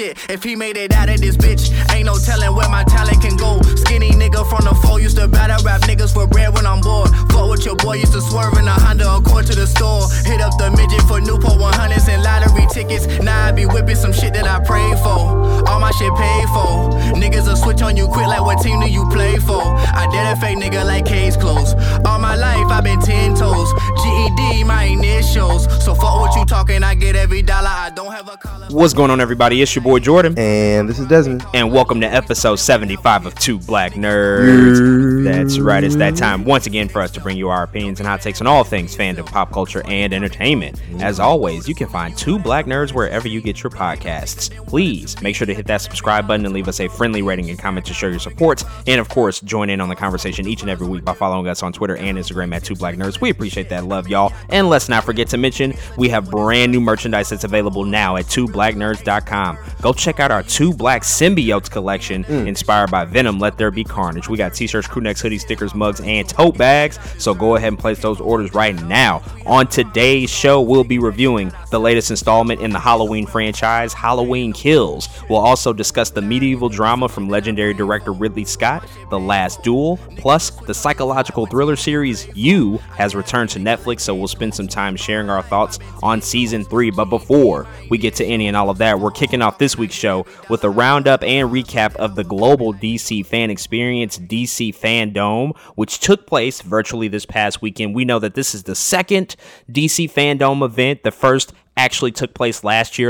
shit. If he made it out of this bitch, ain't no telling where my talent can go. Skinny nigga from the foe, used to battle rap niggas for bread when I'm bored. Fuck with your boy, used to swerve in a Honda Accord to the store. Hit up the midget for Newport 100s and lottery tickets. Now I be whipping some shit that I prayed for. All my shit paid for. Niggas will switch on you quick like what team do you play for? Identify nigga like case closed. All my life I been 10 toes. GED my initials. So fuck what you talking, I get every dollar. I don't have a color. What's going on everybody? It's your boy Jordan. And this is Desmond. And welcome to episode 75 of Two Black Nerds. That's right, it's that time once again for us to bring you our opinions and hot takes on all things fandom, pop culture, and entertainment. As always, you can find Two Black Nerds wherever you get your podcasts. Please make sure to hit that subscribe button and leave us a friendly rating and comment to show your support. And of course, join in on the conversation each and every week by following us on Twitter and Instagram at Two Black Nerds. We appreciate that love, y'all. And let's not forget to mention, we have brand new merchandise that's available now at twoblacknerds.com. Go check out our Two Black Symbiotes collection inspired by Venom, Let There Be Carnage. We got t-shirts, crewnecks, hoodies, stickers, mugs, and tote bags. So go ahead and place those orders right now. On today's show, we'll be reviewing the latest installment in the Halloween franchise, Halloween Kills. We'll also discuss the medieval drama from legendary director Ridley Scott, The Last Duel, plus the psychological thriller series You has returned to Netflix, so we'll spend some time sharing our thoughts on season 3. But before we get to any and all of that, we're kicking off this week's show with a roundup and recap of the global DC fan experience, DC Fandome, which took place virtually this past weekend. We know that this is the second DC Fandome event. The first actually took place last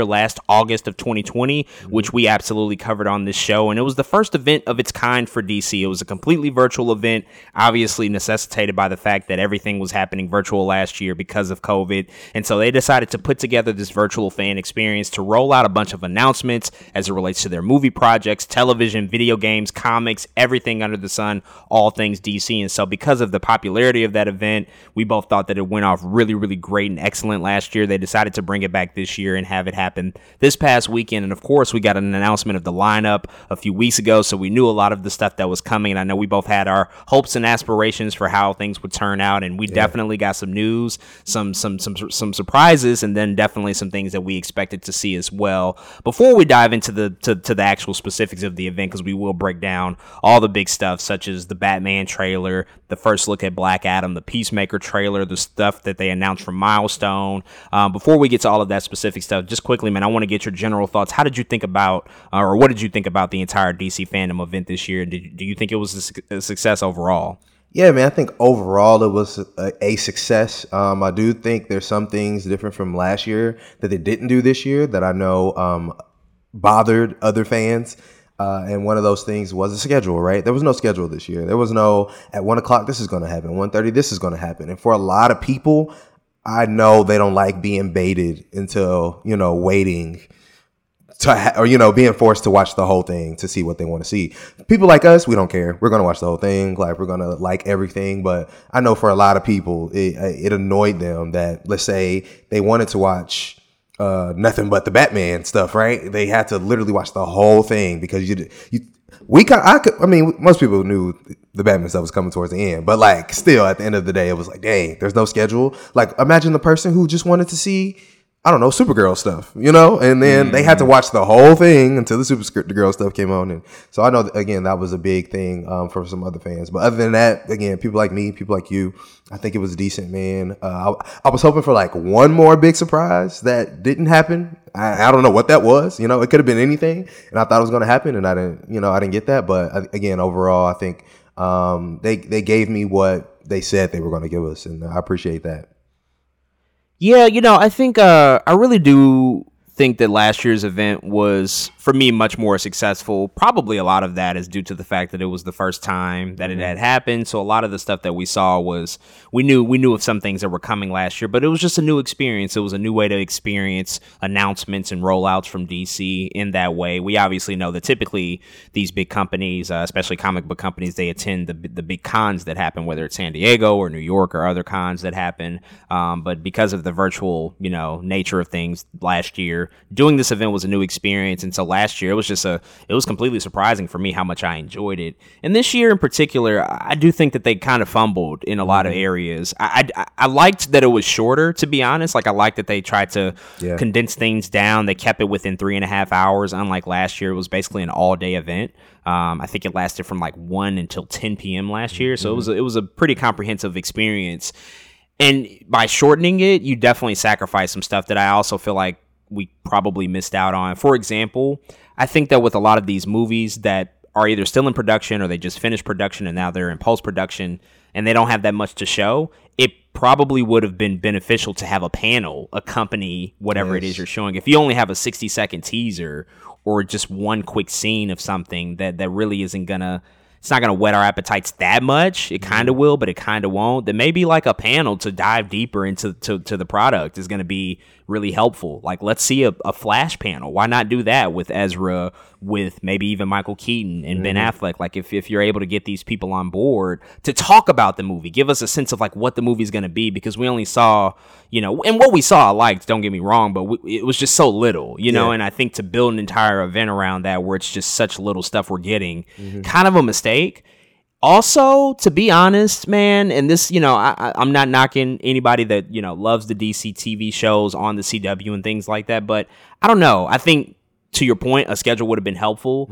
August of 2020, which we absolutely covered on this show, and it was the first event of its kind for DC. It was a completely virtual event, obviously necessitated by the fact that everything was happening virtual last year because of COVID, and so they decided to put together this virtual fan experience to roll out a bunch of announcements as it relates to their movie projects, television, video games, comics, everything under the sun, all things DC. And so because of the popularity of that event, we both thought that it went off really, really great and excellent last year. They decided to bring it back this year and have it happen this past weekend. And of course, we got an announcement of the lineup a few weeks ago, so we knew a lot of the stuff that was coming. And I know we both had our hopes and aspirations for how things would turn out, and we definitely got some news, some surprises, and then definitely some things that we expected to see as well. Before we dive into the actual specifics of the event, because we will break down all the big stuff, such as the Batman trailer, the first look at Black Adam, the Peacemaker trailer, the stuff that they announced from Milestone. Before we get to all of that specific stuff, just quickly, man, I want to get your general thoughts. How did you think about, or what did you think about the entire DC Fandome event this year? Do you think it was a success overall? Yeah, man, I think overall it was a success. I do think there's some things different from last year that they didn't do this year that I know bothered other fans. And one of those things was the schedule, right? There was no schedule this year. There was no, at 1 o'clock, this is going to happen. 1:30, this is going to happen. And for a lot of people, I know they don't like being baited until, waiting to, being forced to watch the whole thing to see what they want to see. People like us, we don't care. We're going to watch the whole thing. Like, we're going to like everything. But I know for a lot of people, it annoyed them that, let's say, they wanted to watch nothing but the Batman stuff, right? They had to literally watch the whole thing because most people knew the Batman stuff was coming towards the end, but like still at the end of the day, it was like, dang, there's no schedule. Like, imagine the person who just wanted to see, I don't know, Supergirl stuff, and then they had to watch the whole thing until the Supergirl stuff came on. And so I know, again, that was a big thing for some other fans. But other than that, again, people like me, people like you, I think it was decent, man. I was hoping for like one more big surprise that didn't happen. I don't know what that was. It could have been anything, and I thought it was going to happen, and I didn't get that. But again, overall, I think they gave me what they said they were going to give us, and I appreciate that. Yeah, I think I really do think that last year's event was, for me, much more successful. Probably a lot of that is due to the fact that it was the first time that it had happened. So a lot of the stuff that we saw was, we knew of some things that were coming last year, but it was just a new experience. It was a new way to experience announcements and rollouts from DC in that way. We obviously know that typically these big companies, especially comic book companies, they attend the big cons that happen, whether it's San Diego or New York or other cons that happen. But because of the virtual, nature of things last year, doing this event was a new experience. And so last year. It was just it was completely surprising for me how much I enjoyed it. And this year in particular, I do think that they kind of fumbled in a lot of areas. I liked that it was shorter, to be honest. Like, I liked that they tried to condense things down. They kept it within 3.5 hours, unlike last year. It was basically an all-day event. I think it lasted from like 1 until 10 p.m. last year. So it was a pretty comprehensive experience. And by shortening it, you definitely sacrifice some stuff that I also feel like we probably missed out on. For example, I think that with a lot of these movies that are either still in production or they just finished production and now they're in post-production and they don't have that much to show, it probably would have been beneficial to have a panel accompany whatever it is you're showing. If you only have a 60-second teaser or just one quick scene of something that really isn't going to, it's not going to whet our appetites that much. It kind of will, but it kind of won't. Then maybe like a panel to dive deeper into to the product is going to be really helpful. Like, let's see a Flash panel. Why not do that with Ezra, with maybe even Michael Keaton and Ben Affleck? Like, if you're able to get these people on board to talk about the movie, give us a sense of like what the movie's going to be, because we only saw, and what we saw I liked, don't get me wrong, but it was just so little, . And I think to build an entire event around that where it's just such little stuff we're getting, kind of a mistake. Also, to be honest, man, and this, I'm not knocking anybody that, loves the DC TV shows on the CW and things like that, but I don't know. I think, to your point, a schedule would have been helpful.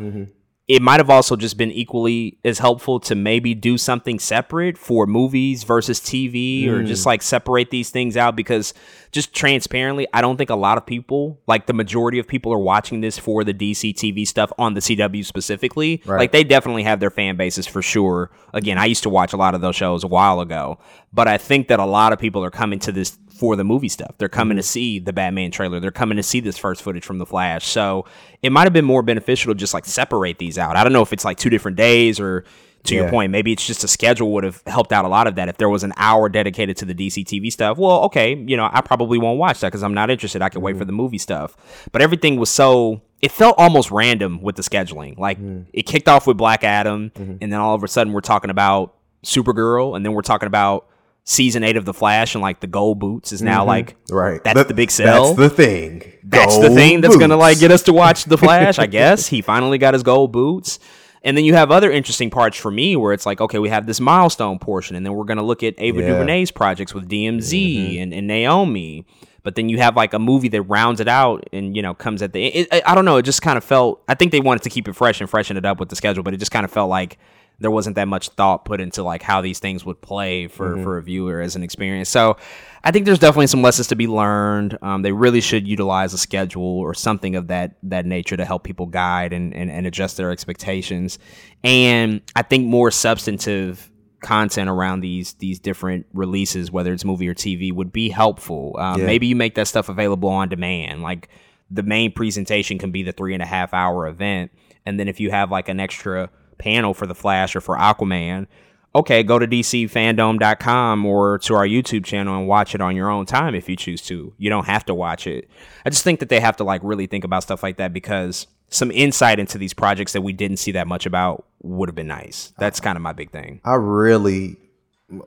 It might have also just been equally as helpful to maybe do something separate for movies versus TV, or just like separate these things out, because just transparently, I don't think a lot of people, like the majority of people, are watching this for the DC TV stuff on the CW specifically. Right. Like, they definitely have their fan bases for sure. Again, I used to watch a lot of those shows a while ago, but I think that a lot of people are coming to this for the movie stuff. They're coming to see the Batman trailer. They're coming to see this first footage from The Flash. So it might have been more beneficial to just like separate these out. I don't know if it's like 2 different days, or to your point, maybe it's just a schedule would have helped out a lot of that. If there was an hour dedicated to the DC TV stuff, well, okay, I probably won't watch that because I'm not interested. I can wait for the movie stuff. But everything was so, it felt almost random with the scheduling. Like, it kicked off with Black Adam, and then all of a sudden we're talking about Supergirl, and then we're talking about Season 8 of The Flash, and like the gold boots is now like, right, that's the big sell. That's the thing. That's gold, the thing that's going to like get us to watch The Flash, I guess. He finally got his gold boots. And then you have other interesting parts for me where it's like, okay, we have this milestone portion, and then we're going to look at Ava DuVernay's projects with DMZ and Naomi. But then you have like a movie that rounds it out and, comes at the end. I don't know. It just kind of felt, I think they wanted to keep it fresh and freshen it up with the schedule, but it just kind of felt like there wasn't that much thought put into like how these things would play for a viewer as an experience. So I think there's definitely some lessons to be learned. They really should utilize a schedule or something of that nature to help people guide and adjust their expectations. And I think more substantive content around these different releases, whether it's movie or TV, would be helpful. Maybe you make that stuff available on demand. Like, the main presentation can be the 3.5 hour event. And then if you have like an extra panel for The Flash or for Aquaman, okay, go to DCFandome.com or to our YouTube channel and watch it on your own time if you choose to. You don't have to watch it. I just think that they have to like really think about stuff like that, because some insight into these projects that we didn't see that much about would have been nice. That's kind of my big thing.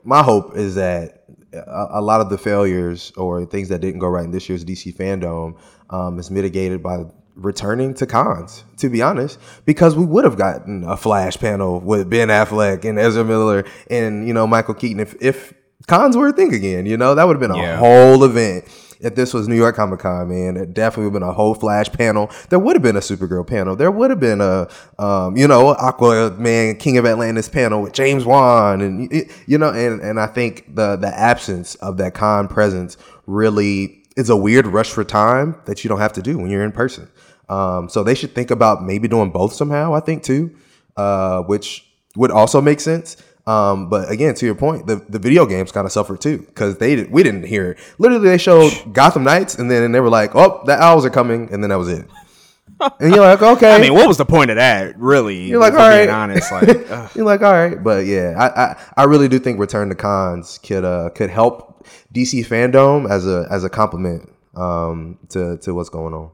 My hope is that a lot of the failures or things that didn't go right in this year's DC Fandome is mitigated by returning to cons, to be honest, because we would have gotten a Flash panel with Ben Affleck and Ezra Miller and Michael Keaton if cons were a thing again. That would have been a whole event. If this was New York Comic Con, man, it definitely would have been a whole Flash panel. There would have been a Supergirl panel. There would have been a, Aquaman King of Atlantis panel with James Wan, and and I think the absence of that con presence really is a weird rush for time that you don't have to do when you're in person. So they should think about maybe doing both somehow, I think, too, which would also make sense. But again, to your point, the video games kind of suffered too, because we didn't hear it. Literally, they showed Gotham Knights, and then they were like, "Oh, the owls are coming," and then that was it. And you're like, okay. I mean, what was the point of that, really? You're like, all right. Being honest, you're like, all right. But yeah, I really do think return to cons could help DC Fandome as a compliment to what's going on.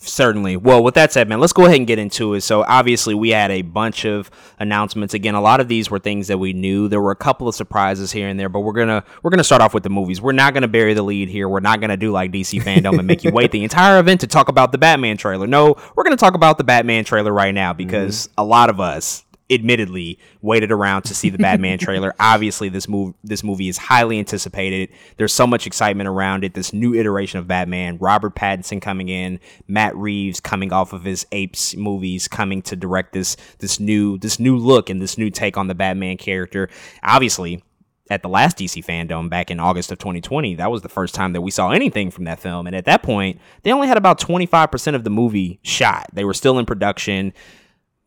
Certainly. Well, with that said, man, let's go ahead and get into it. So obviously we had a bunch of announcements. Again, a lot of these were things that we knew. There were a couple of surprises here and there, but we're gonna start off with the movies. We're not gonna bury the lead here. We're not gonna do like DC Fandome and make you wait the entire event to talk about the Batman trailer. No, we're gonna talk about the Batman trailer right now because a lot of us admittedly waited around to see the Batman trailer. Obviously, this movie is highly anticipated. There's so much excitement around it. This new iteration of Batman, Robert Pattinson coming in, Matt Reeves coming off of his Apes movies, coming to direct this new look and this new take on the Batman character. Obviously, at the last DC Fandome back in August of 2020, that was the first time that we saw anything from that film. And at that point, they only had about 25% of the movie shot. They were still in production.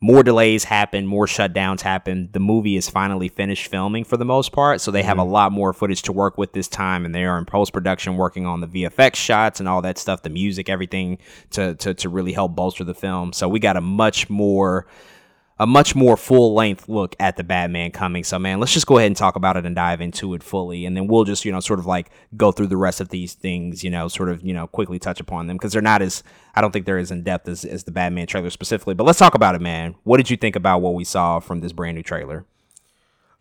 More delays happen, more shutdowns happen. The movie is finally finished filming for the most part, so they have a lot more footage to work with this time, and they are in post-production working on the VFX shots and all that stuff, the music, everything to really help bolster the film. So we got a much more full-length look at the Batman coming. So, man, let's just go ahead and talk about it and dive into it fully, and then we'll just, sort of like go through the rest of these things, quickly touch upon them because they're not as, I don't think they're as in-depth as the Batman trailer specifically. But let's talk about it, man. What did you think about what we saw from this brand new trailer?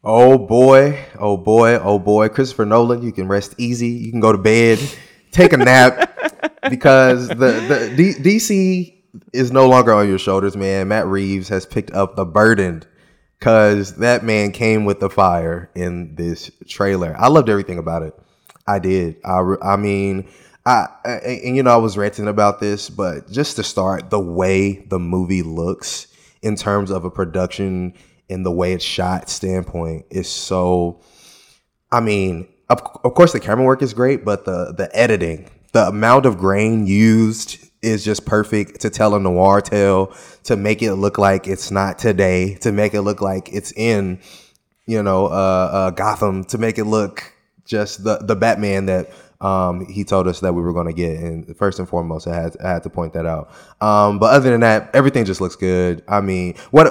Oh, boy. Oh, boy. Oh, boy. Christopher Nolan, you can rest easy. You can go to bed. Take a nap because the DC... is no longer on your shoulders, man. Matt Reeves has picked up the burden because that man came with the fire in this trailer. I loved everything about it. I did. I was ranting about this, but just to start, the way the movie looks in terms of a production and the way it's shot standpoint is so, of course the camera work is great, but the editing, the amount of grain used is just perfect to tell a noir tale, to make it look like it's not today, to make it look like it's in, Gotham, to make it look just the Batman that he told us that we were going to get. And first and foremost, I had to point that out. But other than that, everything just looks good. Bruh.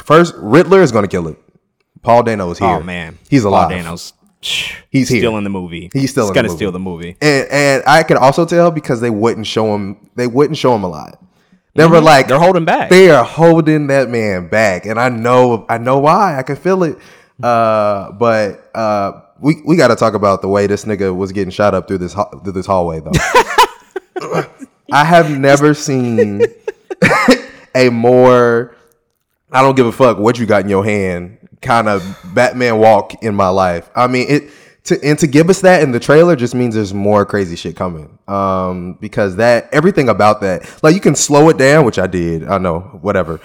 First, Riddler is going to kill it. Paul Dano is here. Oh, man. He's alive. Paul Dano's. He's here. Still in the movie. He's gonna steal the movie. And I could also tell because they wouldn't show him a lot. They were like, they're holding back. They are holding that man back. And I know why. I can feel it. But we gotta talk about the way this nigga was getting shot up through this hallway though. I have never seen a more I don't give a fuck what you got in your hand kind of Batman walk in my life. To give us that in the trailer just means there's more crazy shit coming. Because that everything about that, like you can slow it down, which I did. I know, whatever.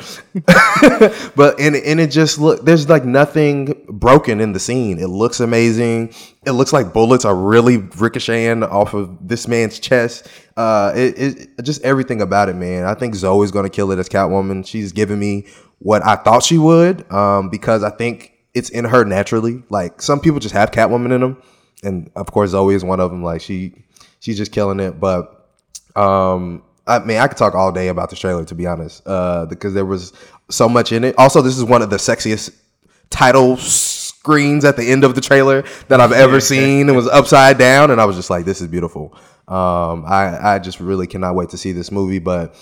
But and it just look there's like nothing broken in the scene. It looks amazing. It looks like bullets are really ricocheting off of this man's chest. It just everything about it, man. I think Zoe's gonna kill it as Catwoman. She's giving me what I thought she would, because I think it's in her naturally. Like some people just have Catwoman in them, and of course Zoe is one of them. Like she's just killing it. But I could talk all day about this trailer to be honest, because there was so much in it. Also, this is one of the sexiest title screens at the end of the trailer that I've ever seen. It was upside down, and I was just like, "This is beautiful." I just really cannot wait to see this movie. But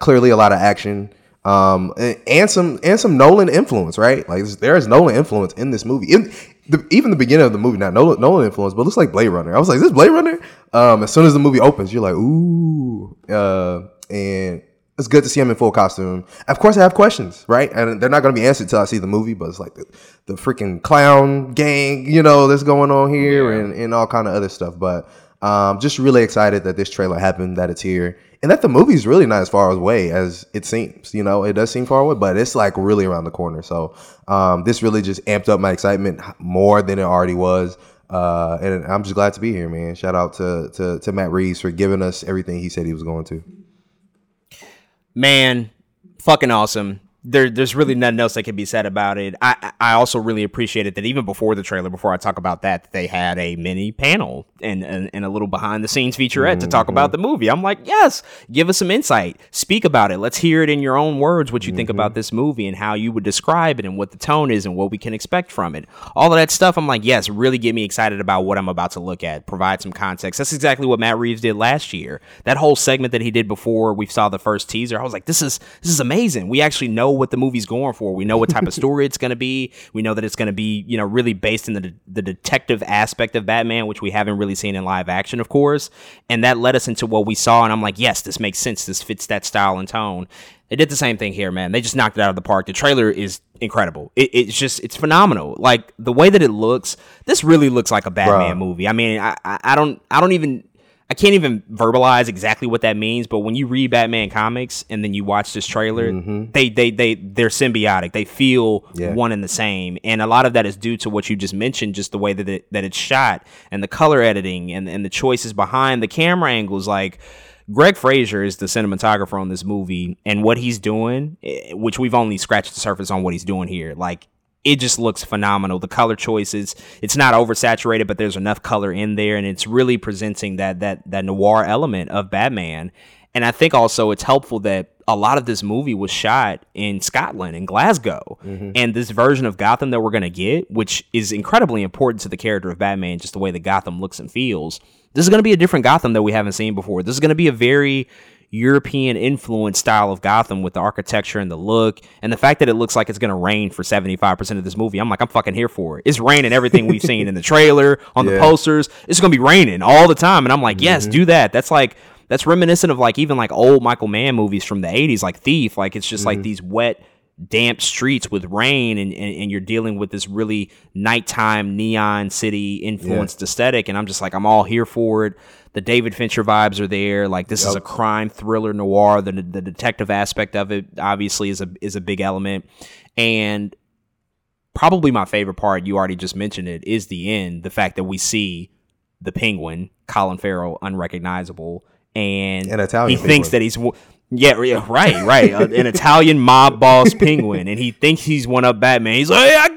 clearly, a lot of action. And some Nolan influence, right? Like there is Nolan influence in this movie. Even the beginning of the movie, not Nolan influence, but it looks like Blade Runner. I was like, is this Blade Runner? As soon as the movie opens, you're like, ooh. And it's good to see him in full costume. Of course, I have questions, right? And they're not going to be answered until I see the movie, but it's like the freaking clown gang, that's going on here and all kind of other stuff. But just really excited that this trailer happened, that it's here. And that the movie's really not as far away as it seems. It does seem far away, but it's like really around the corner. So this really just amped up my excitement more than it already was. And I'm just glad to be here, man. Shout out to Matt Reeves for giving us everything he said he was going to. Man, fucking awesome. there's really nothing else that can be said about it. I also really appreciated that even before the trailer, before I talk about that, they had a mini panel and a little behind the scenes featurette to talk about the movie. I'm like, yes, give us some insight. Speak about it. Let's hear it in your own words, what you think about this movie and how you would describe it and what the tone is and what we can expect from it. All of that stuff, I'm like, yes, really get me excited about what I'm about to look at. Provide some context. That's exactly what Matt Reeves did last year. That whole segment that he did before we saw the first teaser, I was like, this is amazing. We actually know what the movie's going for. We know what type of story it's going to be. We know that it's going to be, you know, really based in the detective aspect of Batman, which we haven't really seen in live action, of course. And that led us into what we saw. And I'm like, yes, this makes sense. This fits that style and tone. They did the same thing here, man. They just knocked it out of the park. The trailer is incredible. It's phenomenal. Like the way that it looks, this really looks like a Batman movie. I mean, I can't even verbalize exactly what that means, but when you read Batman comics and then you watch this trailer, they're symbiotic. They feel one and the same. And a lot of that is due to what you just mentioned, just the way that it's shot and the color editing and the choices behind the camera angles. Like Greg Fraser is the cinematographer on this movie, and what he's doing, which we've only scratched the surface on what he's doing here, like it just looks phenomenal. The color choices, it's not oversaturated, but there's enough color in there, and it's really presenting that noir element of Batman. And I think also it's helpful that a lot of this movie was shot in Scotland, in Glasgow. And this version of Gotham that we're going to get, which is incredibly important to the character of Batman, just the way that Gotham looks and feels, this is going to be a different Gotham that we haven't seen before. This is going to be a very European influenced style of Gotham with the architecture and the look, and the fact that it looks like it's going to rain for 75% of this movie. I'm like, I'm fucking here for it. It's raining everything we've seen in the trailer, on the posters. It's going to be raining all the time. And I'm like, yes, do that. That's reminiscent of like even like old Michael Mann movies from the 80s, like Thief. Like it's just like these wet, damp streets with rain, and you're dealing with this really nighttime neon city influenced aesthetic. And I'm just like, I'm all here for it. The David Fincher vibes are there. Like this is a crime thriller noir. The detective aspect of it obviously is a big element. And probably my favorite part, you already just mentioned it, is the end. The fact that we see the Penguin, Colin Farrell, unrecognizable, and he thinks that he's right. An Italian mob boss penguin, and he thinks he's one up Batman. He's like, hey, I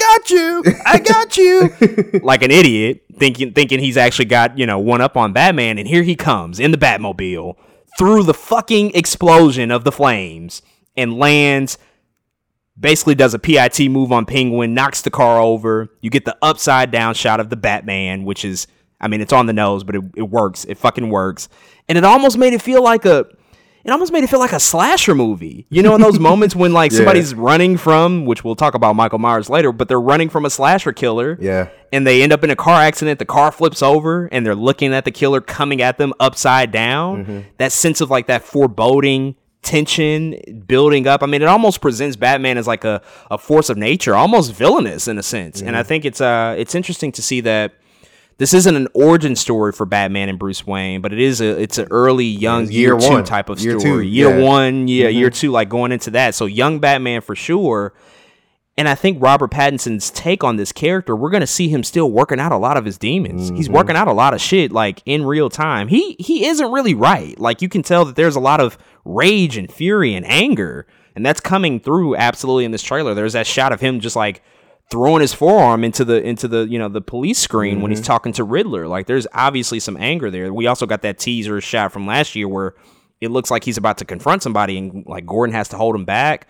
got you, like an idiot, thinking he's actually got, you know, one up on Batman. And here he comes in the Batmobile through the fucking explosion of the flames and lands. Basically does a PIT move on Penguin, knocks the car over. You get the upside down shot of the Batman, which is, I mean, it's on the nose, but it works. It fucking works, and it almost made it feel like a. It almost made it feel like a slasher movie. You know, in those moments when like somebody's running from, which we'll talk about Michael Myers later, but they're running from a slasher killer. Yeah. And they end up in a car accident. The car flips over and they're looking at the killer coming at them upside down. That sense of like that foreboding tension building up. I mean, it almost presents Batman as like a force of nature, almost villainous in a sense. And I think it's interesting to see that this isn't an origin story for Batman and Bruce Wayne, but it's an early young year two type of story. Year two, like going into that. So young Batman for sure. And I think Robert Pattinson's take on this character, we're going to see him still working out a lot of his demons. He's working out a lot of shit like in real time. He isn't really right. Like you can tell that there's a lot of rage and fury and anger, and that's coming through absolutely in this trailer. There's that shot of him just like throwing his forearm into the you know, the police screen when he's talking to Riddler. Like there's obviously some anger there. We also got that teaser shot from last year where it looks like he's about to confront somebody and like Gordon has to hold him back.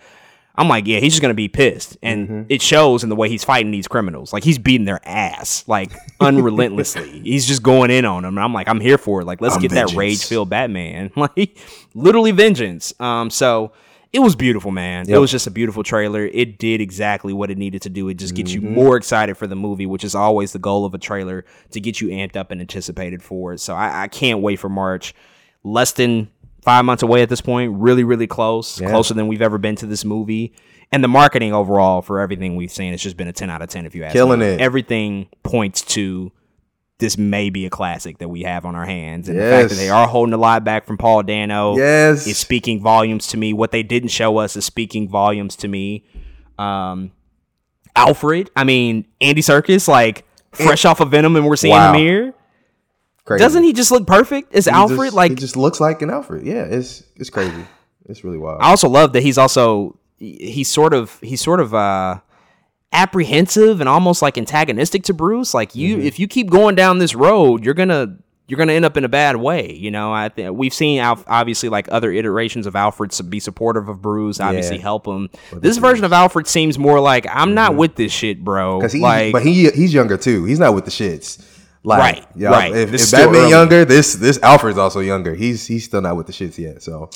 I'm like, yeah, he's just going to be pissed. And it shows in the way he's fighting these criminals. Like he's beating their ass like unrelentlessly. He's just going in on them. And I'm like, I'm here for it. Like let's get vengeance. That rage-filled Batman. Like literally vengeance. So it was beautiful, man. Yep. It was just a beautiful trailer. It did exactly what it needed to do. It just gets you more excited for the movie, which is always the goal of a trailer, to get you amped up and anticipated for it. So I can't wait for March. Less than 5 months away at this point. Really, really close. Yeah. Closer than we've ever been to this movie. And the marketing overall for everything we've seen, it's just been a 10 out of 10 if you ask me. Killing it. Everything points to this may be a classic that we have on our hands. And the fact that they are holding a lot back from Paul Dano is speaking volumes to me. What they didn't show us is speaking volumes to me. Alfred, I mean, Andy Serkis, like fresh off of Venom, and we're seeing him here. Crazy. Doesn't he just look perfect? Is Alfred just, like, he just looks like an Alfred. Yeah, it's crazy. It's really wild. I also love that he's also he's sort of apprehensive and almost like antagonistic to Bruce. Like if you keep going down this road, you're gonna end up in a bad way. You know, I think we've seen obviously like other iterations of Alfred be supportive of Bruce, obviously help him. This version of Alfred seems more like I'm not with this shit, bro. But he's younger too. He's not with the shits. Like, right. Yeah. Right. If Batman younger, this Alfred's also younger. He's still not with the shits yet. So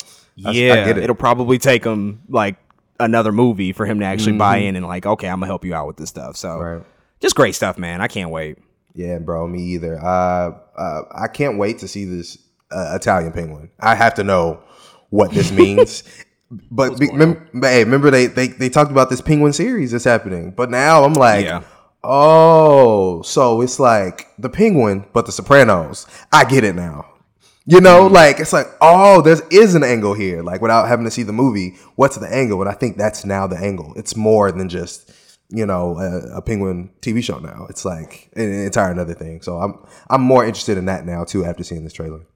I get it. It'll probably take him like another movie for him to actually buy in and like, okay, I'm gonna help you out with this stuff. So just great stuff, man. I can't wait. Yeah, bro, me either. I can't wait to see this Italian penguin. I have to know what this means. But remember they talked about this penguin series that's happening. But now I'm like, oh, so it's like the penguin, but the Sopranos. I get it now. You know, like, it's like, oh, there is an angle here. Like, without having to see the movie, what's the angle? And I think that's now the angle. It's more than just, you know, a penguin TV show now. It's like an entire another thing. So I'm more interested in that now, too, after seeing this trailer.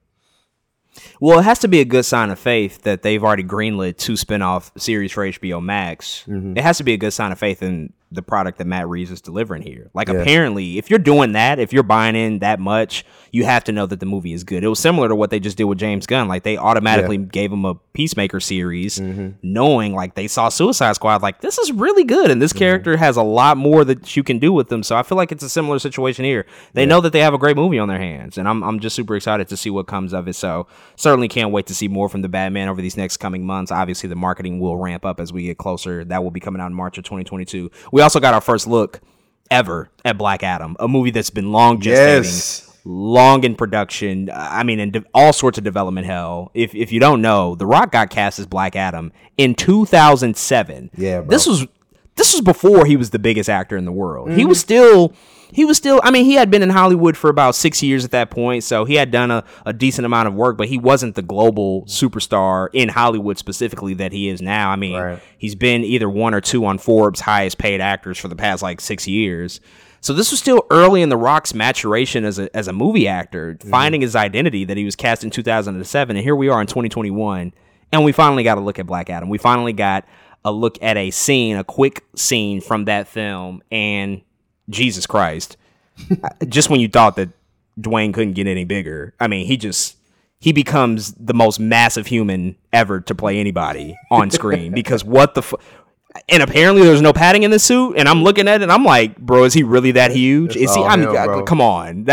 Well, it has to be a good sign of faith that they've already greenlit 2 spinoff series for HBO Max. Mm-hmm. It has to be a good sign of faith in the product that Matt Reeves is delivering here. Like, apparently, if you're doing that, if you're buying in that much, you have to know that the movie is good. It was similar to what they just did with James Gunn. Like, they automatically gave him a Peacemaker series, knowing, like, they saw Suicide Squad, like, this is really good, and this character has a lot more that you can do with them. So I feel like it's a similar situation here. They know that they have a great movie on their hands, and I'm just super excited to see what comes of it. So certainly can't wait to see more from the Batman over these next coming months. Obviously, the marketing will ramp up as we get closer. That will be coming out in March of 2022. We also got our first look ever at Black Adam, a movie that's been long gestating, long in production. I mean, in all sorts of development hell. If you don't know, The Rock got cast as Black Adam in 2007. Yeah, bro. This was before he was the biggest actor in the world. Mm-hmm. He was still. I mean, he had been in Hollywood for about 6 years at that point, so he had done a decent amount of work, but he wasn't the global superstar in Hollywood specifically that he is now. I mean, he's been either one or two on Forbes' highest paid actors for the past like 6 years. So this was still early in The Rock's maturation as a movie actor, finding his identity that he was cast in 2007, and here we are in 2021, and we finally got a look at Black Adam. We finally got a look at a quick scene from that film, and Jesus Christ. Just when you thought that Dwayne couldn't get any bigger. I mean, he becomes the most massive human ever to play anybody on screen because what the and apparently there's no padding in the suit, and I'm looking at it and I'm like, bro, is he really that huge? Come on.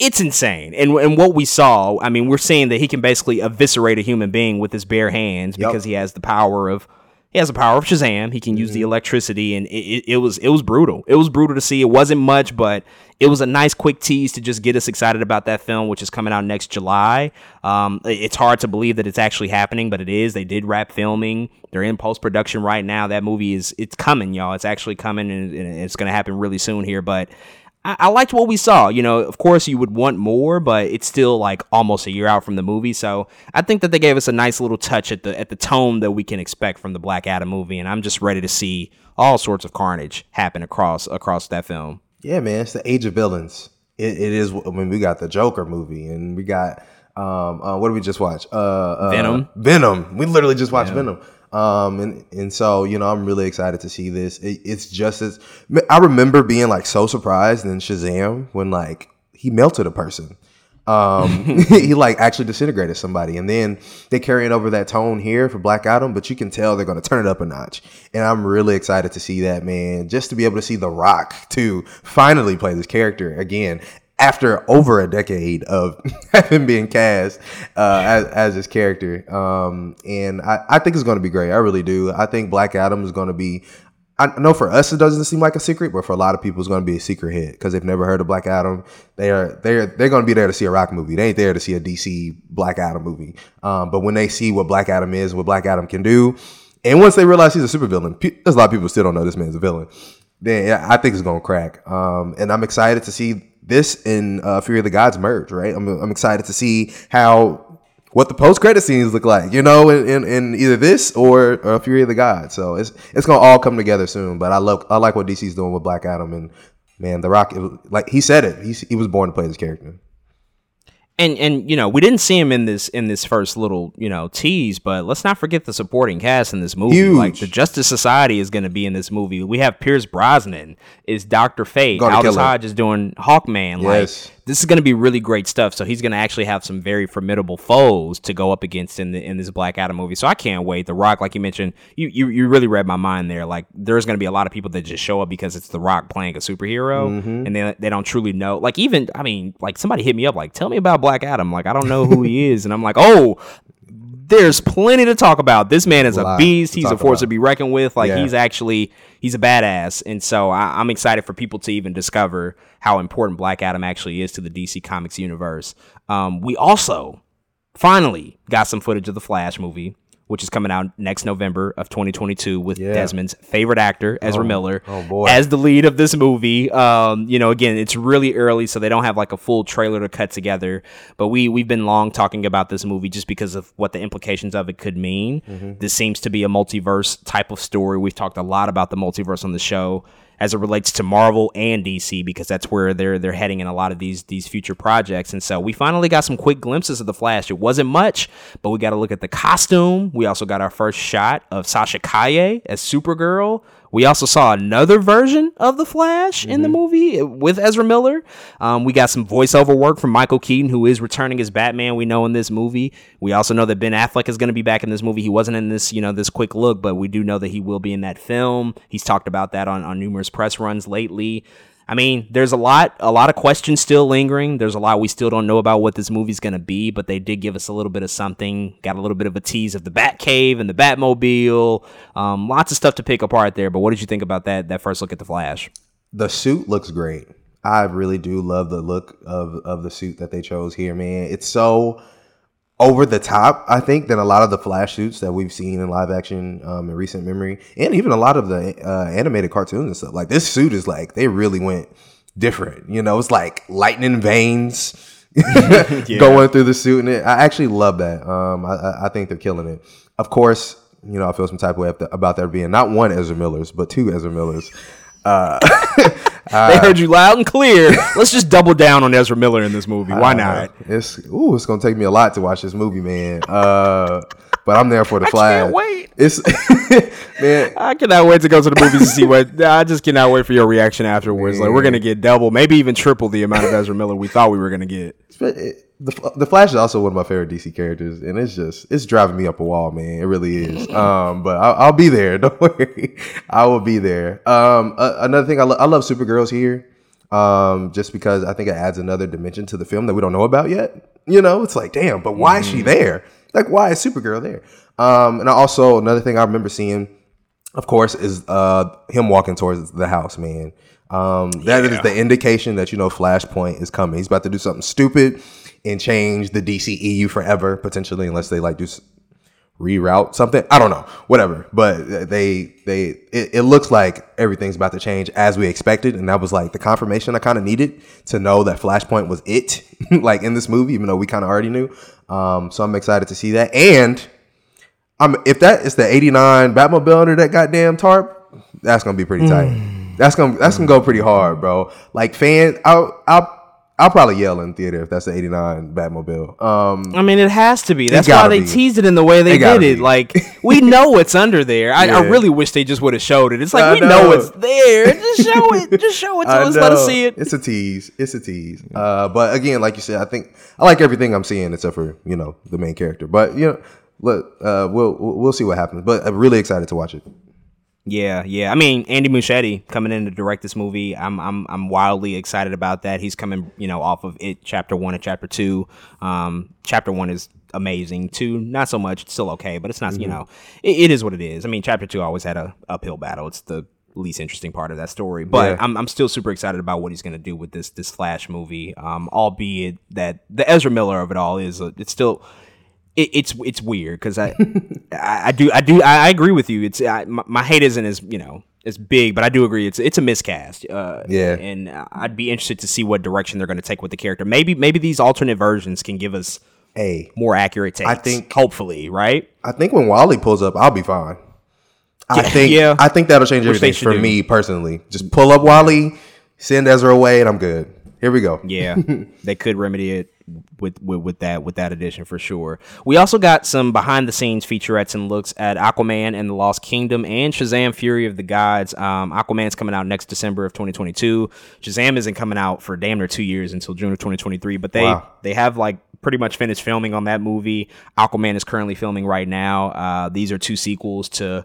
It's insane. And what we saw, I mean, we're seeing that he can basically eviscerate a human being with his bare hands because he has the power of Shazam. He can use the electricity, and it was brutal. It was brutal to see. It wasn't much, but it was a nice quick tease to just get us excited about that film, which is coming out next July. It's hard to believe that it's actually happening, but it is. They did wrap filming. They're in post-production right now. That movie it's coming, y'all. It's actually coming, and it's going to happen really soon here, but I liked what we saw. You know, of course you would want more, but it's still like almost a year out from the movie. So I think that they gave us a nice little touch at the tone that we can expect from the Black Adam movie. And I'm just ready to see all sorts of carnage happen across that film. Yeah, man. It's the age of villains. It is. I mean, we got the Joker movie, and we got, what did we just watch? Venom. We literally just watched Venom. And so, you know, I'm really excited to see this. It's just as I remember being like so surprised in Shazam when like he melted a person. He like actually disintegrated somebody, and then they carrying over that tone here for Black Adam, but you can tell they're going to turn it up a notch, and I'm really excited to see that, man. Just to be able to see The Rock to finally play this character again after over a decade of him being cast as his character. And I think it's going to be great. I really do. I think Black Adam is going to be, I know for us it doesn't seem like a secret, but for a lot of people it's going to be a secret hit because they've never heard of Black Adam. They're going to be there to see a Rock movie. They ain't there to see a DC Black Adam movie. But when they see what Black Adam is, what Black Adam can do, and once they realize he's a supervillain, there's a lot of people still don't know this man's a villain, then I think it's going to crack. And I'm excited to see this and Fury of the Gods merge, right? I'm excited to see what the post-credit scenes look like, you know, in either this or Fury of the Gods. So it's gonna all come together soon. But I like what DC's doing with Black Adam, and man, The Rock, like he said it, he was born to play this character. And you know, we didn't see him in this first little, you know, tease, but let's not forget the supporting cast in this movie. Huge. Like, the Justice Society is going to be in this movie. We have Pierce Brosnan is Dr. Fate. Aldous Hodge is doing Hawkman. Yes. Like, this is going to be really great stuff. So he's going to actually have some very formidable foes to go up against in this Black Adam movie. So I can't wait. The Rock, like you mentioned, you really read my mind there. Like, there's going to be a lot of people that just show up because it's The Rock playing a superhero, mm-hmm. and they don't truly know. Like, even, I mean, like, somebody hit me up like, tell me about Black Adam, like, I don't know who he is, and I'm like, oh, there's plenty to talk about. This man is a beast. He's a force to be reckoned with. Like, yeah. he's a badass, and so I'm excited for people to even discover how important Black Adam actually is to the DC Comics universe. We also finally got some footage of the Flash movie, which is coming out next November of 2022 with Desmond's favorite actor, Ezra Miller, as the lead of this movie. You know, again, it's really early, so they don't have like a full trailer to cut together. But we've been long talking about this movie just because of what the implications of it could mean. Mm-hmm. This seems to be a multiverse type of story. We've talked a lot about the multiverse on the show as it relates to Marvel and DC, because that's where they're heading in a lot of these future projects. And so we finally got some quick glimpses of the Flash. It wasn't much, but we got to look at the costume. We also got our first shot of Sasha Calle as Supergirl. We also saw another version of the Flash in the movie with Ezra Miller. We got some voiceover work from Michael Keaton, who is returning as Batman. We know in this movie. We also know that Ben Affleck is going to be back in this movie. He wasn't in this, you know, this quick look, but we do know that he will be in that film. He's talked about that on numerous press runs lately. I mean, there's a lot of questions still lingering. There's a lot we still don't know about what this movie's going to be, but they did give us a little bit of something. Got a little bit of a tease of the Batcave and the Batmobile. Lots of stuff to pick apart there, but what did you think about that first look at the Flash? The suit looks great. I really do love the look of the suit that they chose here, man. It's so over the top, I think, than a lot of the Flash suits that we've seen in live action in recent memory, and even a lot of the animated cartoons and stuff. Like, this suit is like, they really went different. You know, it's like lightning veins going through the suit, and I actually love that. I think they're killing it. Of course, you know, I feel some type of way about there being not one Ezra Miller's, but two Ezra Miller's. They heard you loud and clear. Let's just double down on Ezra Miller in this movie. Why not? It's gonna take me a lot to watch this movie, man. But I'm there for the Flash. I can't wait. Man, I cannot wait to go to the movies to see what. I just cannot wait for your reaction afterwards. Man. Like, we're gonna get double, maybe even triple the amount of Ezra Miller we thought we were gonna get. The Flash is also one of my favorite DC characters, and it's driving me up a wall, man. It really is. But I'll be there. Don't worry, I will be there. Another thing, I love Supergirl's here, just because I think it adds another dimension to the film that we don't know about yet. You know, it's like, damn, but why is she there? Like, why is Supergirl there? And also another thing I remember seeing, of course, is him walking towards the house, man. That is the indication that, you know, Flashpoint is coming. He's about to do something stupid and change the DCEU forever, potentially, unless they like do reroute something. I don't know, whatever. But it looks like everything's about to change as we expected, and that was like the confirmation I kind of needed to know that Flashpoint was it, like in this movie, even though we kind of already knew. So I'm excited to see that. And if that is the '89 Batmobile under that goddamn tarp, that's gonna be pretty tight. That's gonna go pretty hard, bro. Like, fans, I'll probably yell in theater if that's the '89 Batmobile. I mean, it has to be. That's why they teased it in the way they did it. Like, we know it's under there. I really wish they just would have showed it. It's like, we know it's there. Just show it. Just show it to us. Let us see it. It's a tease. It's a tease. But again, like you said, I think I like everything I'm seeing except for, you know, the main character. But, you know, look, we'll see what happens. But I'm really excited to watch it. Yeah. I mean, Andy Muschietti coming in to direct this movie. I'm wildly excited about that. He's coming, you know, off of It Chapter 1 and Chapter 2. Chapter 1 is amazing. 2, not so much. It's still okay, but it's not, you know, it is what it is. I mean, Chapter 2 always had a uphill battle. It's the least interesting part of that story. But I'm still super excited about what he's going to do with this Flash movie, albeit that the Ezra Miller of it all is it's weird because I agree with you. It's my hate isn't as, you know, as big, but I do agree it's a miscast. And I'd be interested to see what direction they're going to take with the character. Maybe these alternate versions can give us a more accurate takes. I think, hopefully, right? I think when Wally pulls up, I'll be fine. I think that'll change everything for me personally. Just pull up Wally, send Ezra away, and I'm good. Here we go. Yeah, they could remedy it. with that addition for sure. We also got some behind the scenes featurettes and looks at Aquaman and the Lost Kingdom and Shazam Fury of the Gods. Aquaman's coming out next December of 2022. Shazam isn't coming out for damn near 2 years until June of 2023, but they have like pretty much finished filming on that movie. Aquaman is currently filming right now. These are two sequels to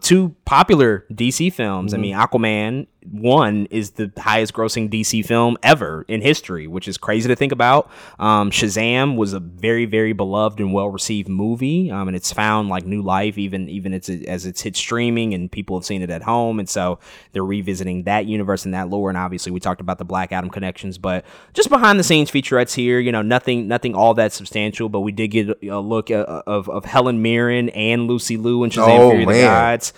two popular DC films. Mm-hmm. I mean, Aquaman 1 is the highest grossing DC film ever in history, which is crazy to think about. Shazam was a very, very beloved and well-received movie, and it's found like new life even as it's hit streaming and people have seen it at home. And so they're revisiting that universe and that lore. And obviously we talked about the Black Adam connections, but just behind the scenes featurettes here, you know, nothing all that substantial, but we did get a look of Helen Mirren and Lucy Liu and Shazam Fury of the Gods.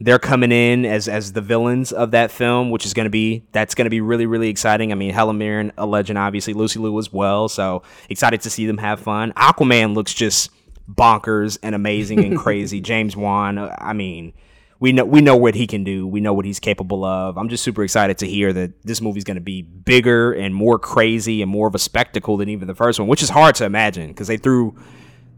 They're coming in as the villains of that film, which is going to be, that's going to be really, really exciting. I mean, Helen Mirren, a legend, obviously, Lucy Liu as well. So excited to see them have fun. Aquaman looks just bonkers and amazing and crazy. James Wan, I mean, we know what he can do. We know what he's capable of. I'm just super excited to hear that this movie's going to be bigger and more crazy and more of a spectacle than even the first one, which is hard to imagine because they threw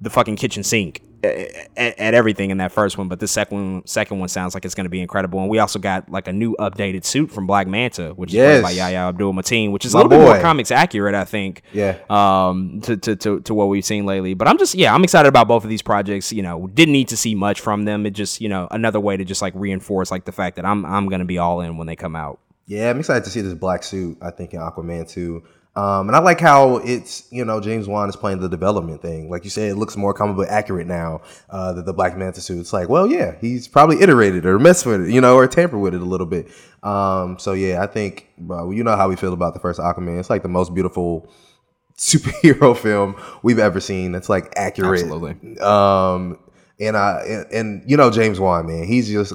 the fucking kitchen sink at everything in that first one, but the second one sounds like it's going to be incredible. And we also got like a new updated suit from Black Manta, which is played by Yahya Abdul-Mateen, which is a little bit more comics accurate, I think. Yeah. To what we've seen lately, but I'm excited about both of these projects. You know, didn't need to see much from them. It just, you know, another way to just like reinforce like the fact that I'm going to be all in when they come out. Yeah, I'm excited to see this black suit. I think in Aquaman too. And I like how it's, you know, James Wan is playing the development thing. Like you said, it looks more comic book accurate now that the Black Manta suit. It's like, well, yeah, he's probably iterated or messed with it, you know, or tampered with it a little bit. So, yeah, I think, bro, you know how we feel about the first Aquaman. It's like the most beautiful superhero film we've ever seen. That's like accurate. Absolutely. And you know, James Wan, man, he's always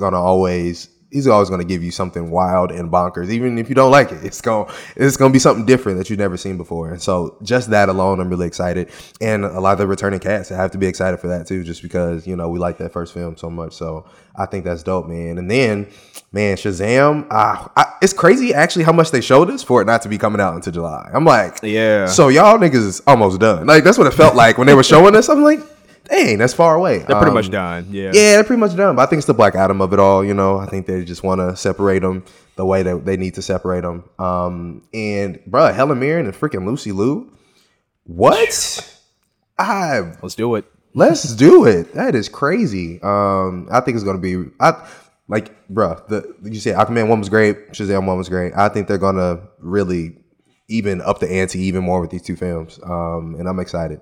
going to give you something wild and bonkers. Even if you don't like it, it's going to be something different that you've never seen before. And so just that alone, I'm really excited. And a lot of the returning cast, I have to be excited for that too, just because, you know, we like that first film so much. So I think that's dope, man. And then, man, Shazam, it's crazy actually how much they showed us for it not to be coming out until July. I'm like, yeah. So y'all niggas is almost done. Like, that's what it felt like when they were showing us. I'm like, dang, that's far away. They're pretty much done. Yeah. Yeah, they're pretty much done. But I think it's the Black Adam of it all. You know, I think they just want to separate them the way that they need to separate them. And bro, Helen Mirren and freaking Lucy Liu. What? Let's do it. Let's do it. That is crazy. I think it's gonna be. You said Aquaman 1 was great. Shazam 1 was great. I think they're gonna really even up the ante even more with these two films. And I'm excited.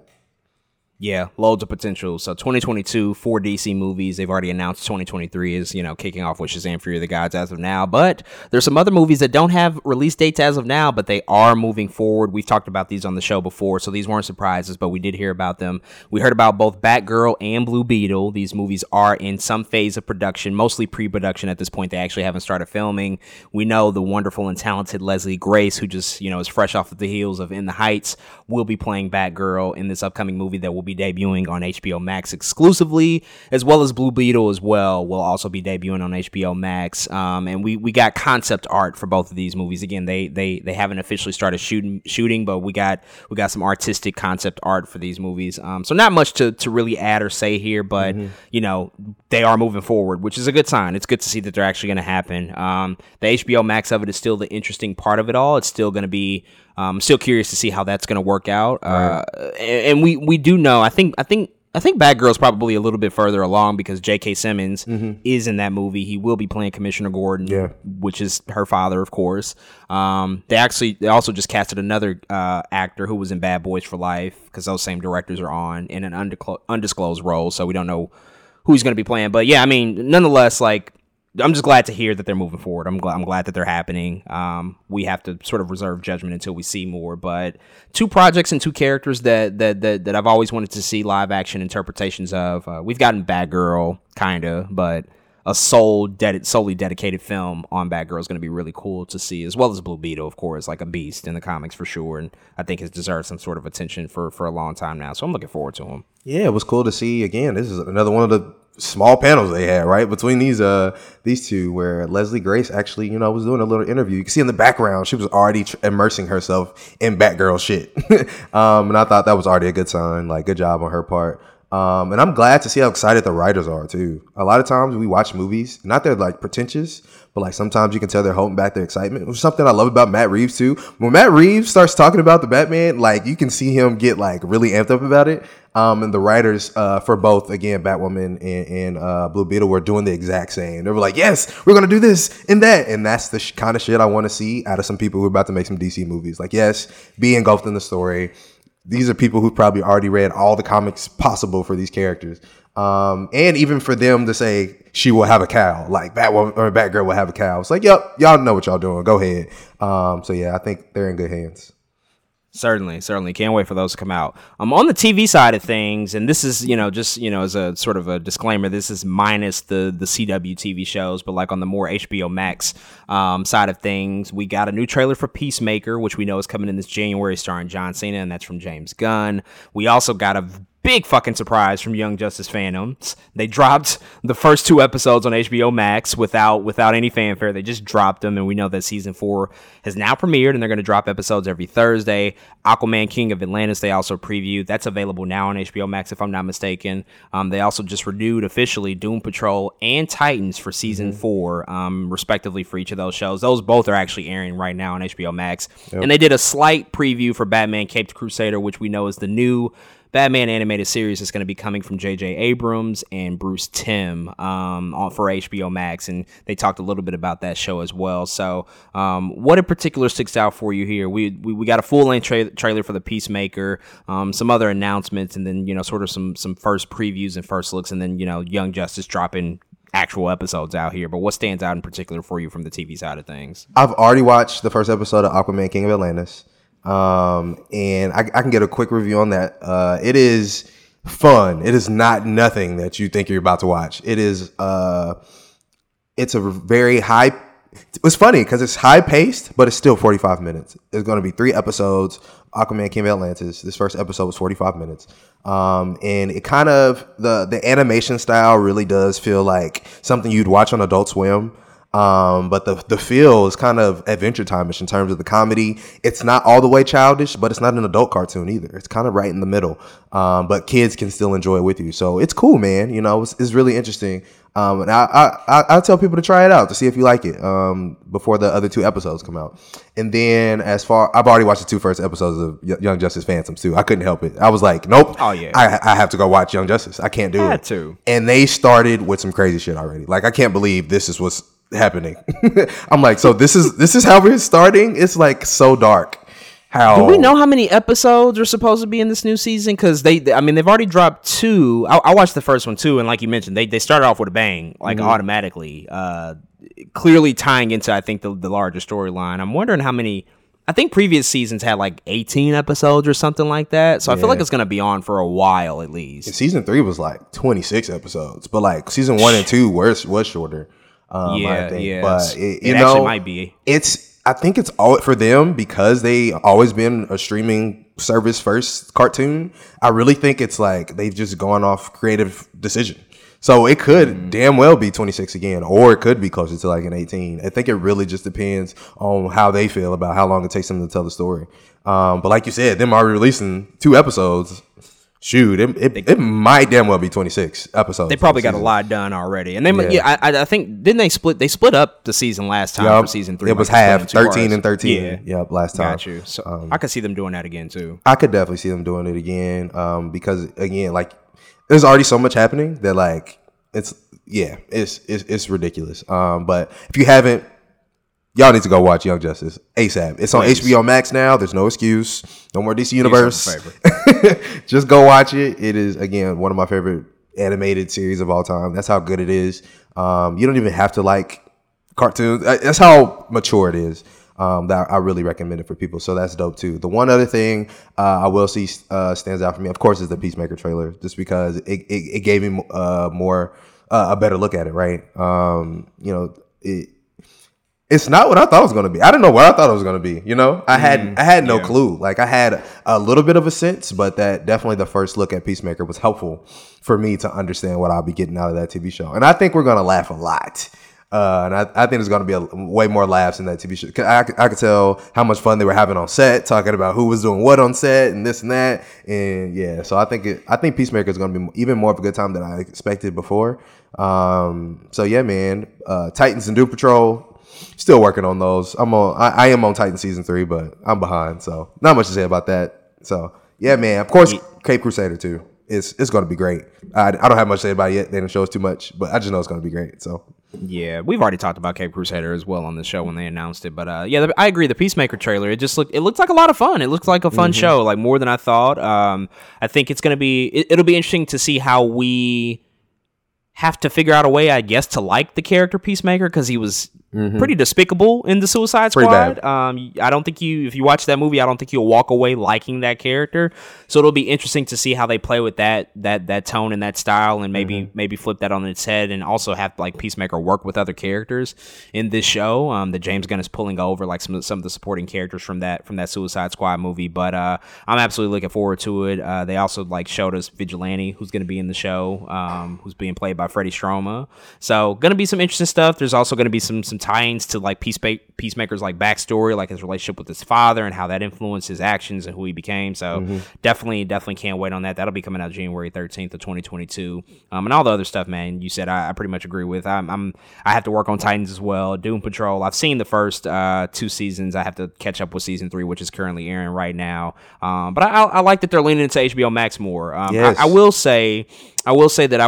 Yeah, loads of potential. So 2022 for DC movies. They've already announced 2023 is, you know, kicking off with Shazam Fury of the Gods as of now. But there's some other movies that don't have release dates as of now, but they are moving forward. We've talked about these on the show before, so these weren't surprises, but we did hear about them. We heard about both Batgirl and Blue Beetle. These movies are in some phase of production, mostly pre-production at this point. They actually haven't started filming. We know the wonderful and talented Leslie Grace, who just, you know, is fresh off the heels of In the Heights, will be playing Batgirl in this upcoming movie that will be debuting on HBO Max exclusively, as well as Blue Beetle as well will also be debuting on HBO Max. And we got concept art for both of these movies. Again, they haven't officially started shooting, but we got some artistic concept art for these movies. So not much to really add or say here, but you know, they are moving forward, which is a good sign. It's good to see that they're actually going to happen. The HBO Max of it is still the interesting part of it all. It's still going to be still curious to see how that's going to work out. Right. And we do know, I think Batgirl's probably a little bit further along because J.K. Simmons is in that movie. He will be playing Commissioner Gordon, which is her father, of course. They also just casted another actor who was in Bad Boys for Life because those same directors are on in an undisclosed role, so we don't know who he's going to be playing. But yeah, I mean, nonetheless, like, I'm just glad to hear that they're moving forward. I'm glad that they're happening. We have to sort of reserve judgment until we see more. But two projects and two characters that I've always wanted to see live action interpretations of. We've gotten Batgirl, kinda, but a solely dedicated film on Batgirl is going to be really cool to see, as well as Blue Beetle, of course, like a beast in the comics for sure. And I think has deserved some sort of attention for a long time now. So I'm looking forward to him. Yeah, it was cool to see. Again, this is another one of the small panels they had, right? Between these two, where Leslie Grace actually, you know, was doing a little interview. You can see in the background, she was already immersing herself in Batgirl shit. And I thought that was already a good sign, like good job on her part. And I'm glad to see how excited the writers are too. A lot of times we watch movies, not they're like pretentious, but like sometimes you can tell they're holding back their excitement, which is something I love about Matt Reeves too. When Matt Reeves starts talking about the Batman, like you can see him get like really amped up about it. And the writers for both, again, Batwoman and Blue Beetle were doing the exact same. They were like, yes, we're going to do this and that. And that's the kind of shit I want to see out of some people who are about to make some DC movies. Like, yes, be engulfed in the story. These are people who probably already read all the comics possible for these characters. And even for them to say she will have a cow, like Batwoman or Batgirl will have a cow. It's like, yep, y'all know what y'all doing. Go ahead. So yeah, I think they're in good hands. Certainly. Can't wait for those to come out. On the TV side of things, and this is, you know, just, you know, as a sort of a disclaimer, this is minus the CW TV shows, but like on the more HBO Max side of things, we got a new trailer for Peacemaker, which we know is coming in this January, starring John Cena, and that's from James Gunn. We also got a big fucking surprise from Young Justice Phantoms. They dropped the first two episodes on HBO Max without any fanfare. They just dropped them, and we know that season 4 has now premiered, and they're going to drop episodes every Thursday. Aquaman King of Atlantis, they also previewed. That's available now on HBO Max, if I'm not mistaken. They also just renewed officially Doom Patrol and Titans for season 4, respectively, for each of those shows. Those both are actually airing right now on HBO Max. Yep. And they did a slight preview for Batman Caped Crusader, which we know is the new Batman animated series is going to be coming from J.J. Abrams and Bruce Timm for HBO Max, and they talked a little bit about that show as well. So what in particular sticks out for you here? We got a full-length trailer for The Peacemaker, some other announcements, and then, you know, sort of some first previews and first looks, and then, you know, Young Justice dropping actual episodes out here. But what stands out in particular for you from the TV side of things? I've already watched the first episode of Aquaman King of Atlantis. And I can get a quick review on that. It is fun. It is not nothing that you think you're about to watch. It is, it's a very high, it's funny because it's high paced, but it's still 45 minutes. There's going to be 3 episodes. Aquaman King of Atlantis, this first episode was 45 minutes. And it kind of, the animation style really does feel like something you'd watch on Adult Swim. But the feel is kind of Adventure Time-ish in terms of the comedy. It's not all the way childish, but it's not an adult cartoon either. It's kind of right in the middle. But kids can still enjoy it with you. So it's cool, man. You know, it's really interesting. And I tell people to try it out to see if you like it, before the other 2 episodes come out. And then I've already watched the 2 first episodes of Young Justice Phantoms too. I couldn't help it. I was like, nope. Oh yeah. I have to go watch Young Justice. I can't do it. Had to. And they started with some crazy shit already. Like, I can't believe this is what's happening. I'm like, so this is how we're starting? It's like so dark. Do we know how many episodes are supposed to be in this new season? Because they've already dropped 2. I watched the first one too, and like you mentioned, they started off with a bang, like automatically. Clearly tying into, I think, the larger storyline. I'm wondering how many. I think previous seasons had like 18 episodes or something like that. So yeah. I feel like it's going to be on for a while at least. And season 3 was like 26 episodes, but like season 1 and 2 was shorter. I think. Yeah. But it actually might be. I think it's all for them because they always been a streaming service first cartoon. I really think it's like they've just gone off creative decision. So it could damn well be 26 again, or it could be closer to like an 18. I think it really just depends on how they feel about how long it takes them to tell the story. But like you said, them already releasing 2 episodes. Shoot, it might damn well be 26 episodes. They probably got a lot done already, and I think didn't they split? They split up the season last time for season 3. It was half 13 and 13. Yeah, yep, last time. Got you. So I could see them doing that again too. I could definitely see them doing it again because again, like there's already so much happening that like it's ridiculous. But if you haven't, y'all need to go watch Young Justice ASAP. It's on HBO Max now. There's no excuse. No more DC Universe. Just go watch it. It is, again, one of my favorite animated series of all time. That's how good it is. You don't even have to like cartoons. That's how mature it is. That I really recommend it for people. So that's dope too. The one other thing I will see stands out for me, of course, is the Peacemaker trailer. Just because it gave me a better look at it, right? You know, It's not what I thought it was going to be. I didn't know what I thought it was going to be. You know, I had no clue. Like, I had a little bit of a sense, but that definitely the first look at Peacemaker was helpful for me to understand what I'll be getting out of that TV show. And I think we're going to laugh a lot. And I think there's going to be way more laughs in that TV show. I could tell how much fun they were having on set, talking about who was doing what on set and this and that. And yeah, so I think Peacemaker is going to be even more of a good time than I expected before. So yeah, man, Titans and Doom Patrol. Still working on those. I am on Titan season 3, but I'm behind, so not much to say about that. So yeah, man. Of course, Caped Crusader 2. It's going to be great. I don't have much to say about it yet. They didn't show us too much, but I just know it's going to be great. So yeah, we've already talked about Caped Crusader as well on the show when they announced it. But yeah, I agree. The Peacemaker trailer, it looks like a lot of fun. It looks like a fun show, like more than I thought. I think it's going to be. It'll be interesting to see how we have to figure out a way, I guess, to like the character Peacemaker, because he was pretty despicable in the Suicide Squad. I don't think if you watch that movie, I don't think you'll walk away liking that character. So it'll be interesting to see how they play with that tone and that style, and maybe flip that on its head, and also have like Peacemaker work with other characters in this show. That James Gunn is pulling over like some of the supporting characters from that Suicide Squad movie. But I'm absolutely looking forward to it. They also like showed us Vigilante, who's going to be in the show, who's being played by Freddie Stroma. So going to be some interesting stuff. There's also going to be some tie-ins to like Peacemaker's like backstory, like his relationship with his father and how that influenced his actions and who he became. So definitely can't wait on that. That'll be coming out January 13th of 2022. And all the other stuff, man, you said I pretty much agree with. I have to work on Titans as well. Doom Patrol, I've seen the first 2 seasons. I have to catch up with season 3, which is currently airing right now. But I like that they're leaning into HBO Max more. Yes. I will say that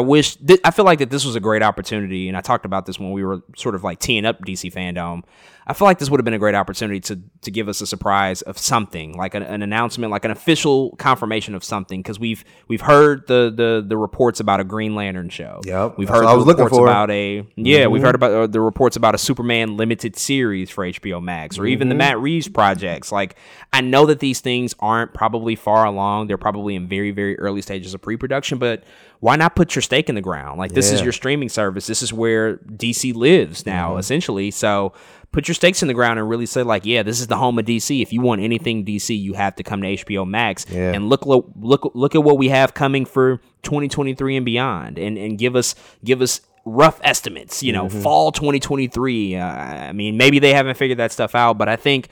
I feel like that this was a great opportunity, and I talked about this when we were sort of like teeing up DC Fandome. I feel like this would have been a great opportunity to give us a surprise of something, like an announcement, like an official confirmation of something, because we've heard the reports about a Green Lantern show. Yep, we've heard the reports about a Superman limited series for HBO Max, or even the Matt Reeves projects. Like, I know that these things aren't probably far along; they're probably in very, very early stages of pre-production, but why not put your stake in the ground? Like, this is your streaming service. This is where DC lives now, essentially. So put your stakes in the ground and really say, like, yeah, this is the home of DC. If you want anything DC, you have to come to HBO Max and look at what we have coming for 2023 and beyond, and give us rough estimates, you know, fall 2023. I mean, maybe they haven't figured that stuff out, but I think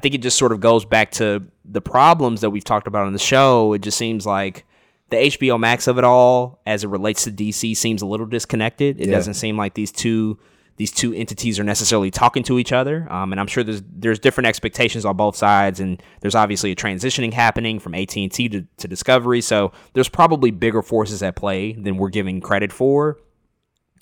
it just sort of goes back to the problems that we've talked about on the show. It just seems like the HBO Max of it all, as it relates to DC, seems a little disconnected. It doesn't seem like these two entities are necessarily talking to each other. And I'm sure there's different expectations on both sides, and there's obviously a transitioning happening from AT&T to Discovery. So there's probably bigger forces at play than we're giving credit for.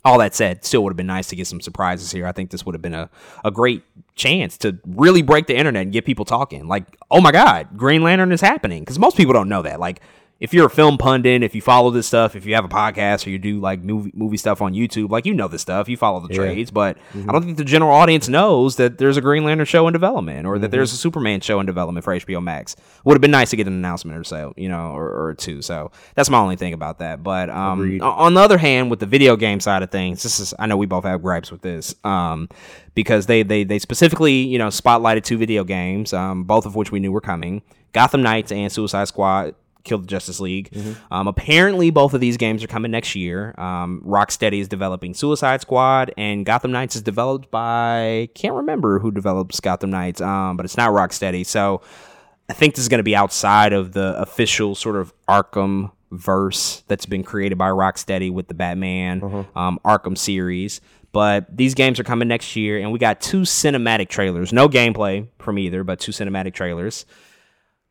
All that said, still would have been nice to get some surprises here. I think this would have been a great chance to really break the internet and get people talking. Like, oh my God, Green Lantern is happening, because most people don't know that. Like, if you're a film pundit, if you follow this stuff, if you have a podcast, or you do like movie stuff on YouTube, like, you know this stuff, you follow the trades, but I don't think the general audience knows that there's a Green Lantern show in development, or that there's a Superman show in development for HBO Max. Would have been nice to get an announcement or so, you know, or two. So that's my only thing about that. But on the other hand, with the video game side of things, I know we both have gripes with this, because they specifically, you know, spotlighted 2 video games, both of which we knew were coming: Gotham Knights and Suicide Squad Kill the Justice League. Apparently both of these games are coming next year. Rocksteady is developing Suicide Squad, and Gotham Knights is developed by, can't remember who develops Gotham Knights, but it's not Rocksteady. So I think this is going to be outside of the official sort of Arkham verse that's been created by Rocksteady with the Batman Arkham series. But these games are coming next year, and we got 2 cinematic trailers. No gameplay from either, but 2 cinematic trailers.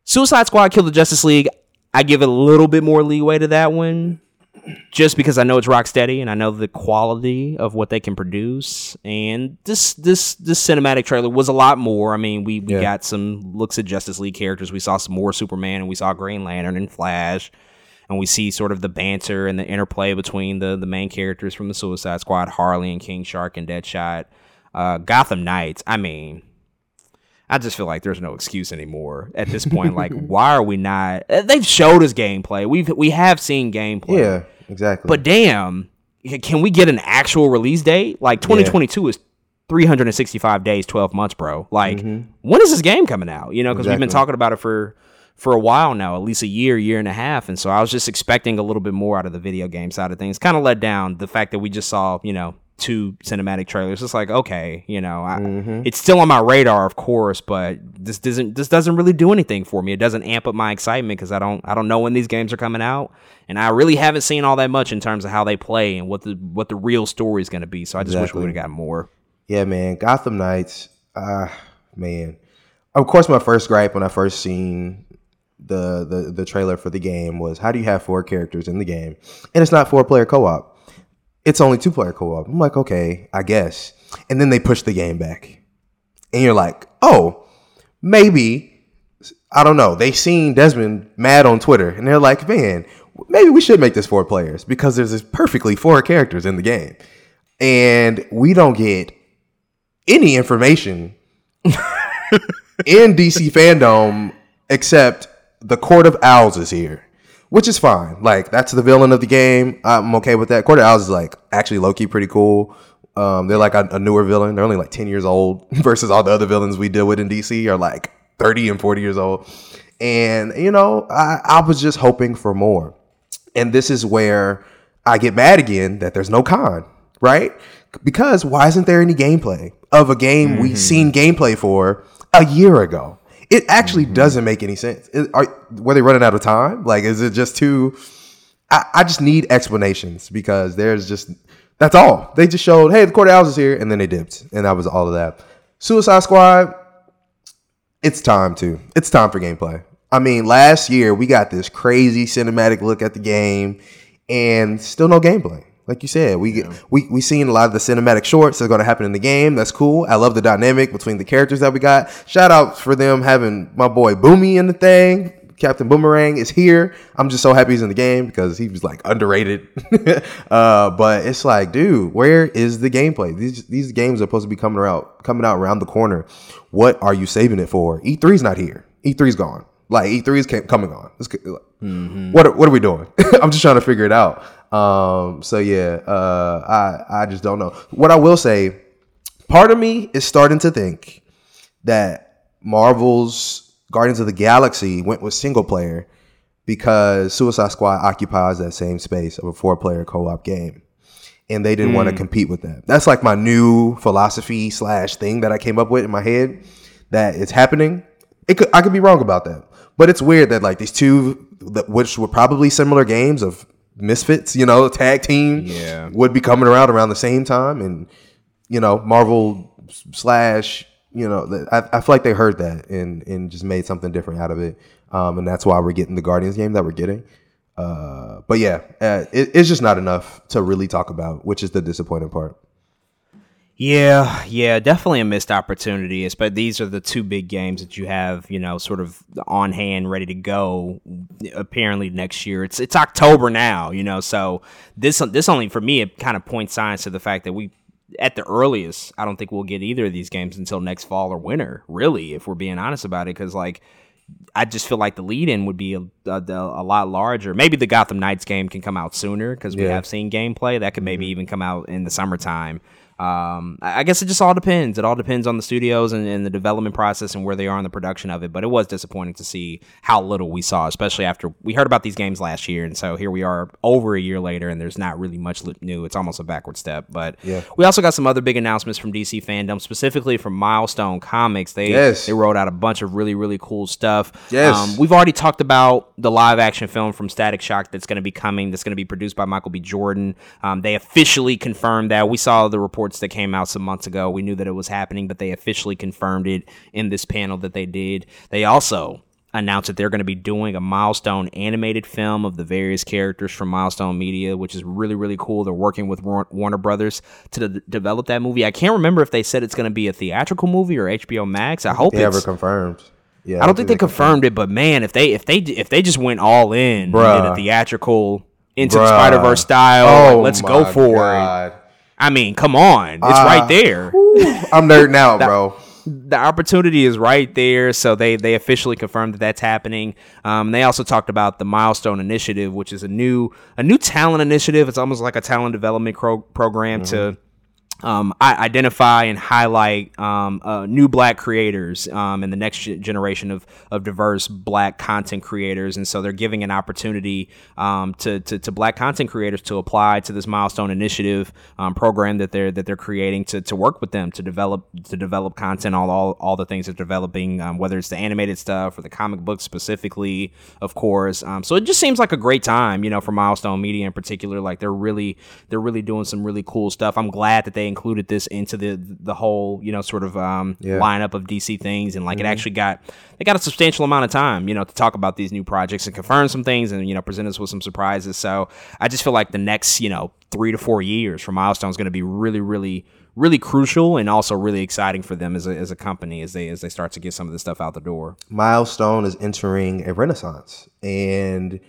Suicide Squad Kill the Justice League, I give it a little bit more leeway to that one, just because I know it's Rocksteady and I know the quality of what they can produce. And this cinematic trailer was a lot more. I mean, we got some looks at Justice League characters. We saw some more Superman, and we saw Green Lantern and Flash. And we see sort of the banter and the interplay between the main characters from the Suicide Squad, Harley and King Shark and Deadshot. Gotham Knights, I mean, I just feel like there's no excuse anymore at this point. Like, why are we not? They've showed us gameplay. We have seen gameplay. Yeah, exactly. But damn, can we get an actual release date? Like, 2022 is 365 days, 12 months, bro. Like, when is this game coming out? You know, because we've been talking about it for a while now, at least a year, year and a half. And so I was just expecting a little bit more out of the video game side of things. Kind of let down the fact that we just saw, you know, 2 cinematic trailers. It's like, okay, you know, it's still on my radar, of course, but this doesn't really do anything for me. It doesn't amp up my excitement because I don't know when these games are coming out, and I really haven't seen all that much in terms of how they play and what the real story is going to be. So I just wish we would have gotten more. Yeah, man. Gotham Knights, man. Of course, my first gripe when I first seen the trailer for the game was, how do you have 4 characters in the game and it's not 4-player co-op? It's only 2-player co-op. I'm like, okay, I guess. And then they push the game back, and you're like, oh, maybe, I don't know. They seen Desmond mad on Twitter, and they're like, man, maybe we should make this 4 players because there's this perfectly 4 characters in the game, and we don't get any information in DC Fandome except the Court of Owls is here. Which is fine. Like, that's the villain of the game. I'm okay with that. Court of Owls is, like, actually low-key pretty cool. They're, like, a newer villain. They're only, like, 10 years old versus all the other villains we deal with in DC are, like, 30 and 40 years old. And, you know, I was just hoping for more. And this is where I get mad again that there's no con, right? Because why isn't there any gameplay of a game we've seen gameplay for a year ago? It actually doesn't make any sense. Were they running out of time? Like, is it just too... I just need explanations because there's just... That's all. They just showed, hey, the Court of Owls is here, and then they dipped. And that was all of that. Suicide Squad, it's time to. It's time for gameplay. I mean, last year, we got this crazy cinematic look at the game, and still no gameplay. Like you said, we seen a lot of the cinematic shorts that's going to happen in the game. That's cool. I love the dynamic between the characters that we got. Shout out for them having my boy Boomy in the thing. Captain Boomerang is here. I'm just so happy he's in the game because he was like underrated. But it's like, dude, where is the gameplay? These games are supposed to be coming out around the corner. What are you saving it for? E3's not here. E3's gone. Like, E3 is coming on. What are we doing? I'm just trying to figure it out. I just don't know. What I will say, part of me is starting to think that Marvel's Guardians of the Galaxy went with single player because Suicide Squad occupies that same space of a 4-player co-op game. And they didn't want to compete with that. That's like my new philosophy / thing that I came up with in my head that it's happening. I could be wrong about that. But it's weird that, like, these two, which were probably similar games of misfits, you know, tag team, would be coming around the same time. And, you know, Marvel / you know, I feel like they heard that and just made something different out of it. And that's why we're getting the Guardians game that we're getting. It's just not enough to really talk about, which is the disappointing part. Yeah, definitely a missed opportunity. But these are the 2 big games that you have, you know, sort of on hand, ready to go. Apparently next year, it's October now, you know. So this only for me, it kind of points signs to the fact that we, at the earliest, I don't think we'll get either of these games until next fall or winter, really, if we're being honest about it, because like. I just feel like the lead-in would be a lot larger. Maybe the Gotham Knights game can come out sooner because we have seen gameplay. That could maybe even come out in the summertime. I guess it just all depends. It all depends on the studios and the development process and where they are in the production of it. But it was disappointing to see how little we saw, especially after we heard about these games last year. And so here we are over a year later, and there's not really much new. It's almost a backward step. But we also got some other big announcements from DC Fandome, specifically from Milestone Comics. They rolled out a bunch of really, really cool stuff. We've already talked about the live-action film from Static Shock that's going to be coming, that's going to be produced by Michael B. Jordan. They officially confirmed that. We saw the report that came out some months ago. We knew that it was happening, but they officially confirmed it in this panel that they did. They also announced that they're going to be doing a Milestone animated film of the various characters from Milestone Media, which is really, really cool. They're working with Warner Brothers to develop that movie. I can't remember if they said it's going to be a theatrical movie or HBO Max. I hope it's confirmed. Yeah, I don't think they confirmed it, but man, if they just went all in and did a theatrical Into the Spider-Verse style, let's go for it. I mean, come on. It's right there. I'm nerding out, bro. The opportunity is right there. So they officially confirmed that that's happening. They also talked about the Milestone Initiative, which is a new talent initiative. It's almost like a talent development program to I identify and highlight new Black creators and the next generation of diverse Black content creators. And so they're giving an opportunity to Black content creators to apply to this Milestone Initiative program that they're creating to work with them to develop content on all the things that they're developing, whether it's the animated stuff or the comic books specifically, of course. So it just seems like a great time, for Milestone Media in particular. Like they're really doing some really cool stuff. I'm glad that they included this into the whole lineup of DC things, and it actually got a substantial amount of time to talk about these new projects and confirm some things and present us with some surprises. So I just feel like the next 3 to 4 years for Milestone is going to be really, really, really crucial and also really exciting for them as a company as they start to get some of this stuff out the door. Milestone is entering a renaissance, and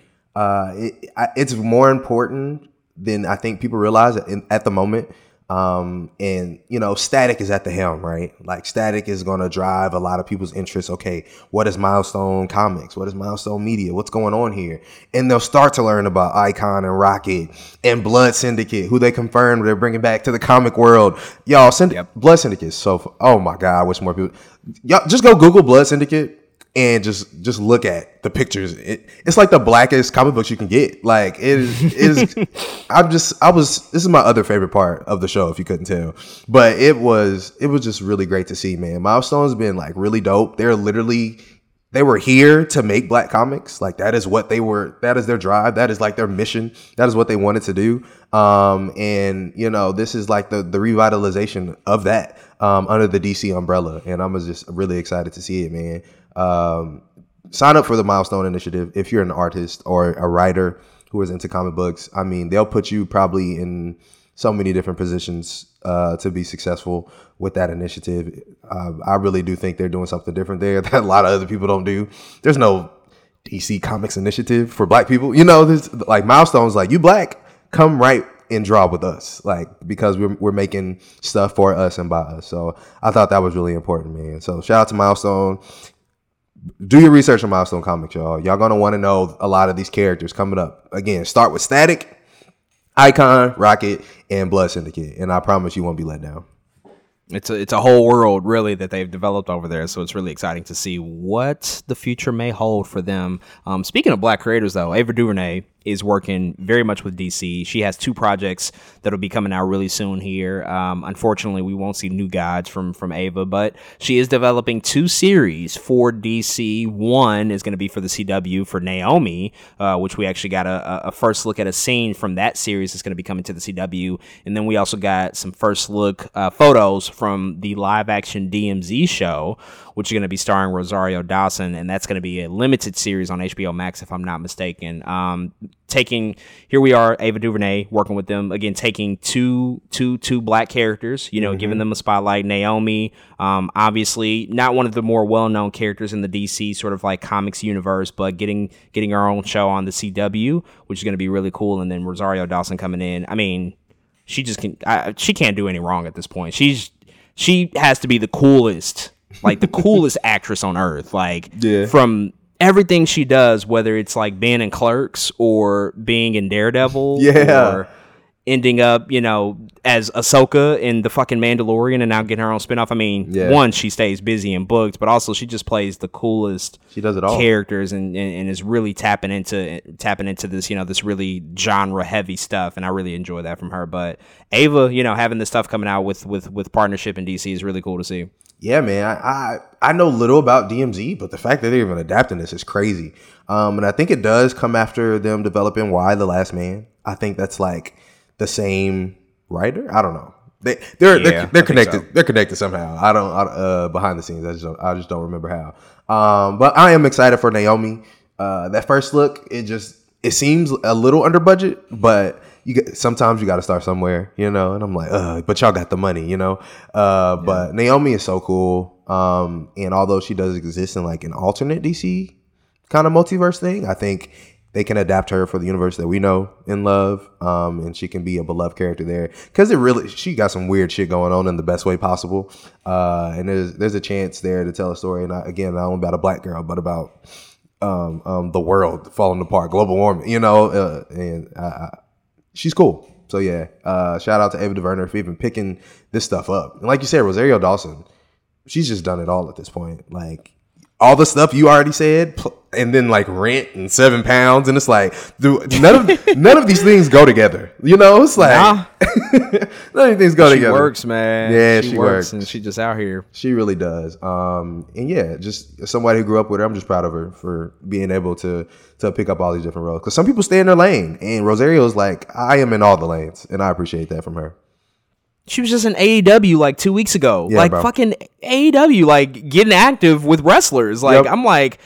it's more important than I think people realize at the moment. And Static is at the helm, right? Like Static is going to drive a lot of people's interest. Okay, what is Milestone Comics? What is Milestone Media? What's going on here? And they'll start to learn about Icon and Rocket and Blood Syndicate, who they confirmed they're bringing back to the comic world. Y'all, Blood Syndicate is so, oh my God, I wish more people, y'all just go Google Blood Syndicate and just look at the pictures. It's like the blackest comic books you can get. Like it is. This is my other favorite part of the show, if you couldn't tell. But it was just really great to see, man. Milestone's been like really dope. They were here to make Black comics. Like that is what they were. That is their drive. That is like their mission. That is what they wanted to do. And this is like the revitalization of that under the DC umbrella. And I'm just really excited to see it, man. Sign up for the Milestone Initiative if you're an artist or a writer who is into comic books. I mean, they'll put you probably in so many different positions to be successful with that initiative. I really do think they're doing something different there that a lot of other people don't do. There's no DC Comics Initiative for Black people. There's like Milestone's like, you Black, come right and draw with us, like, because we're making stuff for us and by us. So I thought that was really important, man. So shout out to Milestone. Do your research on Milestone Comics, y'all. Y'all going to want to know a lot of these characters coming up. Again, start with Static, Icon, Rocket, and Blood Syndicate. And I promise you won't be let down. It's a whole world, really, that they've developed over there. So it's really exciting to see what the future may hold for them. Speaking of Black creators, though, Ava DuVernay is working very much with DC. She has 2 projects that'll be coming out really soon here. Unfortunately, we won't see new guides from Ava, but she is developing 2 series for DC. One is going to be for the CW for Naomi, which we actually got a first look at a scene from that series that's going to be coming to the CW. And then we also got some first look photos from the live action DMZ show, which is going to be starring Rosario Dawson, and that's going to be a limited series on HBO Max, if I'm not mistaken. Here we are, Ava DuVernay working with them again, taking two Black characters, giving them a spotlight. Naomi, obviously not one of the more well-known characters in the DC sort of like comics universe, but getting her own show on the CW, which is going to be really cool. And then Rosario Dawson coming in. I mean, she can't do any wrong at this point. She has to be the coolest, like the coolest actress on earth. Like from everything she does, whether it's like being in Clerks or being in Daredevil or ending up, as Ahsoka in the fucking Mandalorian and now getting her own spinoff. I mean, one, she stays busy and booked, but also she just plays the coolest characters and is really tapping into this, this really genre heavy stuff. And I really enjoy that from her. But Ava, having this stuff coming out with partnership in DC is really cool to see. Yeah, man, I know little about DMZ, but the fact that they're even adapting this is crazy. And I think it does come after them developing Why the Last Man. I think that's like the same writer. I don't know. They're connected. So. They're connected somehow. I don't behind the scenes. I just don't remember how. But I am excited for Naomi. That first look, it seems a little under budget, but sometimes you got to start somewhere, and I'm like, but y'all got the money, but Naomi is so cool. And although she does exist in like an alternate DC kind of multiverse thing, I think they can adapt her for the universe that we know and love. And she can be a beloved character there because she got some weird shit going on in the best way possible. And there's a chance there to tell a story. And not only about a Black girl, but about, the world falling apart, global warming, and she's cool. So yeah, shout out to Ava DuVernay for even picking this stuff up. And like you said, Rosario Dawson, she's just done it all at this point. Like all the stuff you already said, and then like Rent and 7 Pounds, and it's like, dude, none of these things go together. You know, it's like none of these things go together. She works, man. Yeah, she works, and she just out here. She really does. And yeah, just somebody who grew up with her, I'm just proud of her for being able to pick up all these different roles. Because some people stay in their lane, and Rosario's like, I am in all the lanes, and I appreciate that from her. She was just in AEW like 2 weeks ago. Yeah, like, bro. Fucking AEW, like getting active with wrestlers. Like, yep. I'm like,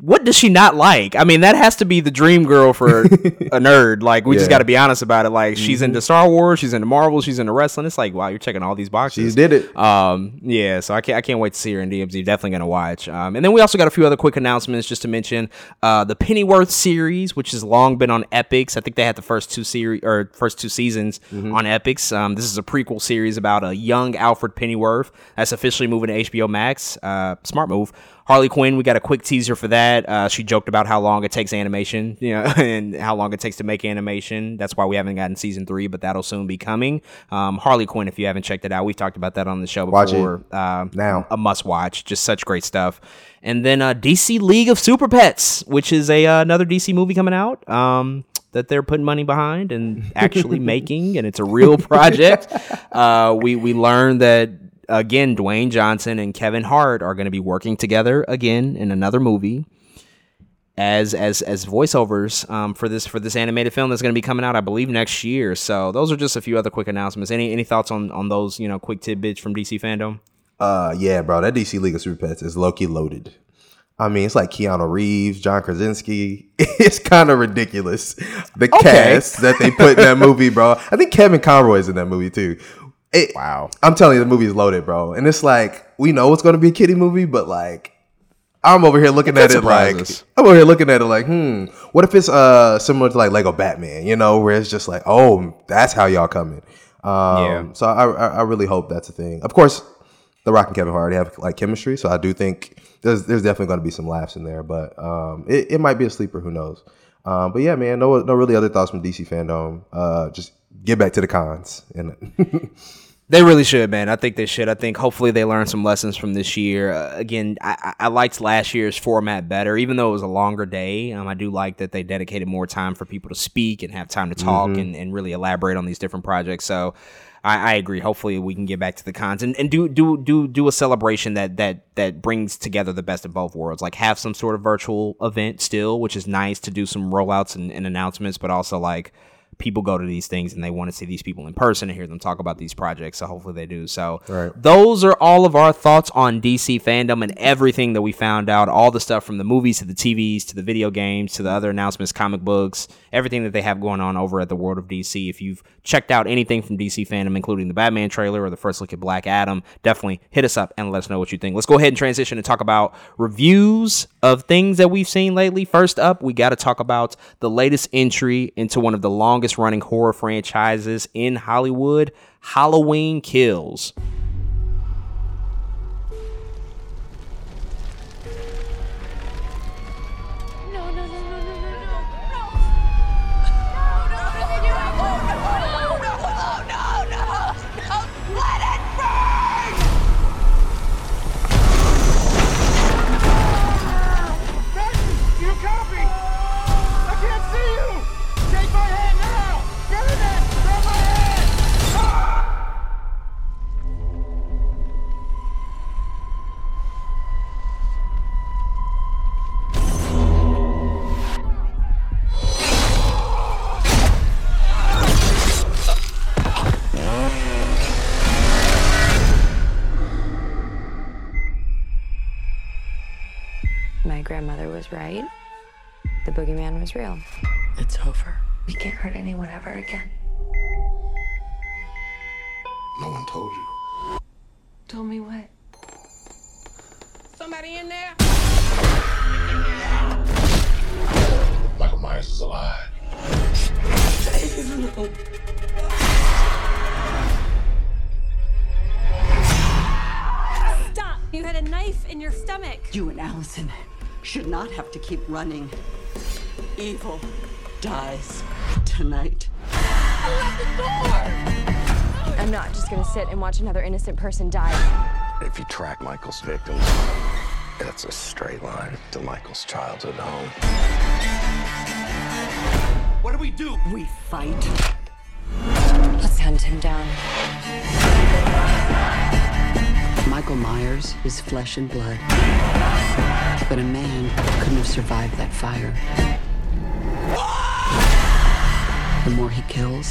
what does she not like? I mean, that has to be the dream girl for a nerd. Like, we just got to be honest about it. Like, she's into Star Wars, she's into Marvel, she's into wrestling. It's like, wow, you're checking all these boxes. She did it. Yeah, so I can't wait to see her in DMZ. Definitely going to watch. And then we also got a few other quick announcements just to mention. The Pennyworth series, which has long been on Epix. I think they had the first two seasons on Epix. This is a prequel series about a young Alfred Pennyworth that's officially moving to HBO Max. Smart move. Harley Quinn, we got a quick teaser for that. She joked about how long it takes animation, and how long it takes to make animation. That's why we haven't gotten season 3, but that'll soon be coming. Harley Quinn, if you haven't checked it out, we've talked about that on the show before. Watch it. Now. A must watch. Just such great stuff. And then DC League of Super Pets, which is another DC movie coming out. That they're putting money behind and actually making, and it's a real project. We learned that. Again, Dwayne Johnson and Kevin Hart are going to be working together again in another movie as voiceovers for this animated film that's going to be coming out, I believe, next year. So those are just a few other quick announcements. Any thoughts on those, quick tidbits from DC Fandome? Yeah, bro, that DC League of Super Pets is low-key loaded. I mean, it's like Keanu Reeves, John Krasinski. It's kind of ridiculous, the cast that they put in that movie, bro. I think Kevin Conroy's in that movie too. Wow. I'm telling you, the movie is loaded, bro. And it's like, we know it's going to be a kiddie movie, but like, I'm over here looking at it like, what if it's similar to like Lego Batman, where it's just like, oh, that's how y'all coming. So I really hope that's a thing. Of course, The Rock and Kevin Hart already have like chemistry, so I do think there's definitely going to be some laughs in there, but it might be a sleeper, who knows. But yeah, man, no really other thoughts from DC Fandome. Just get back to the cons. They really should, man. I think they should. I think hopefully they learn some lessons from this year. Again, I liked last year's format better, even though it was a longer day. I do like that they dedicated more time for people to speak and have time to talk and really elaborate on these different projects. So I agree. Hopefully we can get back to the cons and do a celebration that brings together the best of both worlds. Like, have some sort of virtual event still, which is nice to do some rollouts and announcements, but also like, people go to these things and they want to see these people in person and hear them talk about these projects. So hopefully they do. So Those are all of our thoughts on DC Fandome and everything that we found out, all the stuff from the movies to the TVs, to the video games, to the other announcements, comic books, everything that they have going on over at the World of DC. If you've checked out anything from DC Fandome, including the Batman trailer or the first look at Black Adam, definitely hit us up and let us know what you think. Let's go ahead and transition and talk about reviews of things that we've seen lately. First up, we got to talk about the latest entry into one of the longest running horror franchises in Hollywood, Halloween Kills. Grandmother was right. The boogeyman was real. It's over. We can't hurt anyone ever again. No one told you. Told me what? Somebody in there? Michael Myers is alive. No. Stop! You had a knife in your stomach. You and Allison should not have to keep running. Evil dies tonight. I'm not just gonna sit and watch another innocent person die. If you track Michael's victims, that's a straight line to Michael's childhood home. What do? We fight. Let's hunt him down. Michael Myers is flesh and blood. But a man couldn't have survived that fire. The more he kills,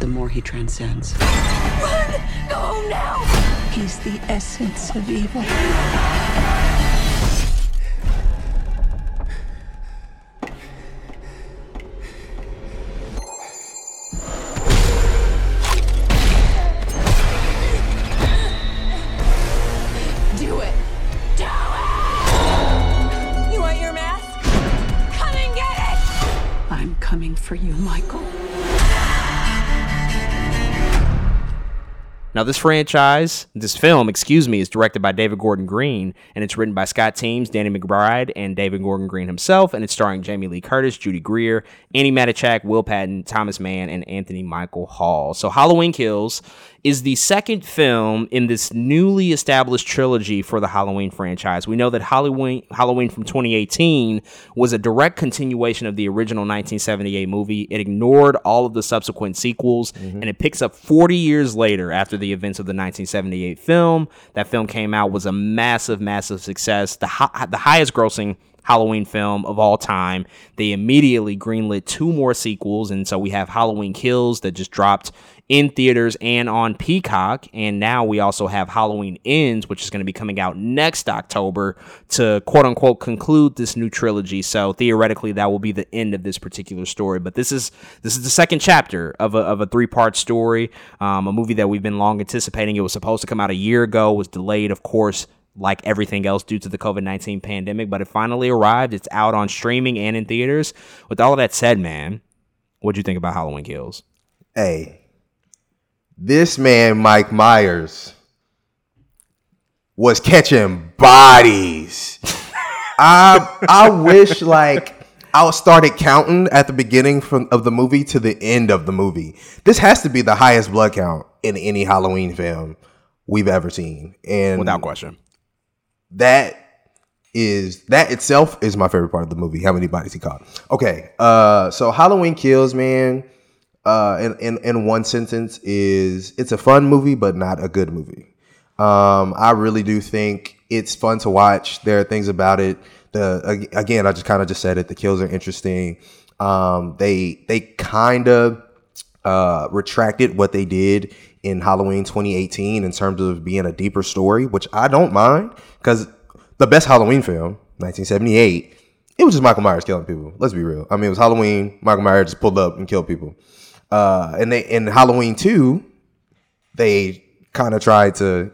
the more he transcends. Run! Go home now! He's the essence of evil. Do it! Do it! You want your mask? Come and get it! I'm coming for you, Michael. Now, this film, is directed by David Gordon Green, and it's written by Scott Teams, Danny McBride, and David Gordon Green himself, and it's starring Jamie Lee Curtis, Judy Greer, Annie Matichak, Will Patton, Thomas Mann, and Anthony Michael Hall. So Halloween Kills is the second film in this newly established trilogy for the Halloween franchise. We know that Halloween from 2018 was a direct continuation of the original 1978 movie. It ignored all of the subsequent sequels, and it picks up 40 years later after the events of the 1978 film. That film came out, was a massive, massive success, the highest grossing Halloween film of all time. They immediately greenlit two more sequels, and so we have Halloween Kills that just dropped in theaters and on Peacock, and now we also have Halloween Ends, which is going to be coming out next October to quote-unquote conclude this new trilogy. So theoretically, that will be the end of this particular story, but this is the second chapter of a three-part story, a movie that we've been long anticipating. It was supposed to come out a year ago, was delayed, of course, like everything else due to the COVID-19 pandemic, but it finally arrived. It's out on streaming and in theaters. With all of that said, man, what'd you think about Halloween Kills? Hey, this man, Mike Myers, was catching bodies. I wish, like, I started counting at the beginning of the movie to the end of the movie. This has to be the highest blood count in any Halloween film we've ever seen. And without question. That itself is my favorite part of the movie. How many bodies he caught? Okay, so Halloween Kills, man. In one sentence, it's a fun movie, but not a good movie. I really do think it's fun to watch. There are things about it. Again, I just said it. The kills are interesting. They kind of retracted what they did in Halloween 2018 in terms of being a deeper story, which I don't mind, because the best Halloween film, 1978, it was just Michael Myers killing people. Let's be real. I mean, it was Halloween. Michael Myers just pulled up and killed people. And they in Halloween 2, they kind of tried to,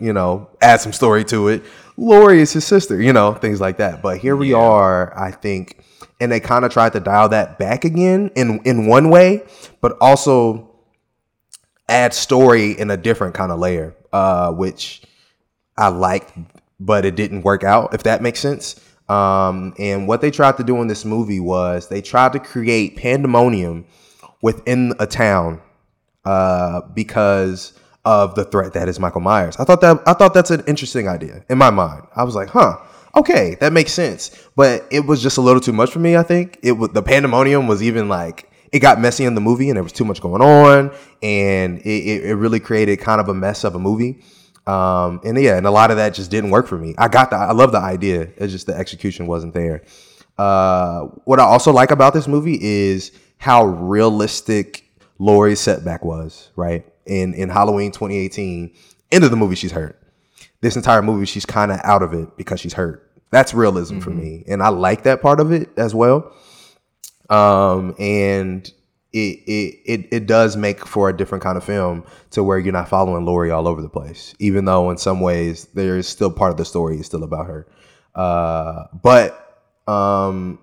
add some story to it. Laurie is his sister, things like that. But here we are, I think, and they kind of tried to dial that back again in one way, but also add story in a different kind of layer, which I liked, but it didn't work out, if that makes sense. And what they tried to do in this movie was they tried to create pandemonium within a town because of the threat that is Michael Myers. I thought that's an interesting idea in my mind. I was like, okay, that makes sense. But it was just a little too much for me, I think. The pandemonium was even like, it got messy in the movie and there was too much going on, and it really created kind of a mess of a movie. And a lot of that just didn't work for me. I love the idea. It's just the execution wasn't there. What I also like about this movie is how realistic Laurie's setback was, right? In Halloween 2018, end of the movie, she's hurt. This entire movie, she's kind of out of it because she's hurt. That's realism for me. And I like that part of it as well. And it does make for a different kind of film to where you're not following Laurie all over the place, even though in some ways there is still part of the story is still about her. Man,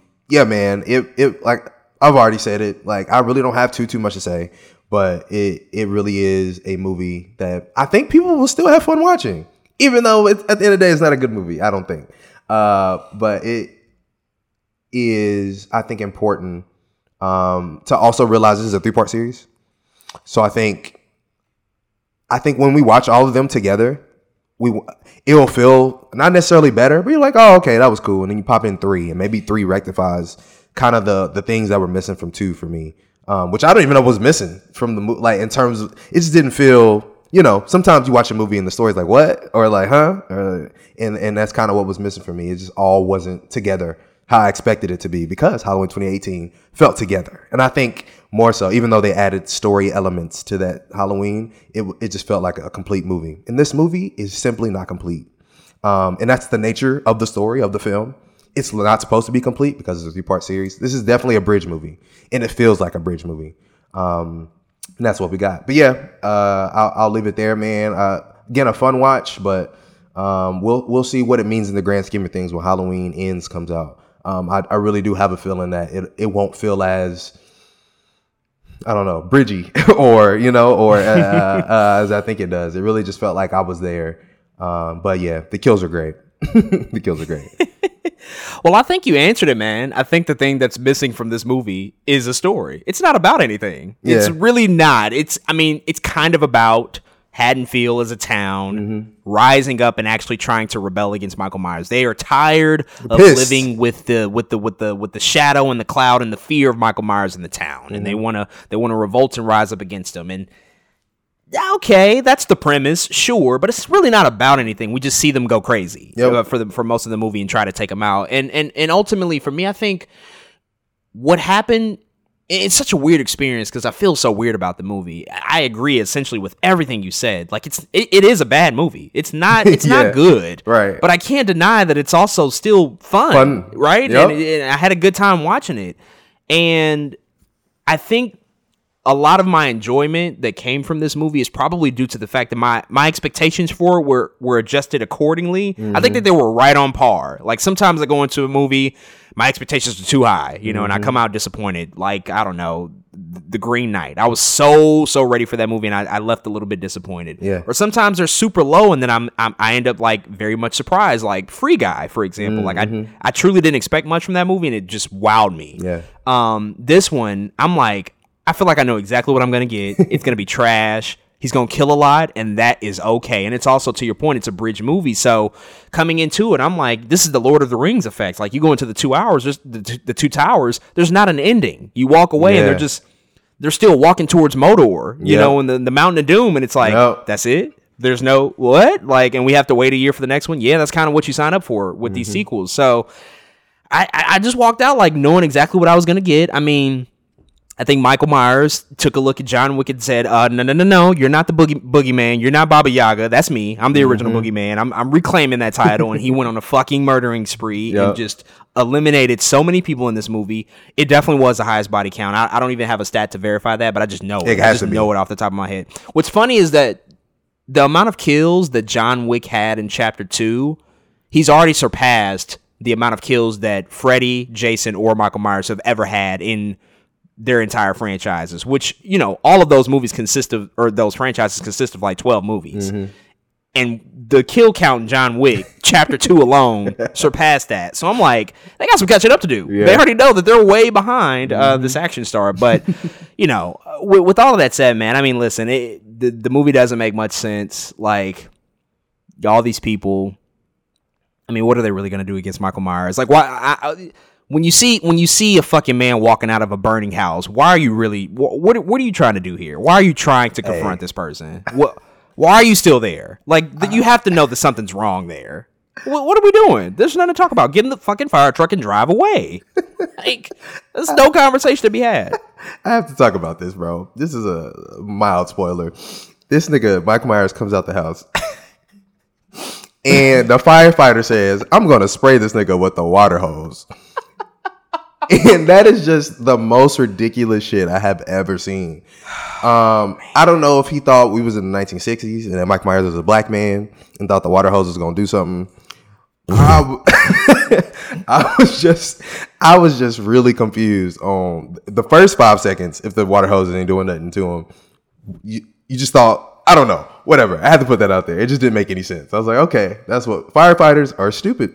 it like I've already said it, like I really don't have too much to say, but it really is a movie that I think people will still have fun watching, even though at the end of the day, it's not a good movie, I don't think. But it is, I think, important to also realize this is a 3-part series. So I think when we watch all of them together, it'll feel not necessarily better, but you're like, oh, okay, that was cool. And then you pop in 3, and maybe 3 rectifies kind of the things that were missing from 2 for me, which I don't even know was missing from the movie. Like, in terms of, it just didn't feel, sometimes you watch a movie and the story's like, what? Or like, huh? And that's kind of what was missing for me. It just all wasn't together how I expected it to be, because Halloween 2018 felt together. And I think more so, even though they added story elements to that Halloween, it just felt like a complete movie. And this movie is simply not complete. And that's the nature of the story of the film. It's not supposed to be complete because it's a 3-part series. This is definitely a bridge movie, and it feels like a bridge movie. And that's what we got. But yeah, I'll leave it there, man. Again, a fun watch, but we'll see what it means in the grand scheme of things when Halloween Ends comes out. I really do have a feeling that it won't feel as, I don't know, bridgy as I think it does. It really just felt like I was there. But yeah, the kills are great. The kills are great. Well, I think you answered it, man. I think the thing that's missing from this movie is a story. It's not about anything. Yeah. It's really not. It's kind of about Haddonfield as a town, mm-hmm. rising up and actually trying to rebel against Michael Myers. They are tired of living with the shadow and the cloud and the fear of Michael Myers in the town, mm-hmm. and they want to revolt and rise up against him. And okay, that's the premise, sure, but it's really not about anything. We just see them go crazy for most of the movie and try to take them out. And ultimately, for me, I think what happened. It's such a weird experience because I feel so weird about the movie. I agree essentially with everything you said. Like it is a bad movie. It's not good. Right. But I can't deny that it's also still fun. Right. Yep. And I had a good time watching it. And I think a lot of my enjoyment that came from this movie is probably due to the fact that my expectations for it were adjusted accordingly. Mm-hmm. I think that they were right on par. Like sometimes I go into a movie, my expectations are too high, mm-hmm. and I come out disappointed. Like, I don't know, The Green Knight. I was so ready for that movie, and I left a little bit disappointed. Yeah. Or sometimes they're super low, and then I end up like very much surprised. Like Free Guy, for example. Mm-hmm. Like I truly didn't expect much from that movie, and it just wowed me. Yeah. This one, I'm like, I feel like I know exactly what I'm gonna get. It's gonna be trash. He's going to kill a lot, and that is okay. And it's also, to your point, it's a bridge movie. So coming into it, I'm like, this is the Lord of the Rings effect. Like, you go into the 2 hours, just the two towers, there's not an ending. You walk away, and they're still walking towards Mordor, and the Mountain of Doom. And it's like, that's it? There's no, what? Like, and we have to wait a year for the next one? Yeah, that's kind of what you sign up for with these sequels. So I just walked out, like, knowing exactly what I was going to get. I mean, I think Michael Myers took a look at John Wick and said, no, you're not the boogeyman. You're not Baba Yaga. That's me. I'm the original boogeyman. I'm reclaiming that title. And he went on a fucking murdering spree and just eliminated so many people in this movie. It definitely was the highest body count. I don't even have a stat to verify that, but I just know it. I just know it off the top of my head. What's funny is that the amount of kills that John Wick had in Chapter 2, he's already surpassed the amount of kills that Freddy, Jason, or Michael Myers have ever had in their entire franchises, which, all of those movies consist of like 12 movies. Mm-hmm. And the kill count in John Wick, Chapter 2 alone, surpassed that. So I'm like, they got some catching up to do. Yeah. They already know that they're way behind this action star. But, with all of that said, man, I mean, listen, the movie doesn't make much sense. Like, all these people, I mean, what are they really going to do against Michael Myers? Like, why... When you see a fucking man walking out of a burning house, why are you really? What are you trying to do here? Why are you trying to confront this person? Why are you still there? Like you have to know that something's wrong there. What are we doing? There's nothing to talk about. Get in the fucking fire truck and drive away. Like there's no conversation to be had. I have to talk about this, bro. This is a mild spoiler. This nigga Michael Myers comes out the house. And the firefighter says, I'm going to spray this nigga with the water hose. And that is just the most ridiculous shit I have ever seen. I don't know if he thought we was in the 1960s and that Mike Myers was a black man and thought the water hose was going to do something. I was just really confused on the first 5 seconds if the water hose ain't doing nothing to him. You just thought, I don't know, whatever. I had to put that out there. It just didn't make any sense. I was like, okay, that's what firefighters are stupid.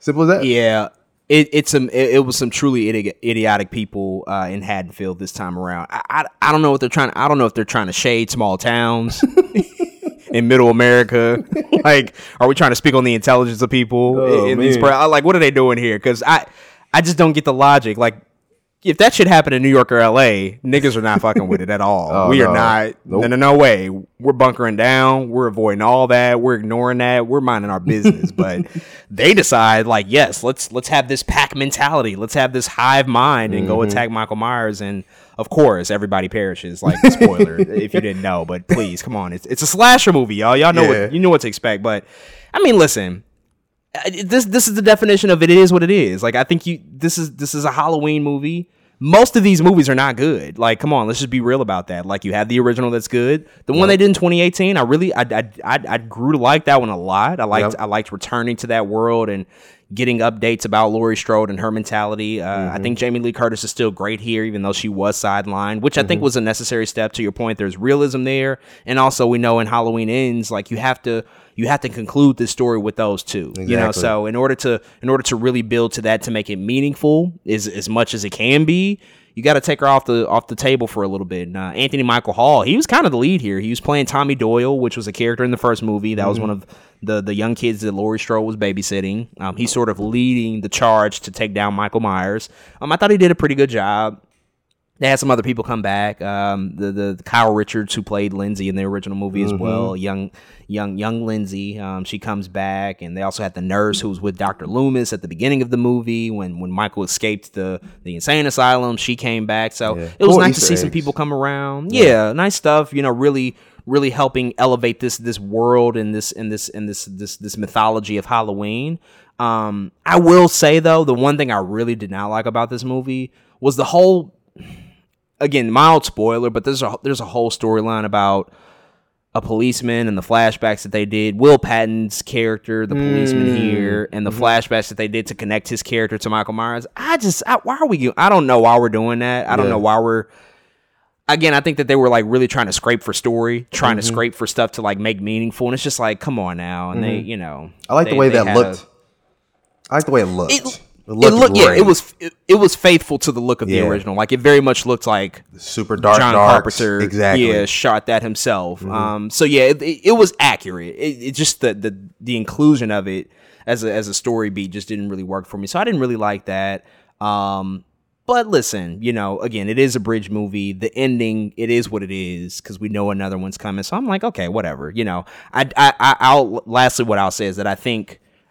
Simple as that. Yeah. It was some truly idiotic people in Haddonfield this time around. I don't know what they're trying. I don't know if they're trying to shade small towns in Middle America. Like, are we trying to speak on the intelligence of people? Like, what are they doing here? Because I just don't get the logic. Like, if that shit happened in New York or L.A., niggas are not fucking with it at all. We are not. Nope. No way. We're bunkering down. We're avoiding all that. We're ignoring that. We're minding our business. But they decide, like, yes, let's have this pack mentality. Let's have this hive mind and go attack Michael Myers. And, of course, everybody perishes. Like, spoiler, if you didn't know. But please, come on. It's a slasher movie, y'all. Y'all know you know what to expect. But, I mean, listen. This is the definition of it is what it is. Like, I think this is a Halloween movie. Most of these movies are not good. Like, come on, let's just be real about that. Like, you have the original that's good. The one they did in 2018, I grew to like that one a lot. I liked returning to that world and getting updates about Laurie Strode and her mentality. I think Jamie Lee Curtis is still great here, even though she was sidelined, which I think was a necessary step. To your point, there's realism there, and also we know in Halloween Ends, like, you have to conclude this story with those two. Exactly. You know, so in order to really build to that, to make it meaningful as much as it can be, you got to take her off the table for a little bit. And Anthony Michael Hall, he was kind of the lead here. He was playing Tommy Doyle, which was a character in the first movie. That was one of the young kids that Laurie Strode was babysitting. He's sort of leading the charge to take down Michael Myers. I thought he did a pretty good job. They had some other people come back. The Kyle Richards, who played Lindsay in the original movie as well, young Lindsay, she comes back, and they also had the nurse who was with Dr. Loomis at the beginning of the movie when Michael escaped the insane asylum. She came back, so it was nice to see some people come around. Yeah, nice stuff. You know, really helping elevate this world and this mythology of Halloween. I will say though, the one thing I really did not like about this movie was the whole. Again, mild spoiler, but there's a whole storyline about a policeman and the flashbacks that they did. Will Patton's character, the policeman here, and the flashbacks that they did to connect his character to Michael Myers. I don't know why we're doing that. I don't know why we're. Again, I think that they were like really trying to scrape for story, trying to scrape for stuff to like make meaningful, and it's just like, come on now. And they, you know, I like the way it looked. It was faithful to the look of the original. Like, it very much looked like super dark. John Carpenter, shot that himself. So yeah, it was accurate. It just the inclusion of it as a story beat just didn't really work for me. So I didn't really like that. But listen, you know, again, it is a bridge movie. The ending, it is what it is, because we know another one's coming. So I'm like, okay, whatever. You know, lastly, what I'll say is that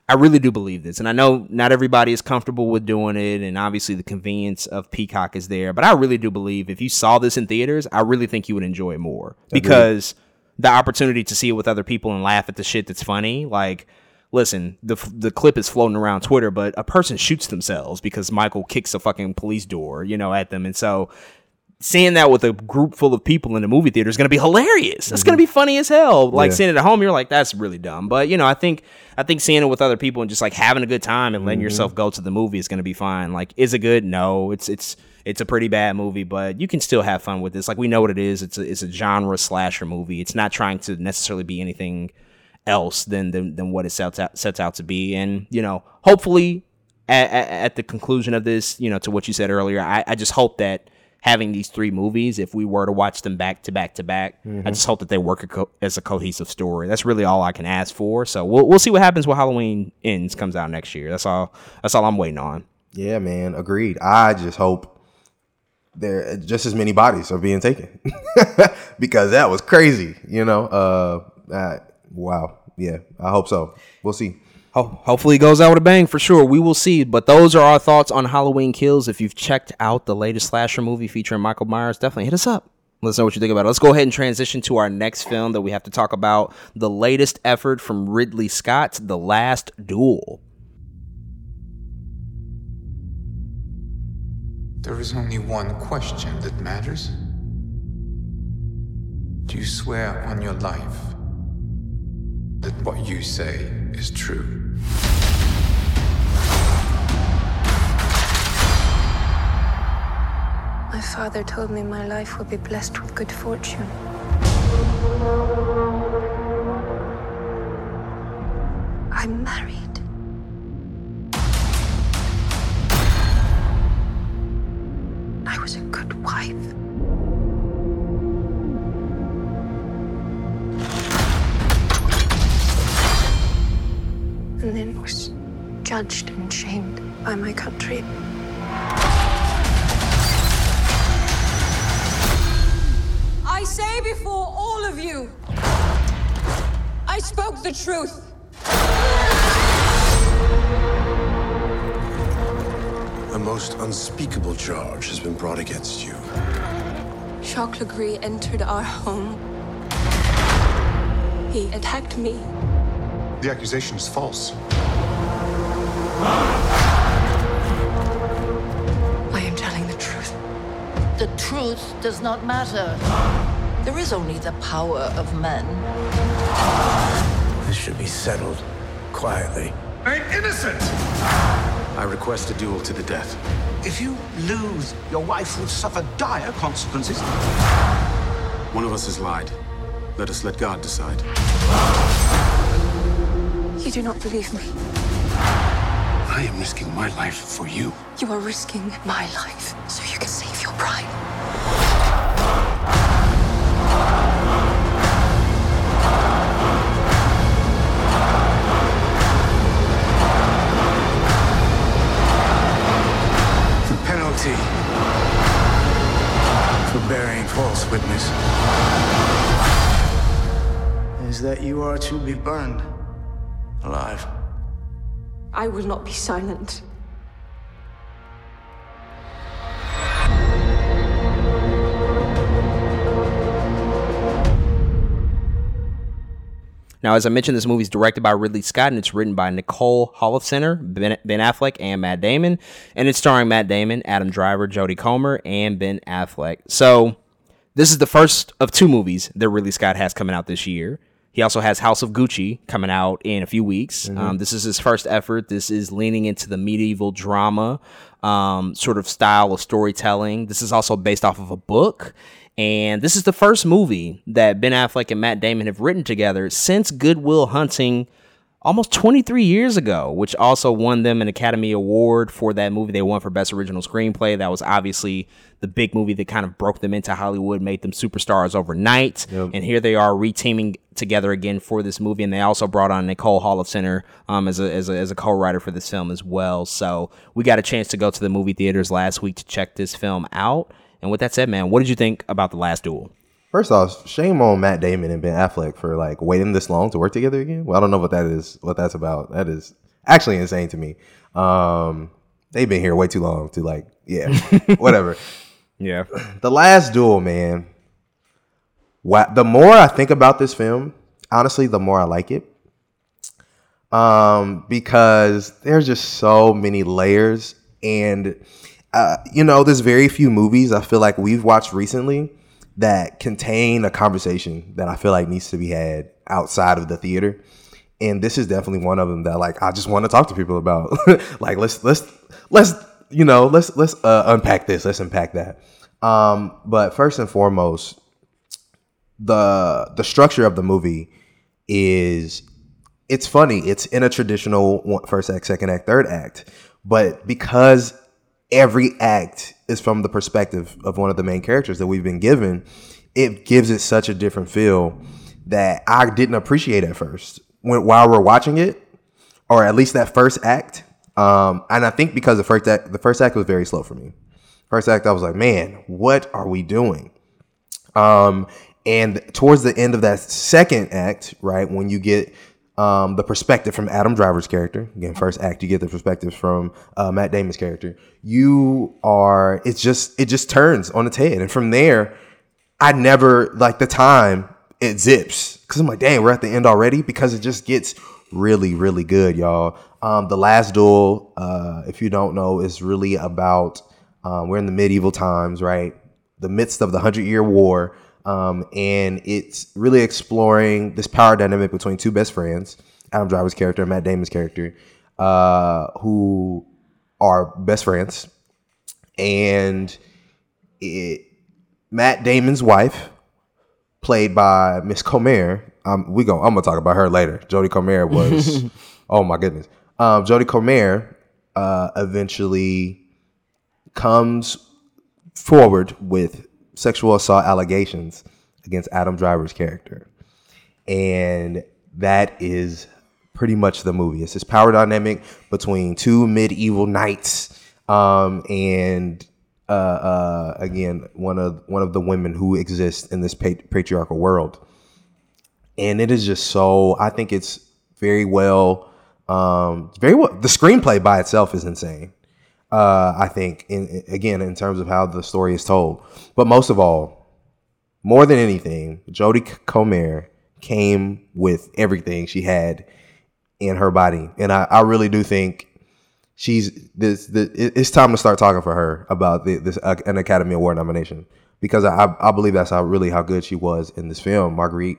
I really do believe this, and I know not everybody is comfortable with doing it, and obviously the convenience of Peacock is there, but I really do believe if you saw this in theaters, I really think you would enjoy it more, because the opportunity to see it with other people and laugh at the shit that's funny, like, listen, the clip is floating around Twitter, but a person shoots themselves because Michael kicks a fucking police door, you know, at them, and so seeing that with a group full of people in the movie theater is going to be hilarious. It's going to be funny as hell. Like, seeing it at home, you're like, that's really dumb. But, you know, I think seeing it with other people and just like having a good time and letting yourself go to the movie is going to be fine. Like, is it good? No, it's a pretty bad movie, but you can still have fun with this. Like, we know what it is. It's a genre slasher movie. It's not trying to necessarily be anything else than what it sets out to be. And, you know, hopefully at the conclusion of this, you know, to what you said earlier, I just hope that having these three movies, if we were to watch them back to back to back, I just hope that they work as a cohesive story. That's really all I can ask for. So we'll see what happens when Halloween Ends comes out next year. That's all I'm waiting on. Yeah, man, agreed. I just hope there just as many bodies are being taken because that was crazy. You know, wow, yeah, I hope so. We'll see. Hopefully it goes out with a bang for sure. We will see. But those are our thoughts on Halloween Kills. If you've checked out the latest slasher movie featuring Michael Myers, definitely hit us up. Let us know what you think about it. Let's go ahead and transition to our next film that we have to talk about. The latest effort from Ridley Scott's The Last Duel. There is only one question that matters. Do you swear on your life that what you say is true? My father told me my life would be blessed with good fortune. I'm married. judged and shamed by my country. I say before all of you, I spoke the truth. A most unspeakable charge has been brought against you. Jacques Legree entered our home. He attacked me. The accusation is false. I am telling the truth. The truth does not matter. There is only the power of men. This should be settled quietly. I'm innocent! I request a duel to the death. If you lose, your wife will suffer dire consequences. One of us has lied. Let us let God decide. You do not believe me. I am risking my life for you. You are risking my life so you can save your pride. The penalty for bearing false witness is that you are to be burned alive. I will not be silent. Now, as I mentioned, this movie is directed by Ridley Scott, and it's written by Nicole Holofcener, Ben Affleck, and Matt Damon. And it's starring Matt Damon, Adam Driver, Jodie Comer, and Ben Affleck. So this is the first of two movies that Ridley Scott has coming out this year. He also has House of Gucci coming out in a few weeks. Mm-hmm. This is his first effort. This is leaning into the medieval drama sort of style of storytelling. This is also based off of a book. And this is the first movie that Ben Affleck and Matt Damon have written together since Good Will Hunting almost 23 years ago, which also won them an Academy Award for that movie. They won for Best Original Screenplay. That was obviously the big movie that kind of broke them into Hollywood, made them superstars overnight. Yep. And here they are re-teaming together again for this movie, and they also brought on Nicole Holofcener as a co-writer for this film as well. So we got a chance to go to the movie theaters last week to check this film out. And with that said, man, what did you think about The Last Duel? First off, shame on Matt Damon and Ben Affleck for like waiting this long to work together again. Well, I don't know what that is, what that's about. That is actually insane to me. They've been here way too long to like, yeah, whatever. Yeah. The Last Duel, man. Wow. The more I think about this film, honestly, the more I like it. Because there's just so many layers. And, there's very few movies I feel like we've watched recently that contain a conversation that I feel like needs to be had outside of the theater. And this is definitely one of them that like I just want to talk to people about. Like, let's unpack this. Let's unpack that. But first and foremost, the structure of the movie is, it's funny. It's in a traditional first act, second act, third act, but because every act is from the perspective of one of the main characters that we've been given, it gives it such a different feel that I didn't appreciate at first while we're watching it, or at least that first act. And I think because the first act was very slow for me. First act, I was like, man, what are we doing? And towards the end of that second act, right, when you get the perspective from Adam Driver's character, again, first act, you get the perspective from Matt Damon's character, it just turns on its head. And from there, it zips. Because I'm like, dang, we're at the end already? Because it just gets really, really good, y'all. The Last Duel, if you don't know, is really about, we're in the medieval times, right? The midst of the 100-year war. And it's really exploring this power dynamic between two best friends, Adam Driver's character and Matt Damon's character, who are best friends. And Matt Damon's wife, played by Miss Comer, I'm gonna talk about her later. Jodie Comer was, oh my goodness. Jodie Comer eventually comes forward with sexual assault allegations against Adam Driver's character. And that is pretty much the movie. It's this power dynamic between two medieval knights and again, one of the women who exists in this patriarchal world. And it is just so, I think it's very well, the screenplay by itself is insane. I think, in terms of how the story is told. But most of all, more than anything, Jodie Comer came with everything she had in her body. And I really do think it's time to start talking for her about an Academy Award nomination, because I believe that's how good she was in this film, Marguerite.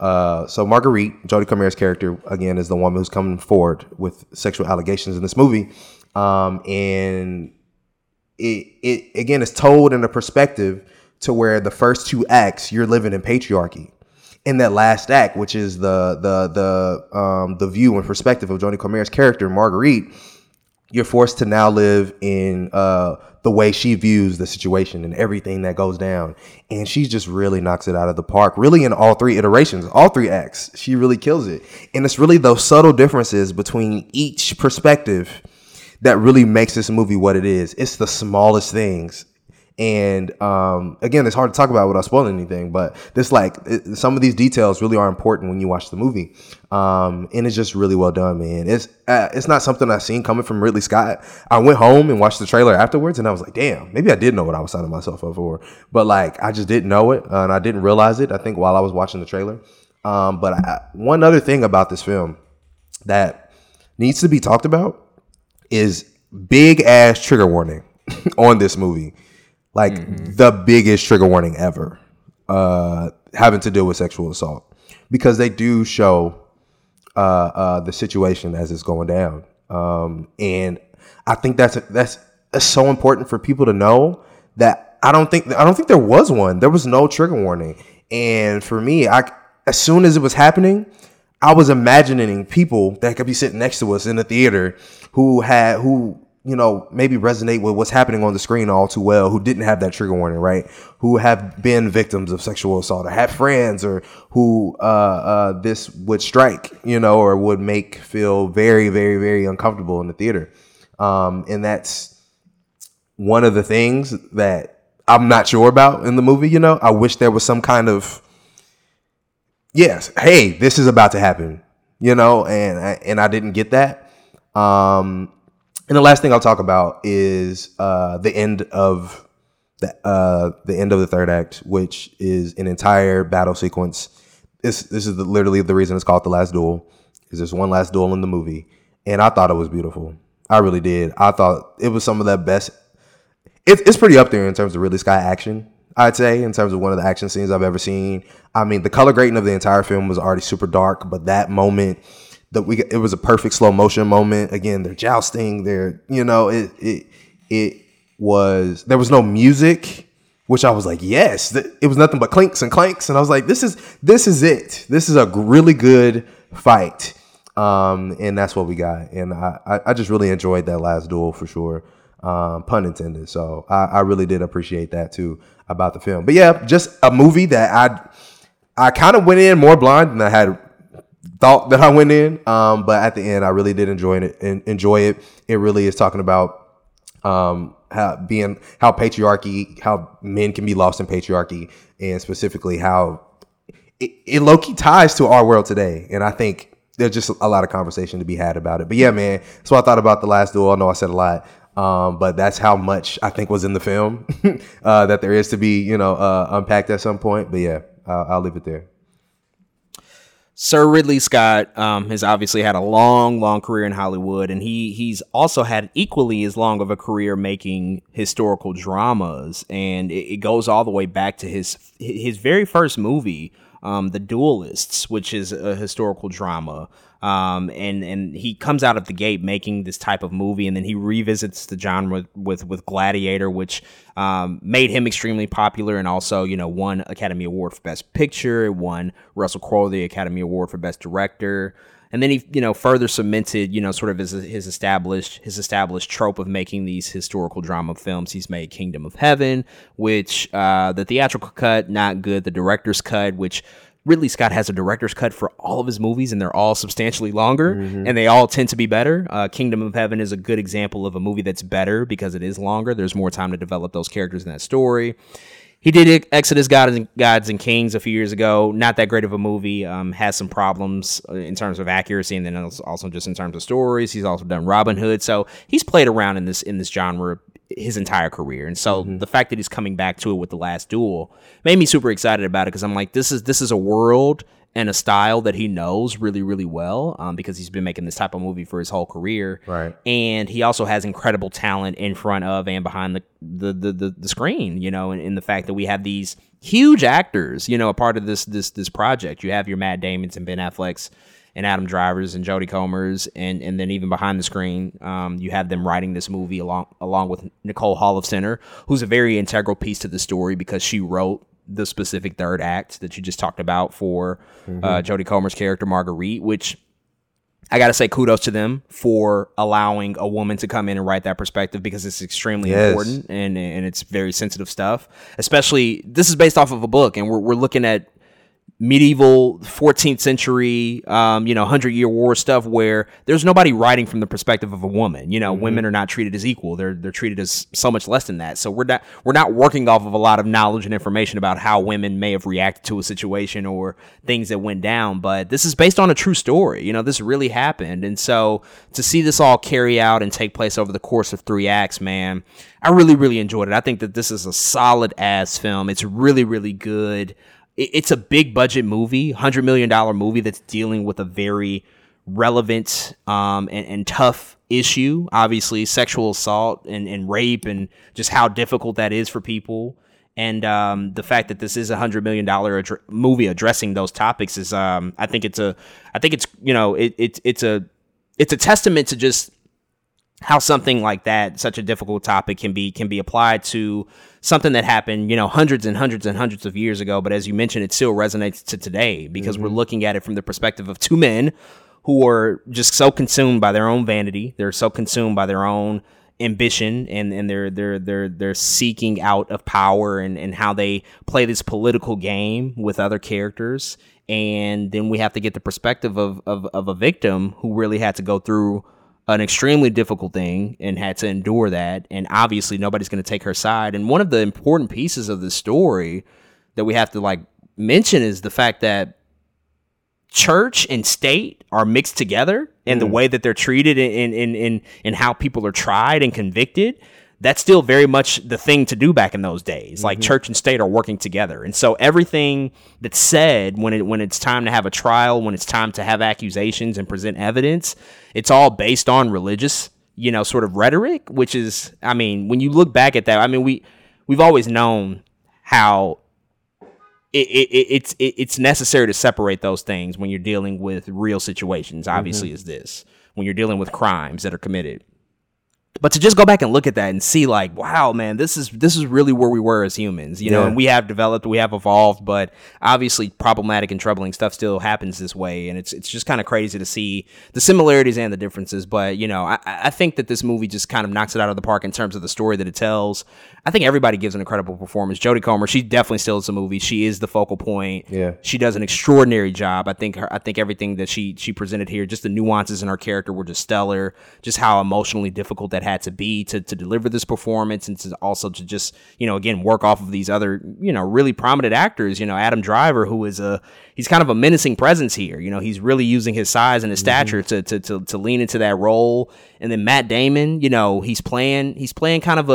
So Marguerite, Jodie Comer's character, again, is the woman who's coming forward with sexual allegations in this movie. And it again is told in a perspective to where the first two acts you're living in patriarchy, and that last act, which is the view and perspective of Jodie Comer's character Marguerite, you're forced to now live in the way she views the situation and everything that goes down. And she just really knocks it out of the park, really, in all three iterations, all three acts. She really kills it. And it's really those subtle differences between each perspective that really makes this movie what it is. It's the smallest things. And again, it's hard to talk about without spoiling anything, but this, some of these details really are important when you watch the movie. And it's just really well done, man. It's not something I've seen coming from Ridley Scott. I went home and watched the trailer afterwards, and I was like, damn, maybe I did know what I was signing myself up for, but I just didn't know it, and I didn't realize it, I think, while I was watching the trailer. But one other thing about this film that needs to be talked about is big ass trigger warning on this movie. The biggest trigger warning ever, having to deal with sexual assault, because they do show the situation as it's going down, and I think that's so important for people to know that I don't think there was one. There was no trigger warning, and for me, as soon as it was happening, I was imagining people that could be sitting next to us in the theater who maybe resonate with what's happening on the screen all too well, who didn't have that trigger warning, right? Who have been victims of sexual assault, or have friends, or who this would strike, or would make feel very, very, very uncomfortable in the theater. And that's one of the things that I'm not sure about in the movie, I wish there was some kind of, yes, hey, this is about to happen, and I didn't get that. And the last thing I'll talk about is the end of the third act, which is an entire battle sequence. This is literally the reason it's called The Last Duel, because there's one last duel in the movie, and I thought it was beautiful. I really did. I thought it was some of the best. It's pretty up there in terms of Ridley Scott action, I'd say, in terms of one of the action scenes I've ever seen. I mean, the color grading of the entire film was already super dark, but that moment. It was a perfect slow motion moment. Again, they're jousting. There was no music, which I was like, yes, it was nothing but clinks and clanks, and I was like, this is it. This is a really good fight, and that's what we got. And I just really enjoyed that last duel for sure, pun intended. So I really did appreciate that too about the film. But yeah, just a movie that I kind of went in more blind than I had. Thought that I went in, but at the end, I really did enjoy it. It really is talking about how patriarchy, how men can be lost in patriarchy, and specifically how it low-key ties to our world today. And I think there's just a lot of conversation to be had about it. But yeah, man, that's what I thought about The Last Duel. I know I said a lot, but that's how much I think was in the film that there is to be, unpacked at some point. But yeah, I'll leave it there. Sir Ridley Scott has obviously had a long, long career in Hollywood, and he's also had equally as long of a career making historical dramas, and it goes all the way back to his very first movie, The Duelists, which is a historical drama, and he comes out of the gate making this type of movie, and then he revisits the genre with Gladiator, which made him extremely popular, and also, won Academy Award for Best Picture. It won Russell Crowe the Academy Award for Best Director. And then he, further cemented, sort of his established trope of making these historical drama films. He's made Kingdom of Heaven, which the theatrical cut, not good. The director's cut, which Ridley Scott has a director's cut for all of his movies, and they're all substantially longer, and they all tend to be better. Kingdom of Heaven is a good example of a movie that's better because it is longer. There's more time to develop those characters in that story. He did Exodus, Gods and Kings a few years ago. Not that great of a movie. Has some problems in terms of accuracy, and then also just in terms of stories. He's also done Robin Hood. So he's played around in this genre his entire career. And so the fact that he's coming back to it with The Last Duel made me super excited about it, because I'm like, this is a world and a style that he knows really, really well, because he's been making this type of movie for his whole career. Right. And he also has incredible talent in front of and behind the screen, you know, and the fact that we have these huge actors, you know, a part of this project. You have your Matt Damons and Ben Afflecks and Adam Drivers and Jodie Comers, and then even behind the screen, you have them writing this movie along with Nicole Holofcener, who's a very integral piece to the story because she wrote the specific third act that you just talked about for Jodie Comer's character Marguerite, which I gotta say kudos to them for allowing a woman to come in and write that perspective, because it's extremely important, and it's very sensitive stuff. Especially, this is based off of a book, and we're looking at medieval 14th century 100-year war stuff where there's nobody writing from the perspective of a woman. You know, women are not treated as equal. They're treated as so much less than that. So we're not working off of a lot of knowledge and information about how women may have reacted to a situation or things that went down, but this is based on a true story. You know, this really happened. And so to see this all carry out and take place over the course of 3 acts, man, I really, really enjoyed it. I think that this is a solid ass film. It's really, really good. It's a big budget movie, $100 million movie that's dealing with a very relevant and tough issue. Obviously, sexual assault and rape, and just how difficult that is for people. And the fact that this is a $100 million movie addressing those topics is, I think it's a testament to just how something like that, such a difficult topic, can be applied to something that happened, you know, hundreds and hundreds and hundreds of years ago. But as you mentioned, it still resonates to today, because we're looking at it from the perspective of two men who are just so consumed by their own vanity. They're so consumed by their own ambition and they're seeking out of power and how they play this political game with other characters. And then we have to get the perspective of a victim who really had to go through an extremely difficult thing and had to endure that. And obviously nobody's going to take her side. And one of the important pieces of the story that we have to mention is the fact that church and state are mixed together in the way that they're treated and how people are tried and convicted. That's still very much the thing to do back in those days. Like church and state are working together. And so everything that's said when it's time to have a trial, when it's time to have accusations and present evidence, it's all based on religious, you know, sort of rhetoric, which is, I mean, when you look back at that, I mean, we've always known how it's necessary to separate those things when you're dealing with real situations, obviously, as this, when you're dealing with crimes that are committed. But to just go back and look at that and see, like, wow, man, this is really where we were as humans, you know, and we have developed, we have evolved, but obviously problematic and troubling stuff still happens this way. And it's just kind of crazy to see the similarities and the differences. But, you know, I think that this movie just kind of knocks it out of the park in terms of the story that it tells. I think everybody gives an incredible performance. Jodie Comer, she definitely steals the movie. She is the focal point. Yeah. She does an extraordinary job. I think everything that she presented here, just the nuances in her character were just stellar, just how emotionally difficult that had to be to deliver this performance, and to also to just, you know, again, work off of these other, you know, really prominent actors. You know, Adam Driver, who is he's kind of a menacing presence here. You know, he's really using his size and his stature to lean into that role. And then Matt Damon, you know, he's playing kind of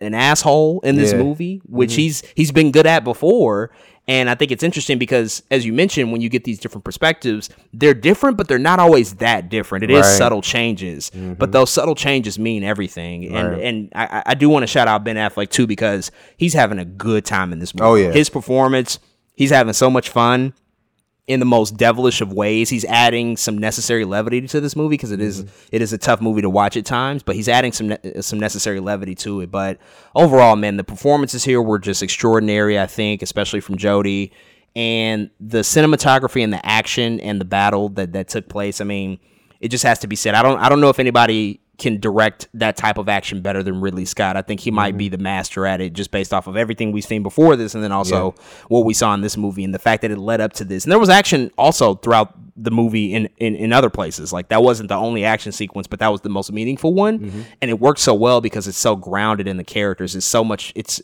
an asshole in this movie, which he's been good at before. And I think it's interesting because, as you mentioned, when you get these different perspectives, they're different, but they're not always that different. It is subtle changes, but those subtle changes mean everything. Right. And I do want to shout out Ben Affleck, too, because he's having a good time in this movie. Oh, yeah. His performance, he's having so much fun in the most devilish of ways. He's adding some necessary levity to this movie, because it is a tough movie to watch at times, but he's adding some necessary levity to it. But overall, man, the performances here were just extraordinary, I think, especially from Jodie. And the cinematography and the action and the battle that took place, I mean, it just has to be said. I don't know if anybody can direct that type of action better than Ridley Scott. I think he might be the master at it, just based off of everything we've seen before this, and then also what we saw in this movie and the fact that it led up to this. And there was action also throughout the movie in other places. Like, that wasn't the only action sequence, but that was the most meaningful one. And it worked so well because it's so grounded in the characters. So much of it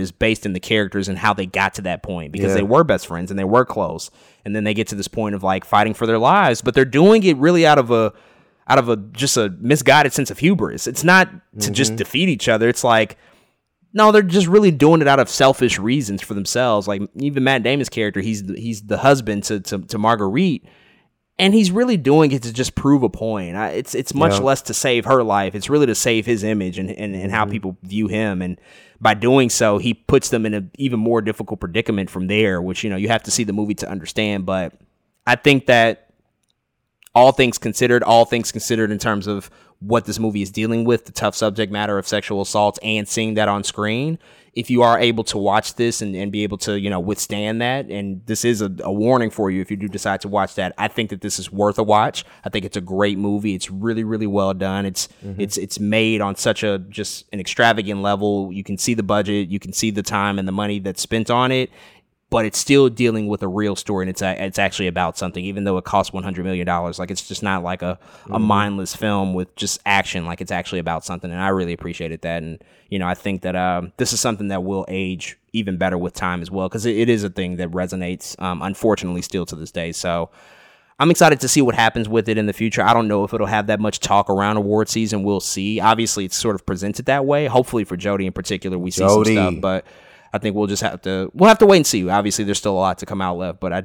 is based in the characters and how they got to that point, because they were best friends and they were close. And then they get to this point of like fighting for their lives, but they're doing it really out of a just a misguided sense of hubris. It's not to just defeat each other. It's like, no, they're just really doing it out of selfish reasons for themselves. Like, even Matt Damon's character, he's the husband to Marguerite, and he's really doing it to just prove a point. It's much less to save her life. It's really to save his image and how people view him. And by doing so, he puts them in an even more difficult predicament from there, which, you know, you have to see the movie to understand. But I think that all things considered in terms of what this movie is dealing with, the tough subject matter of sexual assault and seeing that on screen, if you are able to watch this and be able to, you know, withstand that, and this is a warning for you if you do decide to watch that, I think that this is worth a watch. I think it's a great movie. It's really, really well done. It's made on such a just an extravagant level. You can see the budget, you can see the time and the money that's spent on it, but it's still dealing with a real story, and it's actually about something, even though it costs $100 million. Like, it's just not like a mindless film with just action. Like, it's actually about something, and I really appreciated that. And, you know, I think that this is something that will age even better with time as well, because it is a thing that resonates, unfortunately, still to this day. So I'm excited to see what happens with it in the future. I don't know if it'll have that much talk around award season. We'll see. Obviously, it's sort of presented that way. Hopefully, for Jodie in particular, we see some stuff, but I think we'll just have to wait and see. Obviously, there's still a lot to come out left, but I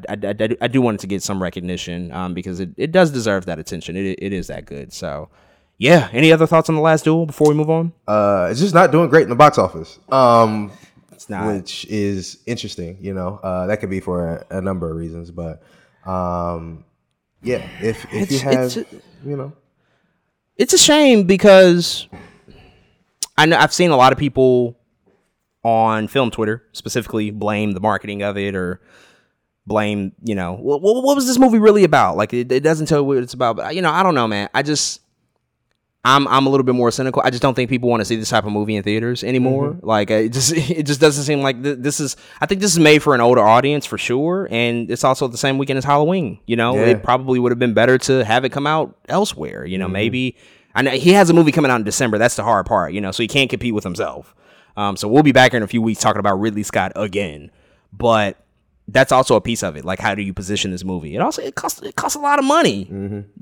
do want it to get some recognition, because it does deserve that attention. It is that good. So, yeah. Any other thoughts on The Last Duel before we move on? It's just not doing great in the box office, it's not, which is interesting. You know, that could be for a number of reasons, but yeah, if you have, you know, it's a shame, because I know I've seen a lot of people on film Twitter specifically blame the marketing of it, or blame, you know, what was this movie really about? Like, it doesn't tell you what it's about, but, you know, I don't know, man. I'm a little bit more cynical. I just don't think people want to see this type of movie in theaters anymore. Like, it just doesn't seem like this is. I think this is made for an older audience for sure, and it's also the same weekend as Halloween. You know, it probably would have been better to have it come out elsewhere. You know, maybe I know he has a movie coming out in December. That's the hard part. You know, so he can't compete with himself. So we'll be back here in a few weeks talking about Ridley Scott again, but that's also a piece of it. Like, how do you position this movie? It costs a lot of money.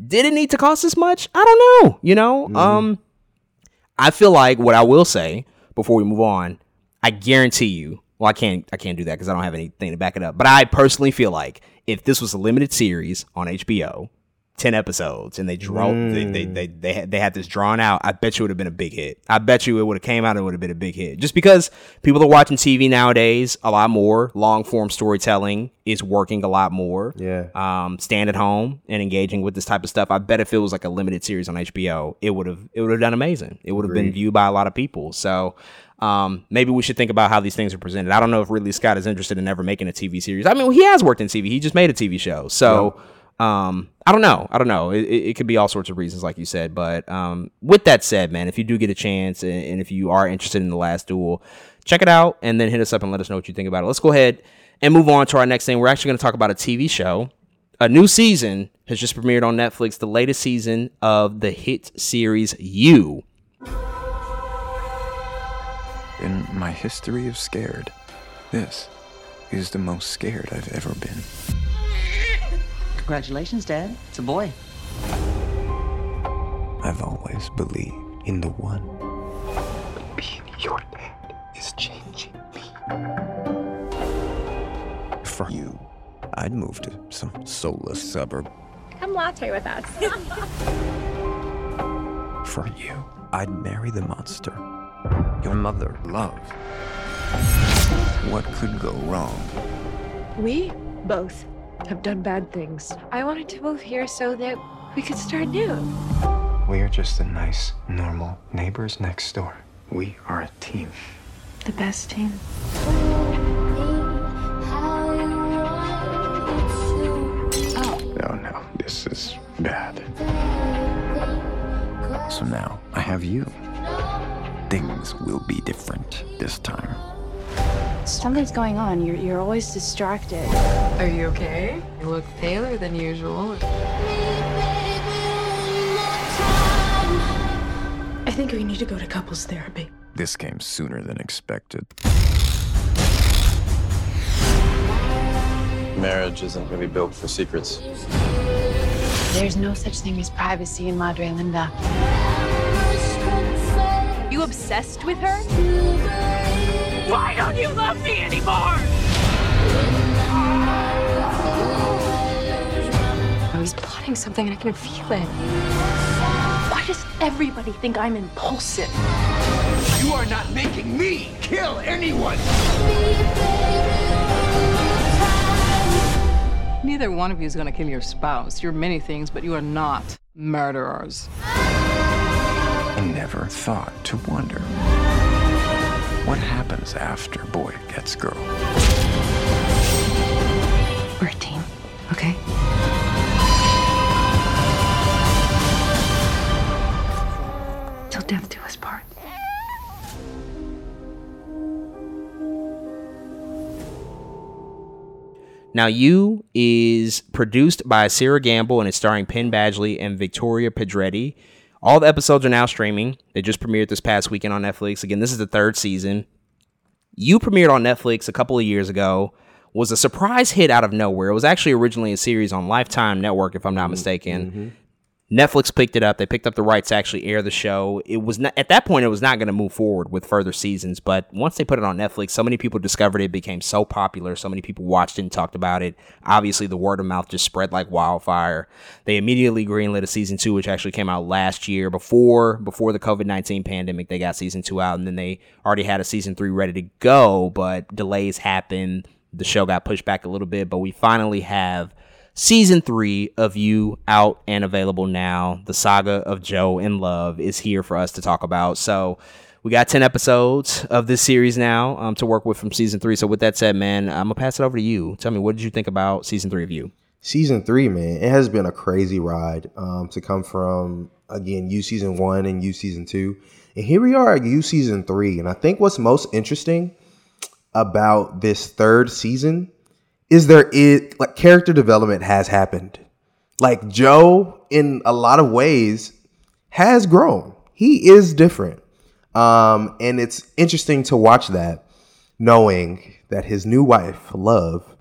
Did it need to cost this much? I don't know. You know, I feel like what I will say before we move on, I guarantee you. Well, I can't do that because I don't have anything to back it up. But I personally feel like if this was a limited series on HBO, 10 episodes, and they had this drawn out, I bet you it would have been a big hit. I bet you it would have came out and it would have been a big hit, just because people are watching TV nowadays a lot more. Long form storytelling is working a lot more. Staying at home and engaging with this type of stuff. I bet if it was like a limited series on HBO, it would have done amazing. It would have been viewed by a lot of people. So maybe we should think about how these things are presented. I don't know if Ridley Scott is interested in ever making a TV series. I mean, he has worked in TV. He just made a TV show. So I don't know. It could be all sorts of reasons, like you said. But with that said, man, if you do get a chance and if you are interested in The Last Duel, check it out and then hit us up and let us know what you think about it. Let's go ahead and move on to our next thing. We're actually going to talk about a TV show. A new season has just premiered on Netflix, the latest season of the hit series You. In my history of scared, this is the most scared I've ever been. Congratulations, Dad. It's a boy. I've always believed in the one. But being your dad is changing me. For you, I'd move to some soulless suburb. Come latte with us. For you, I'd marry the monster your mother loved. What could go wrong? We both have done bad things. I wanted to move here so that we could start new. We are just the nice, normal neighbors next door. We are a team. The best team. Oh. No, this is bad. from now, I have you. Things will be different this time. Something's going on. You're always distracted. Are you okay? You look paler than usual. I think we need to go to couples therapy. This came sooner than expected. Marriage isn't going to be built for secrets. There's no such thing as privacy in Madre Linda. You obsessed with her? Why don't you love me anymore? Oh, he's plotting something and I can feel it. Why does everybody think I'm impulsive? You are not making me kill anyone! Neither one of you is going to kill your spouse. You're many things, but you are not murderers. I never thought to wonder what happens after boy gets girl. We're a team, okay? Till death do us part. Now You is produced by Sarah Gamble and is starring Penn Badgley and Victoria Pedretti. All the episodes are now streaming. They just premiered this past weekend on Netflix. Again, this is the third season. You premiered on Netflix a couple of years ago. Was a surprise hit out of nowhere. It was actually originally a series on Lifetime Network, if I'm not mistaken. Mm-hmm. Netflix picked it up. They picked up the rights to actually air the show. It was not, at that point, it was not going to move forward with further seasons. But once they put it on Netflix, so many people discovered it. It became so popular. So many people watched it and talked about it. Obviously, the word of mouth just spread like wildfire. They immediately greenlit a season 2, which actually came out last year before the COVID-19 pandemic. They got season 2 out, and then they already had a season 3 ready to go. But delays happened. The show got pushed back a little bit, but we finally have Season 3 of You out and available now. The saga of Joe and Love is here for us to talk about. So we got 10 episodes of this series now to work with from Season 3. So with that said, man, I'm going to pass it over to you. Tell me, what did you think about Season 3 of You? Season 3, man, it has been a crazy ride to come from, again, You Season 1 and You Season 2. And here we are at You Season 3. And I think what's most interesting about this third season is like character development has happened. Like Joe, in a lot of ways, has grown. He is different. And it's interesting to watch that, knowing that his new wife, Love,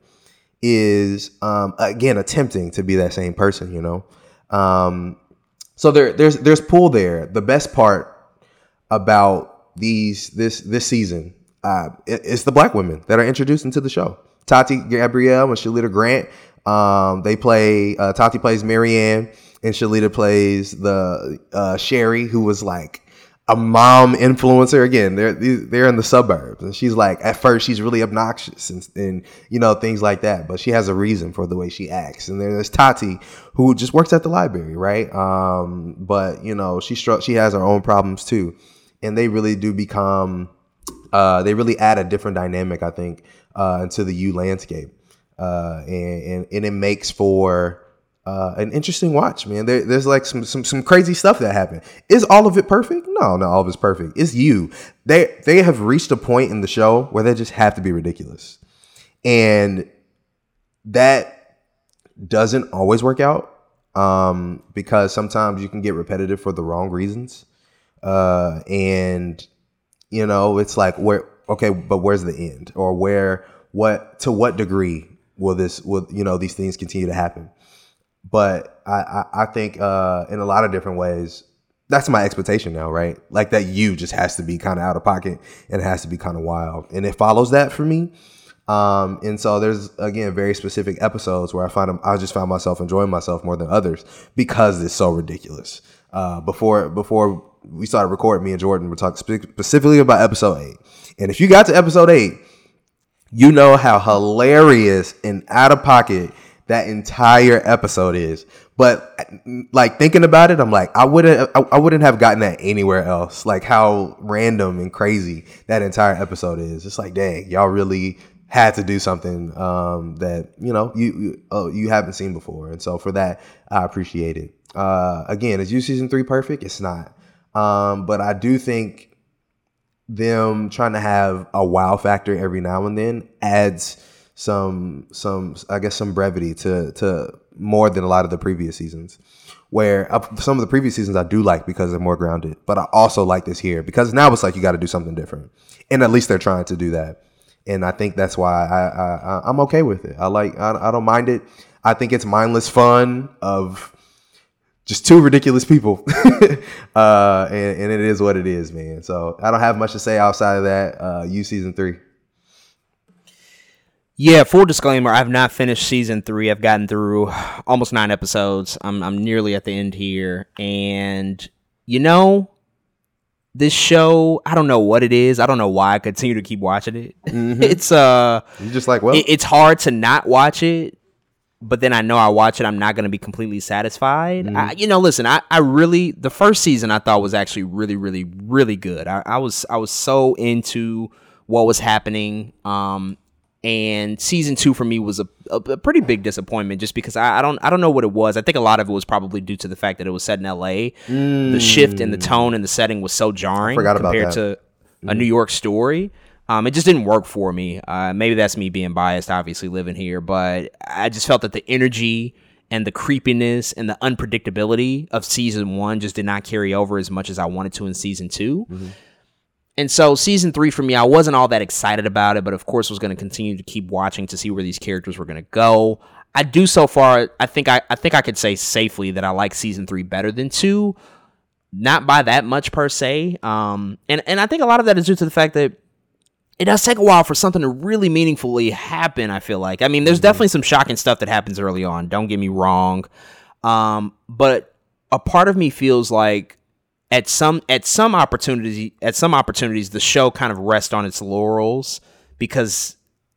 is, again, attempting to be that same person, you know? So there's pull there. The best part about this season, it's the Black women that are introduced into the show. Tati Gabrielle and Shalita Grant. Tati plays Marianne and Shalita plays Sherry, who was like a mom influencer. Again, they're in the suburbs, and she's like, at first she's really obnoxious and you know, things like that, but she has a reason for the way she acts. And then there's Tati, who just works at the library, right? But you know, she has her own problems too, and they really do become. They really add a different dynamic, I think, into the U landscape. And it makes for an interesting watch, man. There's like some crazy stuff that happened. Is all of it perfect? No, not all of it's perfect. It's You. They have reached a point in the show where they just have to be ridiculous. And that doesn't always work out because sometimes you can get repetitive for the wrong reasons. And you know, it's like, but where's the end? Or to what degree will these things continue to happen? But I think in a lot of different ways, that's my expectation now, right? Like that You just has to be kind of out of pocket and it has to be kind of wild. And it follows that for me. And so there's, again, very specific episodes where I just found myself enjoying myself more than others because it's so ridiculous. Before we started recording, me and Jordan were talking specifically about episode 8. And if you got to episode 8, you know how hilarious and out of pocket that entire episode is. But like thinking about it, I'm like, I wouldn't have gotten that anywhere else. Like how random and crazy that entire episode is. It's like, dang, y'all really had to do something that, you know, you haven't seen before. And so for that, I appreciate it. Again, is You Season 3 perfect? It's not. But I do think them trying to have a wow factor every now and then adds some brevity to more than a lot of the previous seasons, where some of the previous seasons I do like because they're more grounded, but I also like this here because now it's like you got to do something different, and at least they're trying to do that, and I think that's why I'm okay with it. I don't mind it. I think it's mindless fun of just two ridiculous people, and it is what it is, man. So I don't have much to say outside of that. You season 3. Yeah, full disclaimer, I've not finished season 3. I've gotten through almost 9 episodes. I'm nearly at the end here. And, you know, this show, I don't know what it is. I don't know why I continue to keep watching it. Mm-hmm. You're just like, well, it's hard to not watch it. But then I know I watch it, I'm not going to be completely satisfied. Mm-hmm. I really the first season I thought was actually really, really, really good. I was so into what was happening. And season 2 for me was a pretty big disappointment just because I don't know what it was. I think a lot of it was probably due to the fact that it was set in LA. Mm. The shift in the tone and the setting was so jarring compared to a New York story. It just didn't work for me. Maybe that's me being biased, obviously living here, but I just felt that the energy and the creepiness and the unpredictability of season 1 just did not carry over as much as I wanted to in season 2. Mm-hmm. And so season 3 for me, I wasn't all that excited about it, but of course was going to continue to keep watching to see where these characters were going to go. I do so far, I think I could say safely that I like season 3 better than 2, not by that much per se. And I think a lot of that is due to the fact that it does take a while for something to really meaningfully happen, I feel like. I mean, there's definitely some shocking stuff that happens early on, don't get me wrong. But a part of me feels like At some opportunities, the show kind of rests on its laurels because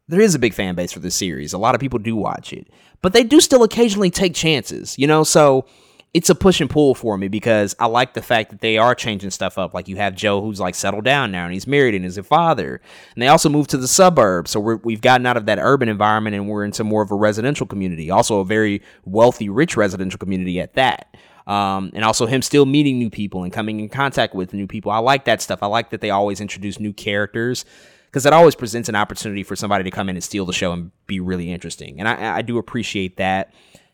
there is a big fan base for this series. A lot of people do watch it, but they do still occasionally take chances, you know? So it's a push and pull for me because I like the fact that they are changing stuff up. Like you have Joe who's like settled down now and he's married and is a father. And they also moved to the suburbs. So we've gotten out of that urban environment and we're into more of a residential community, also a very wealthy, rich residential community at that. And also him still meeting new people and coming in contact with new people. I like that stuff. I like that they always introduce new characters because it always presents an opportunity for somebody to come in and steal the show and be really interesting. And I do appreciate that.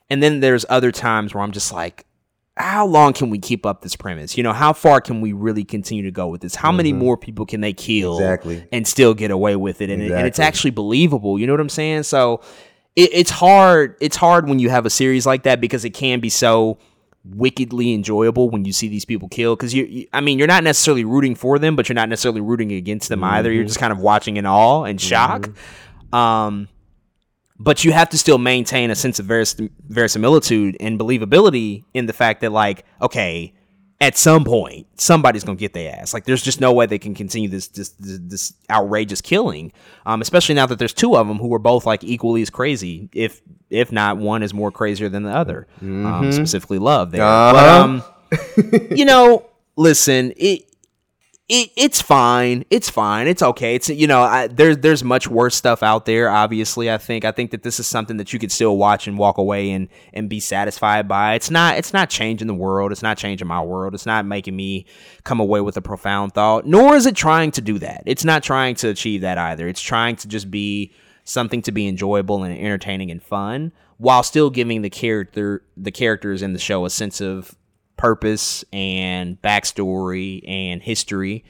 And then there's other times where I'm just like, how long can we keep up this premise? You know, how far can we really continue to go with this? How many more people can they kill and still get away with it? And it's actually believable. You know what I'm saying? So it's hard. It's hard when you have a series like that because it can be so wickedly enjoyable when you see these people kill because you're not necessarily rooting for them, but you're not necessarily rooting against them either. You're just kind of watching in awe and shock. But you have to still maintain a sense of verisimilitude and believability in the fact that, like, okay, at some point somebody's gonna get their ass. Like, there's just no way they can continue this outrageous killing, especially now that there's 2 of them who are both like equally as crazy, if not one is more crazier than the other. Specifically Love there. But you know, listen, it's fine. It's fine. It's okay. It's, you know, there's much worse stuff out there. Obviously, I think that this is something that you could still watch and walk away and be satisfied by. It's not changing the world. It's not changing my world. It's not making me come away with a profound thought, nor is it trying to do that. It's not trying to achieve that either. It's trying to just be something to be enjoyable and entertaining and fun while still giving the characters in the show a sense of purpose and backstory and history.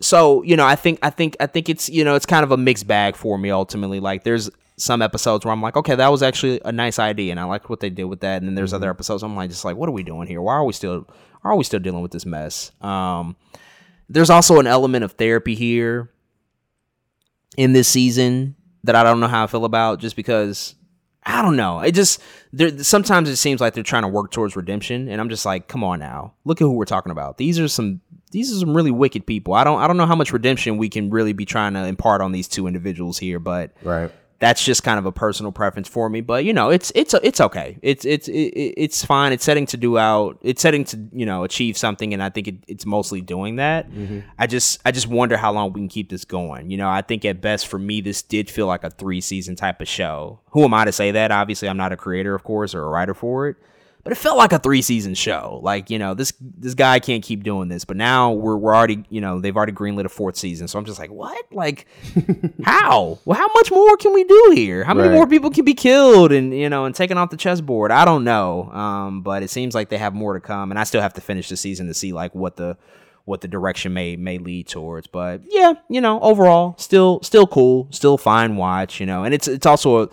So, you know, I think it's, you know, it's kind of a mixed bag for me ultimately. Like, there's some episodes where I'm like, okay, that was actually a nice idea and I liked what they did with that. And then there's other episodes I'm like, just like, what are we doing here? Why are we still dealing with this mess? There's also an element of therapy here in this season that I don't know how I feel about, just because I don't know. Sometimes it seems like they're trying to work towards redemption, and I'm just like, come on now. Look at who we're talking about. These are some really wicked people. I don't know how much redemption we can really be trying to impart on these 2 individuals here, but that's just kind of a personal preference for me. But, you know, it's okay. It's fine. It's setting to, you know, achieve something, and I think it's mostly doing that. I just wonder how long we can keep this going. You know, I think at best for me this did feel like a 3-season type of show. Who am I to say that? Obviously I'm not a creator, of course, or a writer for it. But it felt like a 3-season show. Like, you know, this guy can't keep doing this. But now we're already, you know, they've already greenlit a 4th season. So I'm just like, what? Like, how? Well, how much more can we do here? How many more people can be killed and, you know, and taken off the chessboard? I don't know. But it seems like they have more to come. And I still have to finish the season to see, like, what the direction may lead towards. But yeah, you know, overall still cool, still fine watch, you know. And it's also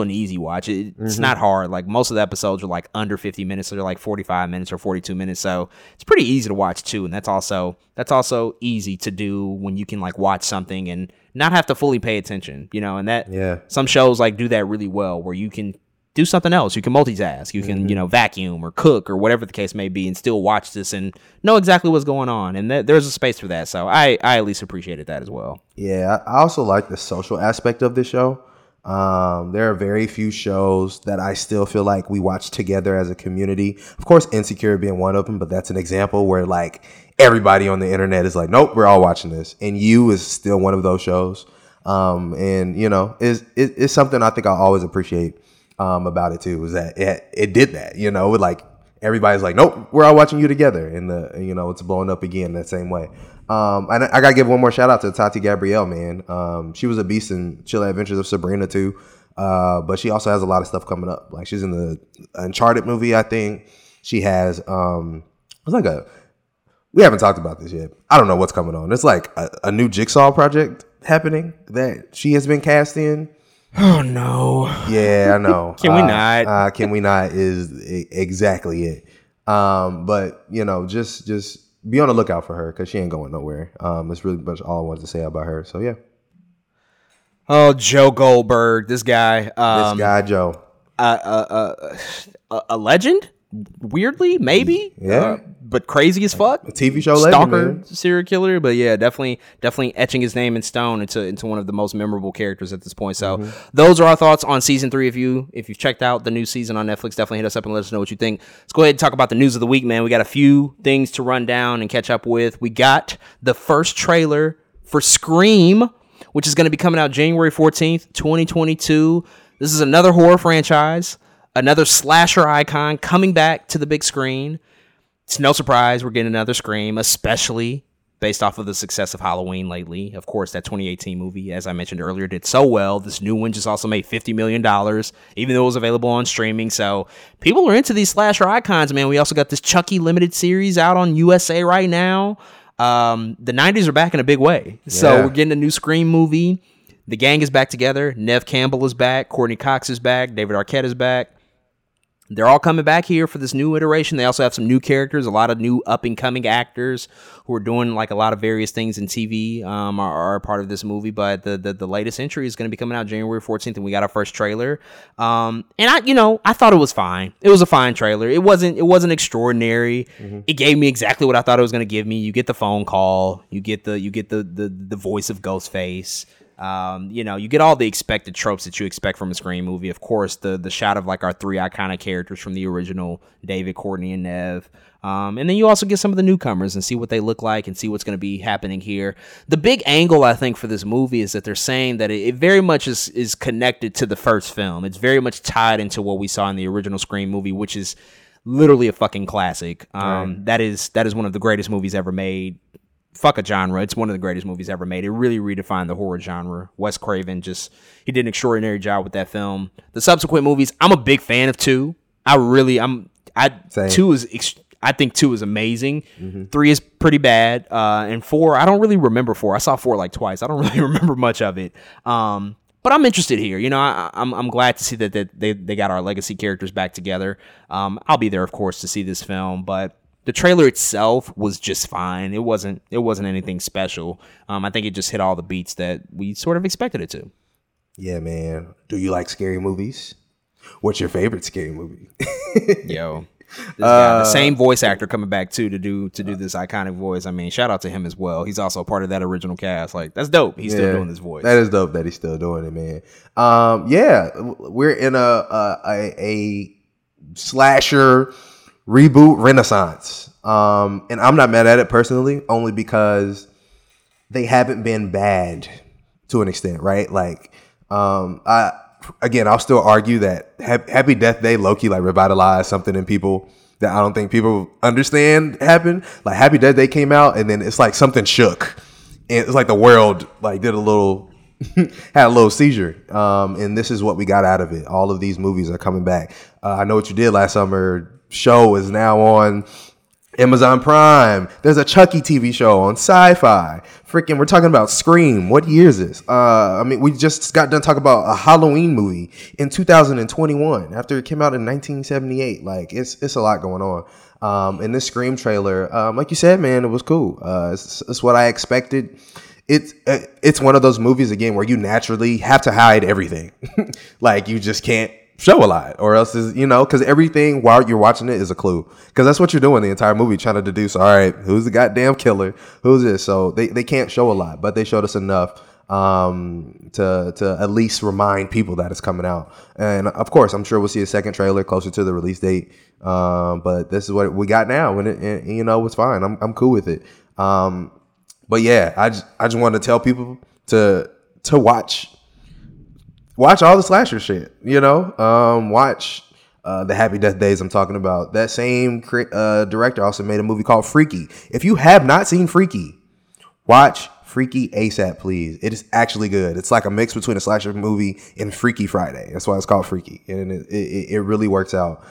an easy watch. It's mm-hmm. not hard. Like, most of the episodes are like under 50 minutes, so they're like 45 minutes or 42 minutes. So it's pretty easy to watch too. And that's also easy to do when you can like watch something and not have to fully pay attention, you know, and that, yeah, some shows like do that really well where you can do something else. You can multitask. You can, mm-hmm. you know, vacuum or cook or whatever the case may be and still watch this and know exactly what's going on. And there's a space for that. So I at least appreciated that as well. Yeah. I also like the social aspect of this show. There are very few shows that I still feel like we watch together as a community. Of course, Insecure being one of them, but that's an example where like everybody on the internet is like, nope, we're all watching this. And You is still one of those shows. And, you know, it's something I think I'll always appreciate about it too, was that it did that, you know, like everybody's like, nope, we're all watching you together, and you know, it's blowing up again that same way. And I gotta give one more shout out to Tati Gabrielle, man. She was a beast in Chill Adventures of Sabrina too, but she also has a lot of stuff coming up. Like, she's in the Uncharted movie, I think. She has it's like a, we haven't talked about this yet. I don't know what's coming on. It's like a new Jigsaw project happening that she has been cast in. Oh no! Yeah, I know. Can we not? Can we not? Is exactly it. But you know, just be on the lookout for her because she ain't going nowhere. That's really much all I wanted to say about her. So yeah. Oh, Joe Goldberg, this guy. Joe. A legend. Weirdly, maybe. Yeah. But crazy as fuck. A TV show legend. Stalker, serial killer. But yeah, definitely etching his name in stone into one of the most memorable characters at this point. So mm-hmm. those are our thoughts on season 3. If you've checked out the new season on Netflix, definitely hit us up and let us know what you think. Let's go ahead and talk about the news of the week, man. We got a few things to run down and catch up with. We got the first trailer for Scream, which is going to be coming out January 14th, 2022. This is another horror franchise. Another slasher icon coming back to the big screen. It's no surprise we're getting another Scream, especially based off of the success of Halloween lately. Of course, that 2018 movie, as I mentioned earlier, did so well. This new one just also made $50 million, even though it was available on streaming. So people are into these slasher icons, man. We also got this Chucky limited series out on USA right now. The 90s are back in a big way. Yeah. So we're getting a new Scream movie. The gang is back together. Neve Campbell is back. Courtney Cox is back. David Arquette is back. They're all coming back here for this new iteration. They also have some new characters, a lot of new up-and-coming actors who are doing like a lot of various things in TV are part of this movie. But the latest entry is going to be coming out January 14th, and we got our first trailer. And I thought it was fine. It was a fine trailer. It wasn't extraordinary. Mm-hmm. It gave me exactly what I thought it was going to give me. You get the phone call. You get the voice of Ghostface. You know, you get all the expected tropes that you expect from a Scream movie. Of course, the shot of like our three iconic characters from the original, David, Courtney, and Neve. And then you also get some of the newcomers and see what they look like and see what's going to be happening here. The big angle, I think, for this movie is that they're saying that it very much is connected to the first film. It's very much tied into what we saw in the original Scream movie, which is literally a fucking classic. Right. That is one of the greatest movies ever made. Fuck a genre. It's one of the greatest movies ever made. It really redefined the horror genre. Wes Craven he did an extraordinary job with that film. The subsequent movies, I'm a big fan of 2. Same. 2 is amazing. Mm-hmm. 3 is pretty bad. And 4, I don't really remember 4. I saw 4 like twice. I don't really remember much of it. But I'm interested here. You know, I'm glad to see that they got our legacy characters back together. I'll be there, of course, to see this film, but the trailer itself was just fine. It wasn't anything special. I think it just hit all the beats that we sort of expected it to. Yeah, man. Do you like scary movies? What's your favorite scary movie? Yo, this guy, the same voice actor coming back too to do this iconic voice. I mean, shout out to him as well. He's also part of that original cast. Like, that's dope. He's still doing this voice. That is dope that he's still doing it, man. Yeah, we're in a slasher reboot renaissance, and I'm not mad at it personally, only because they haven't been bad to an extent, right? Like, again, I'll still argue that Happy Death Day low-key like revitalized something in people that I don't think people understand happened. Like Happy Death Day came out, and then it's like something shook, and it's like the world like did a little had a little seizure. And this is what we got out of it. All of these movies are coming back. I Know What You Did Last Summer show is now on Amazon Prime. There's a Chucky TV show on Sci-Fi. Freaking, we're talking about Scream. What year is this? I mean, we just got done talking about a Halloween movie in 2021 after it came out in 1978. Like, it's a lot going on. And this Scream trailer, like you said, man, it was cool. It's what I expected. It's one of those movies, again, where you naturally have to hide everything. Like, you just can't show a lot, or else is, you know, because everything while you're watching it is a clue, because that's what you're doing the entire movie, trying to deduce, all right, who's the goddamn killer, who's this. So they can't show a lot, but they showed us enough to at least remind people that it's coming out. And of course, I'm sure we'll see a second trailer closer to the release date, but this is what we got now, and you know, it's fine. I'm cool with it. But yeah, I just want to tell people to watch all the slasher shit, you know. Watch the Happy Death Days I'm talking about. That same director also made a movie called Freaky. If you have not seen Freaky, watch Freaky ASAP, please. It is actually good. It's like a mix between a slasher movie and Freaky Friday. That's why it's called Freaky, and it really works out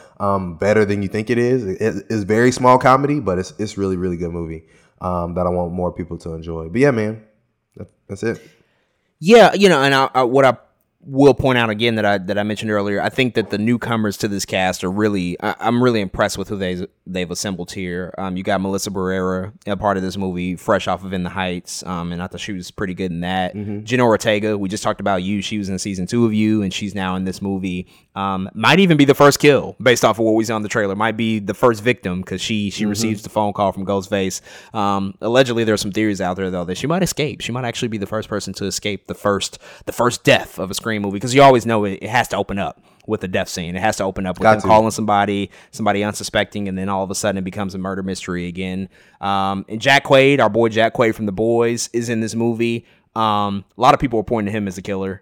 better than you think it is. It's very small comedy, but it's really, really good movie that I want more people to enjoy. But yeah, man, that's it. Yeah, you know, and I will point out again that I mentioned earlier. I think that the newcomers to this cast are really, I'm really impressed with who they've assembled here. You got Melissa Barrera, a part of this movie, fresh off of In the Heights, and I thought she was pretty good in that. Mm-hmm. Jenna Ortega, we just talked about you. She was in season 2 of You, and she's now in this movie. Might even be the first kill, based off of what we saw in the trailer. Might be the first victim, because she mm-hmm. receives the phone call from Ghostface. Allegedly, there are some theories out there though that she might escape. She might actually be the first person to escape the first death of a Scream movie, because you always know it has to open up with a death scene. It has to open up with them calling somebody unsuspecting, and then all of a sudden it becomes a murder mystery again. And Jack Quaid, our boy Jack Quaid from The Boys, is in this movie. A lot of people are pointing to him as the killer.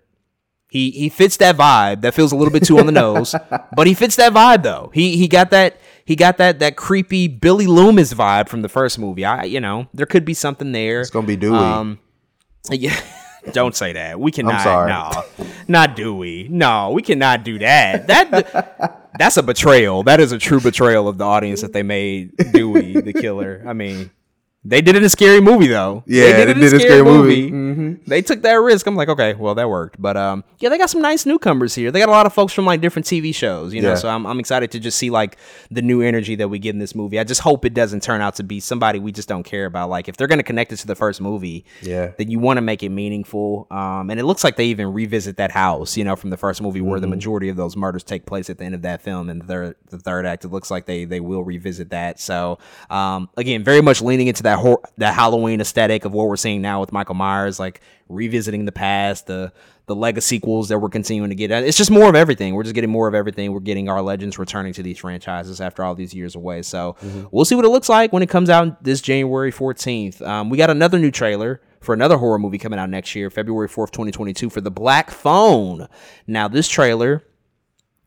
He fits that vibe. That feels a little bit too on the nose, but he fits that vibe though. He got that creepy Billy Loomis vibe from the first movie. There could be something there. It's gonna be Dewey. Yeah. Don't say that. We cannot. I'm sorry. No, not Dewey. No, we cannot do that. That's a betrayal. That is a true betrayal of the audience that they made Dewey the killer. I mean, they did it in a scary movie though. Yeah, they did it in a scary movie. Mm-hmm. They took that risk. I'm like, okay, well, that worked. But yeah, they got some nice newcomers here. They got a lot of folks from like different TV shows, you know. Yeah. So I'm excited to just see like the new energy that we get in this movie. I just hope it doesn't turn out to be somebody we just don't care about. Like, if they're going to connect it to the first movie, yeah, then you want to make it meaningful. And it looks like they even revisit that house, you know, from the first movie, where mm-hmm. the majority of those murders take place at the end of that film, and the third act. It looks like they will revisit that. So again, very much leaning into that Halloween aesthetic of what we're seeing now with Michael Myers, like revisiting the past, the Lego sequels that we're continuing to get. It's just more of everything. We're just getting more of everything. We're getting our legends returning to these franchises after all these years away. So mm-hmm. we'll see what it looks like when it comes out this January 14th. We got another new trailer for another horror movie coming out next year, February 4th, 2022, for The Black Phone. Now, this trailer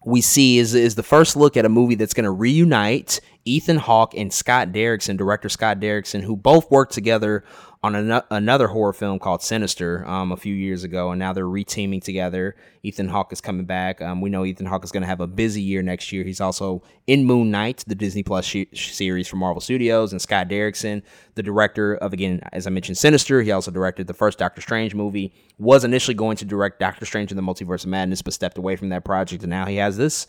we see is the first look at a movie that's going to reunite Ethan Hawke and Scott Derrickson, director Scott Derrickson, who both worked together on another horror film called Sinister a few years ago, and now they're reteaming together. Ethan Hawke is coming back. We know Ethan Hawke is going to have a busy year next year. He's also in Moon Knight, the Disney Plus series from Marvel Studios, and Scott Derrickson, the director of, again, as I mentioned, Sinister. He also directed the first Doctor Strange movie, was initially going to direct Doctor Strange in the Multiverse of Madness, but stepped away from that project, and now he has this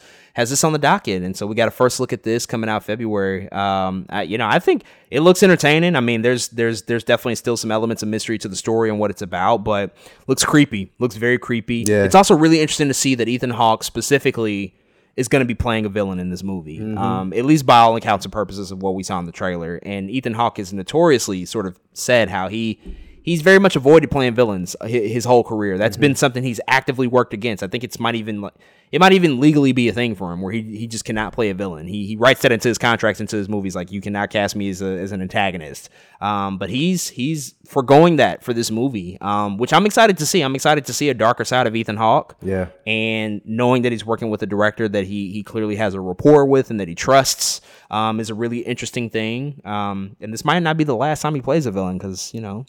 on the docket. And so we got a first look at this coming out February. I think it looks entertaining. I mean, there's definitely still some elements of mystery to the story and what it's about, but looks creepy. Looks very creepy. Yeah. It's also really interesting to see that Ethan Hawke specifically is going to be playing a villain in this movie, mm-hmm. At least by all accounts and purposes of what we saw in the trailer. And Ethan Hawke has notoriously sort of said how he he's very much avoided playing villains his whole career. That's been something he's actively worked against. I think it might even legally be a thing for him where he just cannot play a villain. He writes that into his contracts, into his movies, like, you cannot cast me as an antagonist. But he's foregoing that for this movie, which I'm excited to see. I'm excited to see a darker side of Ethan Hawke. Yeah, and knowing that he's working with a director that he clearly has a rapport with and that he trusts is a really interesting thing. And this might not be the last time he plays a villain because, you know,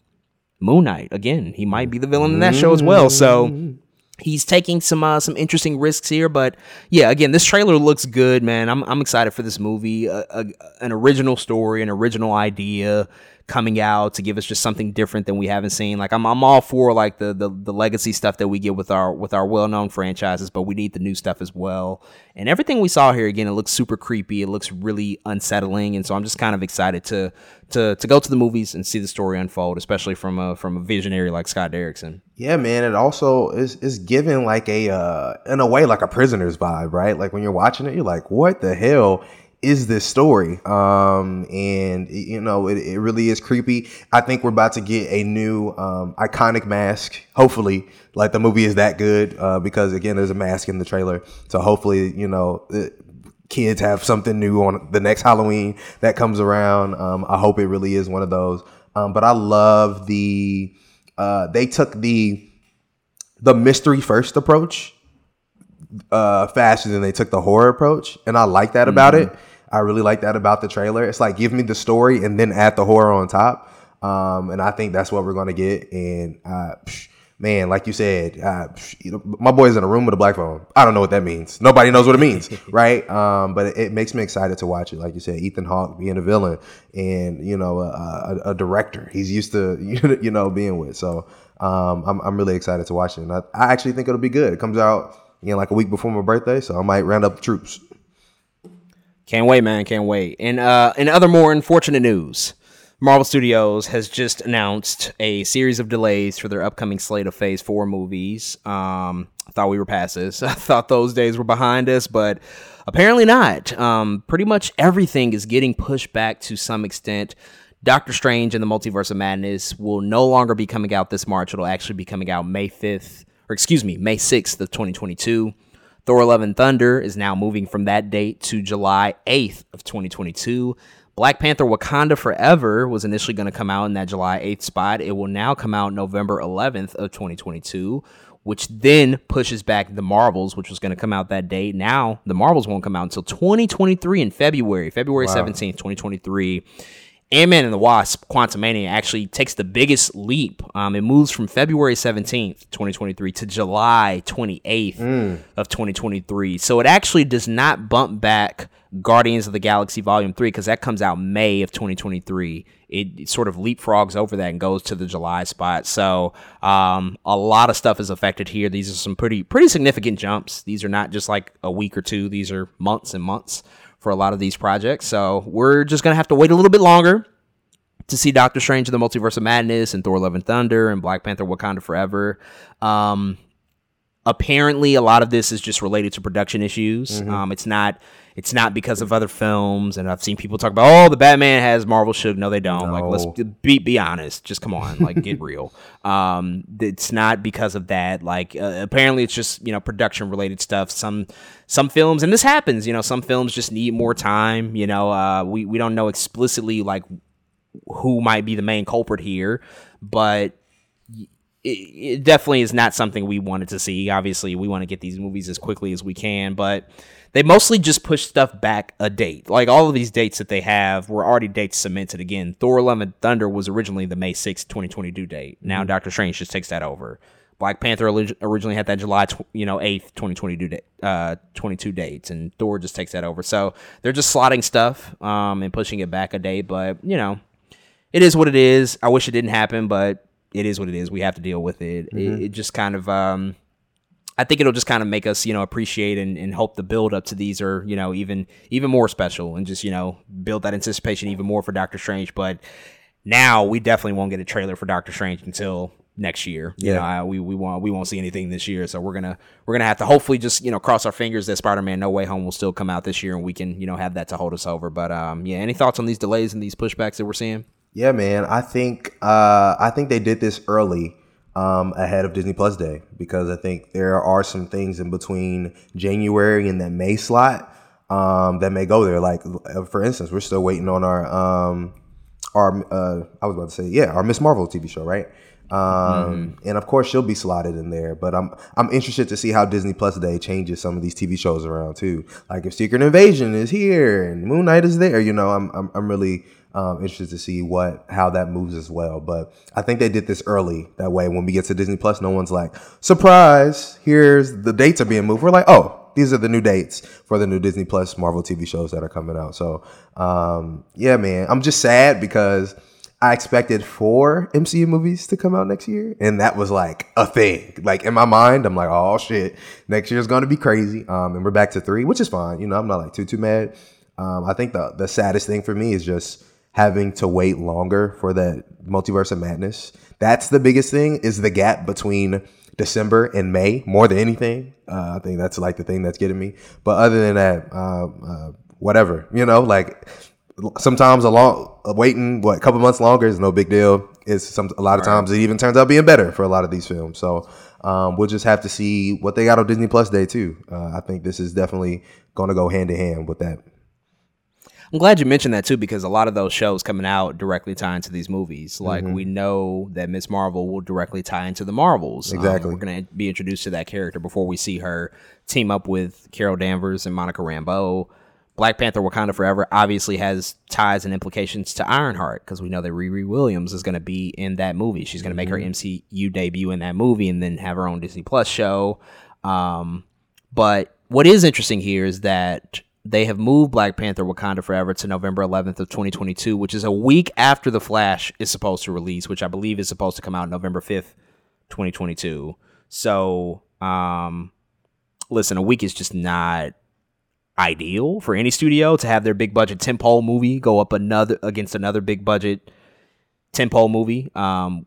Moon Knight, again, he might be the villain in that show as well. So he's taking some interesting risks here. But yeah, again, this trailer looks good, man. I'm excited for this movie. An original story, an original idea coming out to give us just something different than we haven't seen. Like, I'm all for like the legacy stuff that we get with our well-known franchises, but we need the new stuff as well. And everything we saw here, again, it looks super creepy. It looks really unsettling, and so I'm just kind of excited to go to the movies and see the story unfold, especially from a visionary like Scott Derrickson. Yeah, man. It also is giving like a in a way like a Prisoner's vibe, right? Like when you're watching it, you're like, what the hell is this story? And you know, it really is creepy. I think we're about to get a new iconic mask. Hopefully, like, the movie is that good because, again, there's a mask in the trailer. So hopefully, you know, kids have something new on the next Halloween that comes around. I hope it really is one of those. But I love they took the mystery first approach faster than they took the horror approach, and I like that about it. I really like that about the trailer. It's like, give me the story and then add the horror on top. And I think that's what we're going to get. And man, like you said, my boy's in a room with a black phone. I don't know what that means. Nobody knows what it means, right? But it makes me excited to watch it. Like you said, Ethan Hawke being a villain and, you know, a director he's used to, you know, being with. So I'm really excited to watch it. And I actually think it'll be good. It comes out, you know, like a week before my birthday, so I might round up the troops. Can't wait, man. Can't wait. And in other more unfortunate news, Marvel Studios has just announced a series of delays for their upcoming slate of Phase 4 movies. I thought we were past this. I thought those days were behind us, but apparently not. Pretty much everything is getting pushed back to some extent. Doctor Strange and the Multiverse of Madness will no longer be coming out this March. It'll actually be coming out May 6th of 2022. Thor: Love and Thunder is now moving from that date to July 8th of 2022. Black Panther: Wakanda Forever was initially going to come out in that July 8th spot. It will now come out November 11th of 2022, which then pushes back The Marvels, which was going to come out that date. Now, The Marvels won't come out until 2023 in February 17th, 2023. Ant-Man and the Wasp: Quantumania actually takes the biggest leap. It moves from February 17th, 2023 to July 28th of 2023. So it actually does not bump back Guardians of the Galaxy Volume 3 because that comes out May of 2023. It sort of leapfrogs over that and goes to the July spot. So a lot of stuff is affected here. These are some pretty significant jumps. These are not just like a week or two. These are months and months for a lot of these projects. So we're just going to have to wait a little bit longer to see Doctor Strange and the Multiverse of Madness and Thor: Love and Thunder and Black Panther: Wakanda Forever. Apparently a lot of this is just related to production issues. It's not because of other films. And I've seen people talk about, oh, the Batman has Marvel Shug. No, they don't. No. Like, let's be honest. Just come on, like, get real. It's not because of that. Like, apparently it's just, you know, production related stuff. Some films, and this happens, you know, some films just need more time. You know, we don't know explicitly like who might be the main culprit here, but it definitely is not something we wanted to see. Obviously, we want to get these movies as quickly as we can, but they mostly just push stuff back a date. Like, all of these dates that they have were already dates cemented. Again, Thor: Love and Thunder was originally the May 6, 2022 date. Now Doctor Strange just takes that over. Black Panther originally had that July 8th, 2022 dates, and Thor just takes that over. So they're just slotting stuff and pushing it back a day, but, you know, it is what it is. I wish it didn't happen, but it is what it is. We have to deal with it. It just kind of, I think it'll just kind of make us, you know, appreciate and hope the build up to these are, you know, even more special, and just, you know, build that anticipation even more for Doctor Strange. But now we definitely won't get a trailer for Doctor Strange until next year. Yeah. You know, we won't see anything this year. So we're gonna have to hopefully just, you know, cross our fingers that Spider-Man No Way Home will still come out this year and we can, you know, have that to hold us over. But yeah, any thoughts on these delays and these pushbacks that we're seeing? Yeah, man. I think they did this early ahead of Disney Plus Day, because I think there are some things in between January and that May slot that may go there. Like, for instance, we're still waiting on our Miss Marvel TV show, right? And of course she'll be slotted in there, but I'm interested to see how Disney Plus Day changes some of these TV shows around too. Like if Secret Invasion is here and Moon Knight is there, you know, I'm really interested to see how that moves as well. But I think they did this early. That way, when we get to Disney Plus, no one's like, surprise, here's the dates are being moved. We're like, oh, these are the new dates for the new Disney Plus Marvel TV shows that are coming out. So, yeah, man, I'm just sad because I expected 4 MCU movies to come out next year, and that was like a thing. Like in my mind, I'm like, oh shit, next year's going to be crazy. And we're back to 3, which is fine. You know, I'm not like too mad. I think the saddest thing for me is just having to wait longer for that Multiverse of Madness. That's the biggest thing, is the gap between December and May more than anything. I think that's like the thing that's getting me. But other than that, whatever, you know, like sometimes waiting a couple months longer is no big deal. It's a lot of times it even turns out being better for a lot of these films. So we'll just have to see what they got on Disney Plus Day too. I think this is definitely going to go hand in hand with that. I'm glad you mentioned that too, because a lot of those shows coming out directly tie into these movies. Like we know that Ms. Marvel will directly tie into the Marvels. Exactly. We're going to be introduced to that character before we see her team up with Carol Danvers and Monica Rambeau. Black Panther Wakanda Forever obviously has ties and implications to Ironheart, because we know that Riri Williams is going to be in that movie. She's going to make her MCU debut in that movie and then have her own Disney Plus show. But what is interesting here is that they have moved Black Panther Wakanda Forever to November 11th of 2022, which is a week after The Flash is supposed to release, which I believe is supposed to come out November 5th, 2022. So, listen, a week is just not ideal for any studio to have their big budget tentpole movie go up against another big budget tentpole movie. And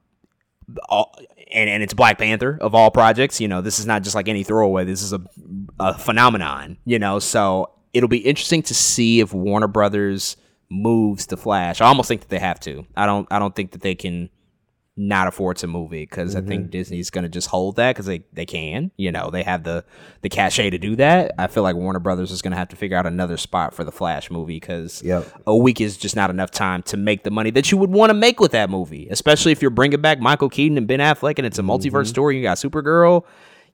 it's Black Panther of all projects. You know, this is not just like any throwaway. This is a phenomenon, you know, so it'll be interesting to see if Warner Brothers moves The Flash. I almost think that they have to. I don't think that they can not afford to move it, because I think Disney's going to just hold that, because they can. You know, they have the cachet to do that. I feel like Warner Brothers is going to have to figure out another spot for The Flash movie, because a week is just not enough time to make the money that you would want to make with that movie, especially if you're bringing back Michael Keaton and Ben Affleck and it's a multiverse story. You got Supergirl.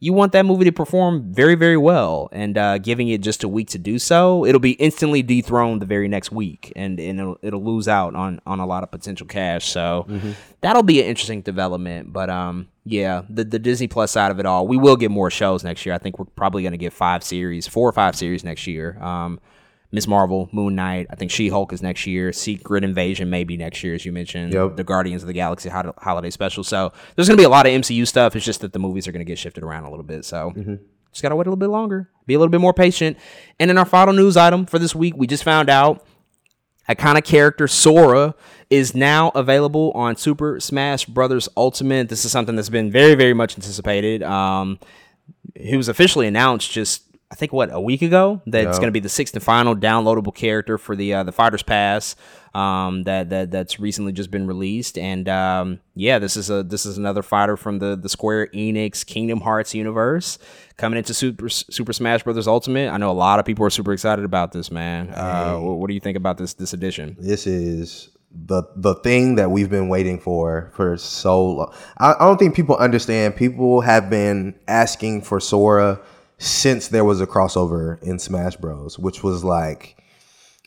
You want that movie to perform very, very well, and giving it just a week to do so, it'll be instantly dethroned the very next week, and it'll lose out on a lot of potential cash. So that'll be an interesting development. But yeah, the Disney Plus side of it all, we will get more shows next year. I think we're probably going to get 4 or 5 series next year. Ms. Marvel, Moon Knight, I think She-Hulk is next year. Secret Invasion maybe next year, as you mentioned. The Guardians of the Galaxy holiday special. So there's going to be a lot of MCU stuff. It's just that the movies are going to get shifted around a little bit. So just got to wait a little bit longer. Be a little bit more patient. And in our final news item for this week, we just found out iconic character Sora is now available on Super Smash Bros. Ultimate. This is something that's been very, very much anticipated. He was officially announced just I think, a week ago, that it's going to be the 6th and final downloadable character for the Fighter's Pass that's recently just been released. And yeah, this is another fighter from the Square Enix Kingdom Hearts universe coming into Super Smash Bros. Ultimate. I know a lot of people are super excited about this, man. What do you think about this edition? This is the thing that we've been waiting for so long. I don't think people understand. People have been asking for Sora since there was a crossover in Smash Bros, which was like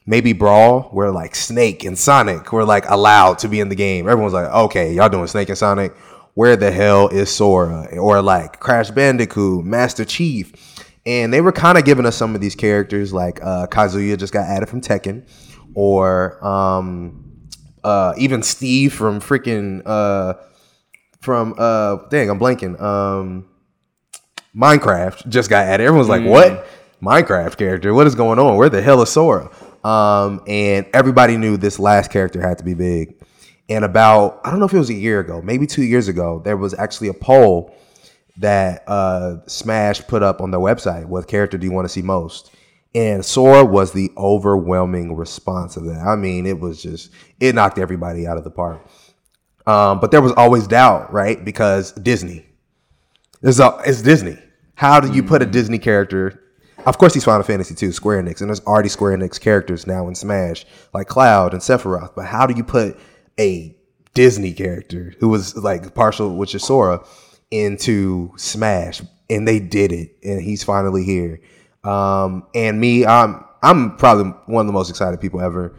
maybe Brawl, where like Snake and Sonic were like allowed to be in the game. Everyone's like, okay, y'all doing Snake and Sonic, where the hell is Sora? Or like Crash Bandicoot, Master Chief. And they were kind of giving us some of these characters, like Kazuya just got added from Tekken, or even Steve from I'm blanking. Minecraft just got added. Everyone's like, what? Minecraft character? What is going on? Where the hell is Sora? And everybody knew this last character had to be big. And about, I don't know if it was a year ago, maybe 2 years ago, there was actually a poll that Smash put up on their website. What character do you want to see most? And Sora was the overwhelming response of that. I mean, it was just, it knocked everybody out of the park. But there was always doubt, right? Because Disney. It's Disney. How do you put a Disney character? Of course, he's Final Fantasy II, Square Enix. And there's already Square Enix characters now in Smash, like Cloud and Sephiroth. But how do you put a Disney character who was like partial, which is Sora, into Smash? And they did it. And he's finally here. And me, I'm probably one of the most excited people ever,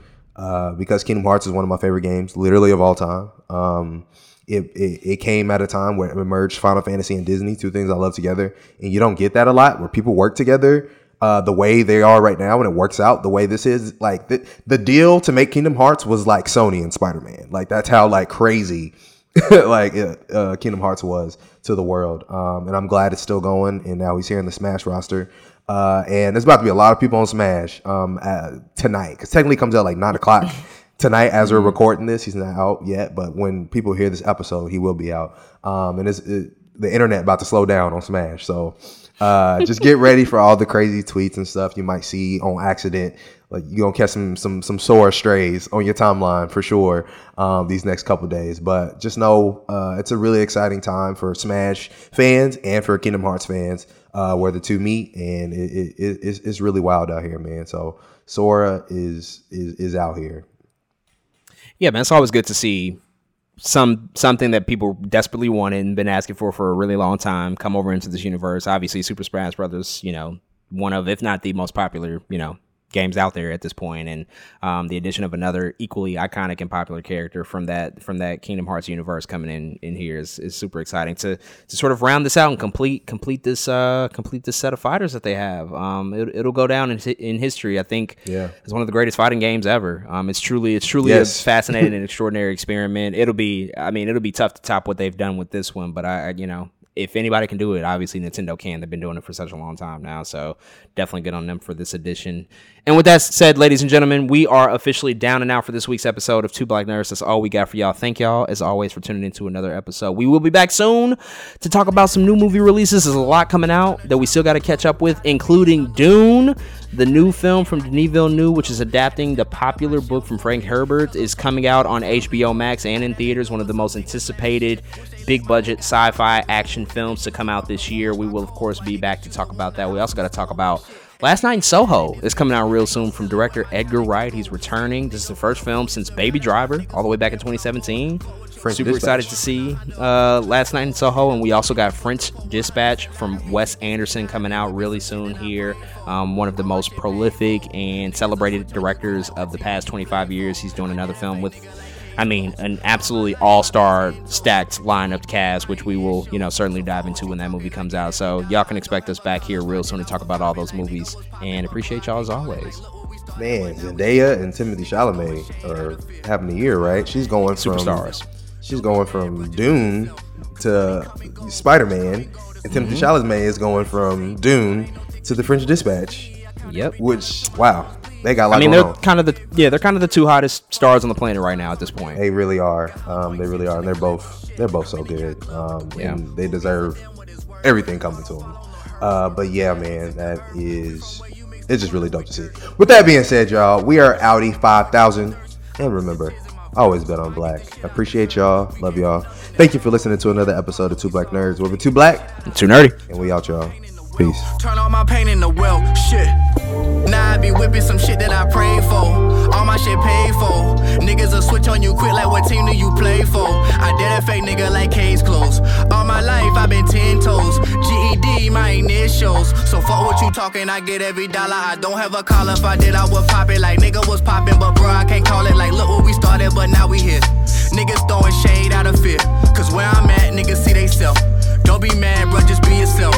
because Kingdom Hearts is one of my favorite games, literally of all time. It came at a time where it merged Final Fantasy and Disney, two things I love together. And you don't get that a lot, where people work together, the way they are right now. And it works out the way this is. Like the deal to make Kingdom Hearts was like Sony and Spider-Man. Like that's how like crazy, like, Kingdom Hearts was to the world. And I'm glad it's still going. And now he's here in the Smash roster. And there's about to be a lot of people on Smash tonight, because technically it comes out like 9:00 tonight as we're recording this. He's not out yet, but when people hear this episode, he will be out. And the internet about to slow down on Smash, so just get ready for all the crazy tweets and stuff you might see on accident. Like you're gonna catch some sore strays on your timeline for sure these next couple days. But just know it's a really exciting time for Smash fans and for Kingdom Hearts fans. Where the two meet, and it's really wild out here, man. So Sora is out here. Yeah, man, it's always good to see something that people desperately wanted and been asking for a really long time come over into this universe. Obviously, Super Smash Brothers, you know, one of, if not the most popular, you know, games out there at this point, and the addition of another equally iconic and popular character from that Kingdom Hearts universe coming in here is super exciting to sort of round this out and complete this set of fighters that they have. It'll go down in history, I think. Yeah, it's one of the greatest fighting games ever. It's truly yes. A fascinating and extraordinary experiment. It'll be tough to top what they've done with this one, but if anybody can do it, obviously Nintendo can. They've been doing it for such a long time now, so definitely good on them for this edition. And with that said, ladies and gentlemen, we are officially down and out for this week's episode of Two Black Nerds. That's all we got for y'all. Thank y'all, as always, for tuning into another episode. We will be back soon to talk about some new movie releases. There's a lot coming out that we still got to catch up with, including Dune, the new film from Denis Villeneuve, which is adapting the popular book from Frank Herbert, is coming out on HBO Max and in theaters, one of the most anticipated big-budget sci-fi action films to come out this year. We will of course be back to talk about that. We also got to talk about Last Night in Soho. It's coming out real soon from director Edgar Wright. He's returning. This is the first film since Baby Driver all the way back in 2017. Super excited to see Last Night in Soho. And we also got French Dispatch from Wes Anderson coming out really soon here. One of the most prolific and celebrated directors of the past 25 years. He's doing another film with an absolutely all-star stacked lineup cast, which we will, certainly dive into when that movie comes out. So y'all can expect us back here real soon to talk about all those movies, and appreciate y'all as always. Man, Zendaya and Timothee Chalamet are having a year, right? She's going from superstars. She's going from Dune to Spider-Man, and Timothee Chalamet is going from Dune to The French Dispatch. Yep. Which, wow. They got a lot going on. They're kind of the two hottest stars on the planet right now at this point. They really are. They really are. And they're both so good. And they deserve everything coming to them. But yeah, man, it's just really dope to see. With that being said, y'all, we are Audi 5000. And remember, always bet on black. Appreciate y'all. Love y'all. Thank you for listening to another episode of Two Black Nerds. We're Two Black and Two Nerdy. And we out, y'all. Peace. Turn all my pain into wealth. Shit. Now I be whipping some shit that I prayed for. All my shit paid for. Niggas will switch on you quick like what team do you play for? I did a fake nigga like case closed. All my life I been 10 toes. GED my initials. So fuck what you talking, I get every dollar. I don't have a call, if I did I would pop it like nigga was popping. But bro I can't call it like look where we started but now we here. Niggas throwing shade out of fear. Cause where I'm at niggas see they self. Don't be mad bro just be yourself.